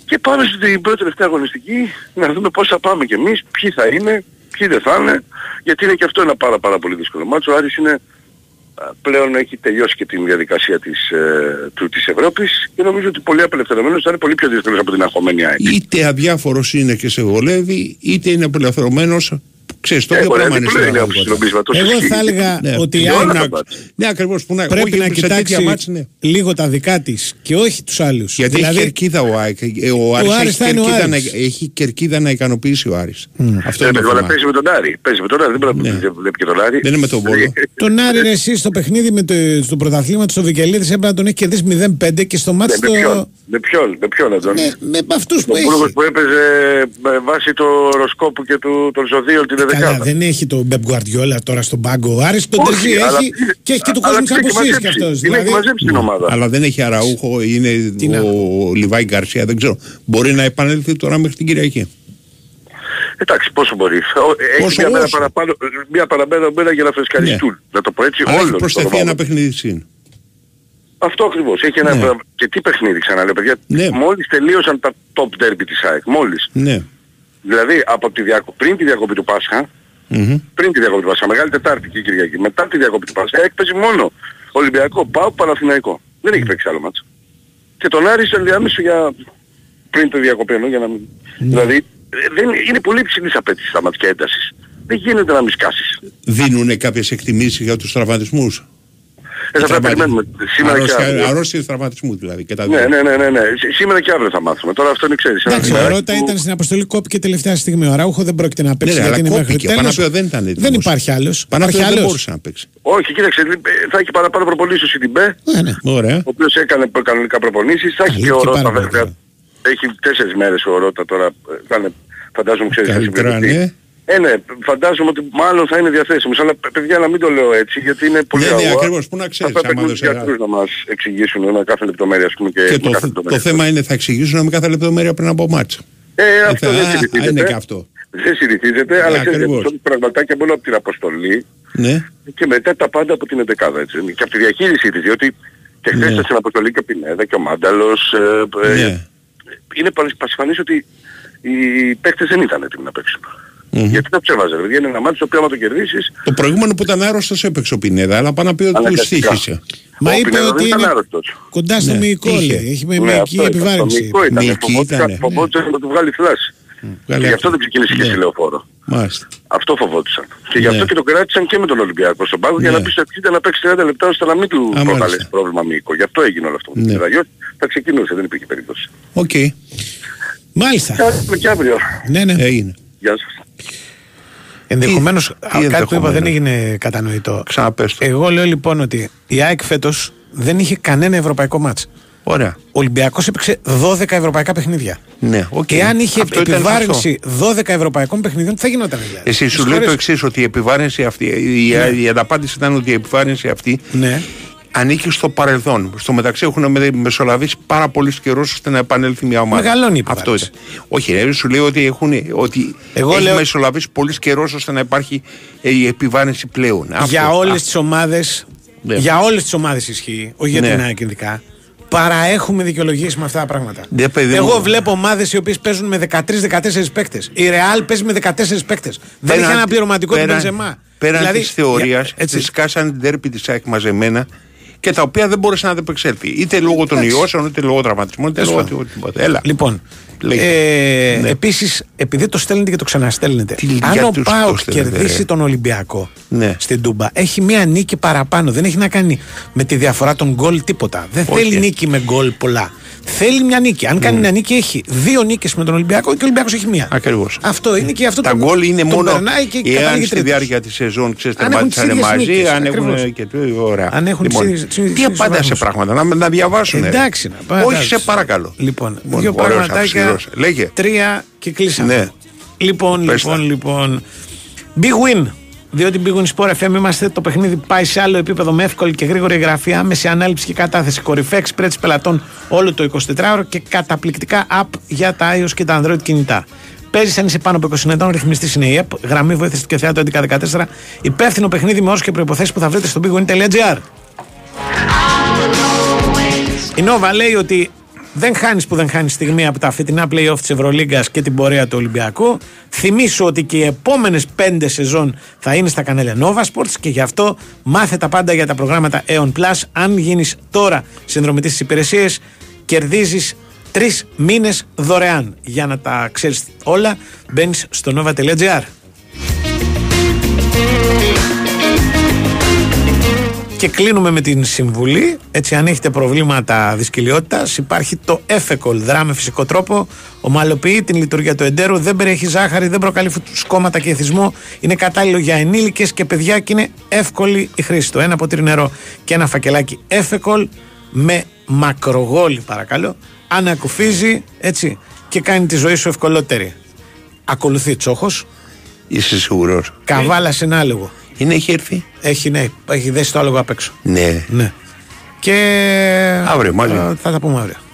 Και πάμε στην πρώτη τελευταία αγωνιστική να δούμε πώς θα πάμε κι εμείς, ποιοι θα είναι, ποιοι δεν θα είναι, γιατί είναι και αυτό ένα πάρα πολύ δύσκολο μάτσο. Ο Άρης είναι, πλέον έχει τελειώσει και την διαδικασία της Ευρώπης και νομίζω ότι πολύ απελευθερωμένος θα είναι πολύ πιο δύσκολος από την αγχωμένη ΑΕΚ. Είτε αδιάφορος είναι και σε βολεύει, είτε είναι απελευθερωμένος. Ξέρεις, το ίδιο πράγμα είναι. Εγώ θα έλεγα ότι η ΑΕΚ πρέπει να κοιτάξει λίγο τα δικά της και όχι τους άλλους. Γιατί δηλαδή, έχει κερκίδα ο ΑΕΚ. Ο Άρης έχει κερκίδα να ικανοποιήσει ο Άρης. Αυτό είναι το θέμα. Παίζει με τον Άρη. Δεν πρέπει να βλέπει και τον Άρη. Δεν είναι με τον Βόλο. Τον Άρη είναι εσύ στο παιχνίδι στο πρωταθλήμα του Βικελίδης έπρεπε να τον έχει κερδίσει 0-5 και στο μάτι του. Με ποιον Αντώνη? Με αυτούς που έχει. Ο Μπρούγκος που έπαιζε με βάση το οροσκόπο και τον Ζωδίο την Εδεκάδα. Καλά, δεν έχει τον Μπεπ Γκουαρδιόλα τώρα στον πάγκο. Ο Άρης τον Τερζή έχει και έχει και του κόσμου σαν ποσίες κι αυτός. Την έχει μαζέψει την ομάδα. Αλλά δεν έχει Αραούχο, είναι ο Λιβάι Γκαρσία, δεν ξέρω. Μπορεί να επανέλθει τώρα μέχρι την Κυριακή. Εντάξει, πόσο μπορείς. Έχει μια παραπάνω μέρα για να φρεσκαριστούν. Να το πω έτσι όλο. Αυτό ακριβώς. Έχει ένα και τι παιχνίδι ξαναλέω παιδιά. Ναι. Μόλις τελείωσαν τα top derby της ΑΕΚ. Μόλις. Ναι. Δηλαδή από τη πριν τη διακοπή του Πάσχα, πριν τη διακοπή του Πάσχα, Μεγάλη Τετάρτη και Κυριακή, μετά τη διακοπή του Πάσχα, ΑΕΚ παίζει μόνο Ολυμπιακό, ΠΑΟΚ, Παναθηναϊκό. Δεν έχει παίξει άλλο μάτσο. Και τον Άρη σε διάμεσο για πριν τη διακοπή ενώ για να μην... Ναι. Δηλαδή είναι πολύ υψηλής απέτησης στα μάτια έντασης. Δεν γίνεται να μην σκάσεις. Δίνουνε κάποιες εκτιμήσεις για τους τραυματισμούς? Θα περιμένουμε σήμερα και αύριο. Αρρώστιες τραυματισμού δηλαδή. Ναι. Σήμερα και αύριο θα μάθουμε. Τώρα αυτό είναι ξέρεις. Εντάξει, ο Ρότα ήταν στην αποστολή, κόπηκε τελευταία στιγμή. Ο Ραούχο δεν πρόκειται να παίξει. Ναι, αλλά κόπηκε. Ο Παναθηναϊκός δεν ήταν έτοιμος. Δεν υπάρχει άλλος. Παναθηναϊκός δεν μπορούσε να παίξει. Όχι, κοίταξε, θα έχει παραπάνω προπονήσεις ο Σιντιμπέ. Ο οποίος έκανε κανονικά προπονήσεις. Θα έχει και ο Ρότα βέβαια. Έχει 4 μέρες ο Ρότα τώρα. Φαντάζομαι ξέρεις θα συμπληρωθεί. Φαντάζομαι ότι μάλλον θα είναι διαθέσιμος, αλλά παιδιά να μην το λέω έτσι, γιατί είναι πολύ αγώνα. Ναι, ακριβώς, πού να ξέρεις. Θα πρέπει τους γιατρούς να μας εξηγήσουν με κάθε λεπτομέρεια, ας πούμε, και με κάθε λεπτομέρεια. Το θέμα είναι θα εξηγήσουν με κάθε λεπτομέρεια πριν από μάτσα. Αυτό δεν συζητίζεται. Είναι και αυτό. Δεν συζητίζεται, αλλά ξέρετε ότι πραγματάκια μόνο από την αποστολή και μετά τα πάντα από την 11η, έτσι. Και από τη διαχείρισή της, διότι και χθες ήταν στην αποστολή και ο Πινέδα και ο Μάνταλος. Είναι πασφανής ότι οι παίκτες δεν ήταν έτοιμοι να παίξουν. Γιατί το ψεύαζε, δηλαδή είναι ένα μάτι το οποίο άμα το κερδίσεις... Το προηγούμενο που ήταν άρρωστος έπαιξε ο Πινέδα, αλλά πάνω να πει ότι του στήχησε. Μα είπε Πινέδα ότι είναι κοντά στο μυϊκό, έχει με μυϊκή επιβάρυνση. Μυϊκή ήταν. Φοβόντουσαν να του βγάλει φλάση. Και γι' αυτό δεν ξεκίνησε και στη Λεωφόρο. Αυτό φοβόντουσαν. Και γι' αυτό και το κράτησαν και με τον Ολυμπιακό στον πάγκο για να πιστευτείτε να παίξει 30 λεπτά ώστε να μην του προκαλέσει πρόβλημα μυϊκό. Γι' αυτό έγινε όλο αυτό. Θα ξεκινούσε, δεν υπήρχε περίπτωση. Οκ. Μάλιστα. Γεια σας. Ενδεχομένως κάτι που είπα δεν έγινε κατανοητό. Ξαναπέστω. Εγώ λέω λοιπόν ότι η ΑΕΚ φέτος δεν είχε κανένα ευρωπαϊκό μάτς. Ωραία. Ο Ολυμπιακός έπαιξε 12 ευρωπαϊκά παιχνίδια. Ναι, okay. Και αν είχε αυτό επιβάρυνση 12 ευρωπαϊκών παιχνιδιών, θα γινόταν δηλαδή. Εσύ σου λέει το εξής, ότι η επιβάρυνση αυτή, η ανταπάντηση ήταν ότι η επιβάρυνση αυτή ανήκει στο παρελθόν. Στο μεταξύ έχουν μεσολαβήσει πάρα πολύ καιρό ώστε να επανέλθει μια ομάδα. Μεγαλώνει η επιβάρυνση. Όχι, σου λέει ότι έχει μεσολαβήσει πολύ καιρό ώστε να υπάρχει η επιβάρυνση πλέον. Για όλες τις ομάδες, για όλες τις ομάδες ισχύει, όχι για την ΑΕΚ ειδικά. Παραέχουμε δικαιολογίες με αυτά τα πράγματα. Εγώ βλέπω ομάδες οι οποίες παίζουν με 13-14 παίκτες. Η Real παίζει με 14 παίκτες. Δεν είχε ένα πληρωματικό την Μπενζεμά. Πέραν τη θεωρία, τη σκάσαν ντέρπι τη ΑΕΚ μαζεμένα. Και τα οποία δεν μπορούσε να αντεπεξέλθει. Είτε λόγω των ιώσεων, είτε λόγω τραυματισμών, είτε λόγω οτιδήποτε. Έλα. Λοιπόν, επίσης, επειδή το στέλνετε και το ξαναστέλνετε, αν ο ΠΑΟΚ κερδίσει τον Ολυμπιακό στην Τούμπα, έχει μία νίκη παραπάνω. Δεν έχει να κάνει με τη διαφορά των γκολ τίποτα. Δεν θέλει νίκη με γκολ πολλά. θέλει μια νίκη. Αν κάνει μια νίκη, έχει δύο νίκες με τον Ολυμπιακό και ο Ολυμπιακός έχει μία. Ακριβώς. Αυτό είναι και αυτό. Τα γκολ είναι μόνο εάν στη διάρκεια τη σεζόν ξεστερμάτισαν μαζί, αν έχουν και ώρα. Αν έχουν τι απάντα σε πράγματα, να διαβάσουν. Εντάξει, όχι, σε παρακαλώ. Λοιπόν, δύο πραγματάκια. Τρία και κλείσαμε. Λοιπόν. Big Win. Διότι Big Win Sport FM είμαστε, το παιχνίδι πάει σε άλλο επίπεδο με εύκολη και γρήγορη εγγραφή, άμεση ανάληψη και κατάθεση, κορυφαία εξυπηρέτηση πελατών όλο το 24ωρο και καταπληκτικά app για τα iOS και τα Android κινητά. Παίζεις αν είσαι πάνω από 20 ετών, ρυθμιστής είναι η app, γραμμή βοήθηση του Κεφιάτου 1114, υπεύθυνο παιχνίδι με όρους και προϋποθέσεις που θα βρείτε στο bigwin.gr. Η Nova λέει ότι δεν χάνεις που δεν χάνεις στιγμή από τα φετινά play-off της Ευρωλίγκας και την πορεία του Ολυμπιακού. Θυμήσου ότι και οι επόμενες 5 σεζόν θα είναι στα κανάλια Nova Sports και γι' αυτό μάθε τα πάντα για τα προγράμματα Aeon Plus. Αν γίνεις τώρα συνδρομητής της υπηρεσίας, κερδίζεις 3 μήνες δωρεάν. Για να τα ξέρεις όλα, μπαίνεις στο nova.gr. Και κλείνουμε με την συμβουλή. Έτσι, αν έχετε προβλήματα δυσκολιότητας, υπάρχει το Efecol. Δρά με φυσικό τρόπο, ομαλοποιεί την λειτουργία του εντέρου, δεν περιέχει ζάχαρη, δεν προκαλεί σκόμματα και εθισμό. Είναι κατάλληλο για ενήλικες και παιδιά και είναι εύκολη η χρήση του. Ένα ποτήρι νερό και ένα φακελάκι Efecol με μακρογόλι, παρακαλώ. Ανακουφίζει, έτσι, και κάνει τη ζωή σου ευκολότερη. Ακολουθεί τσόχος. Είσαι σίγουρος? Καβάλα συνάλογο. Είναι, έχει έρθει. Έχει δέσει το άλογο απ' έξω. Ναι. Και. Αύριο, μάλλον. Θα τα πούμε αύριο.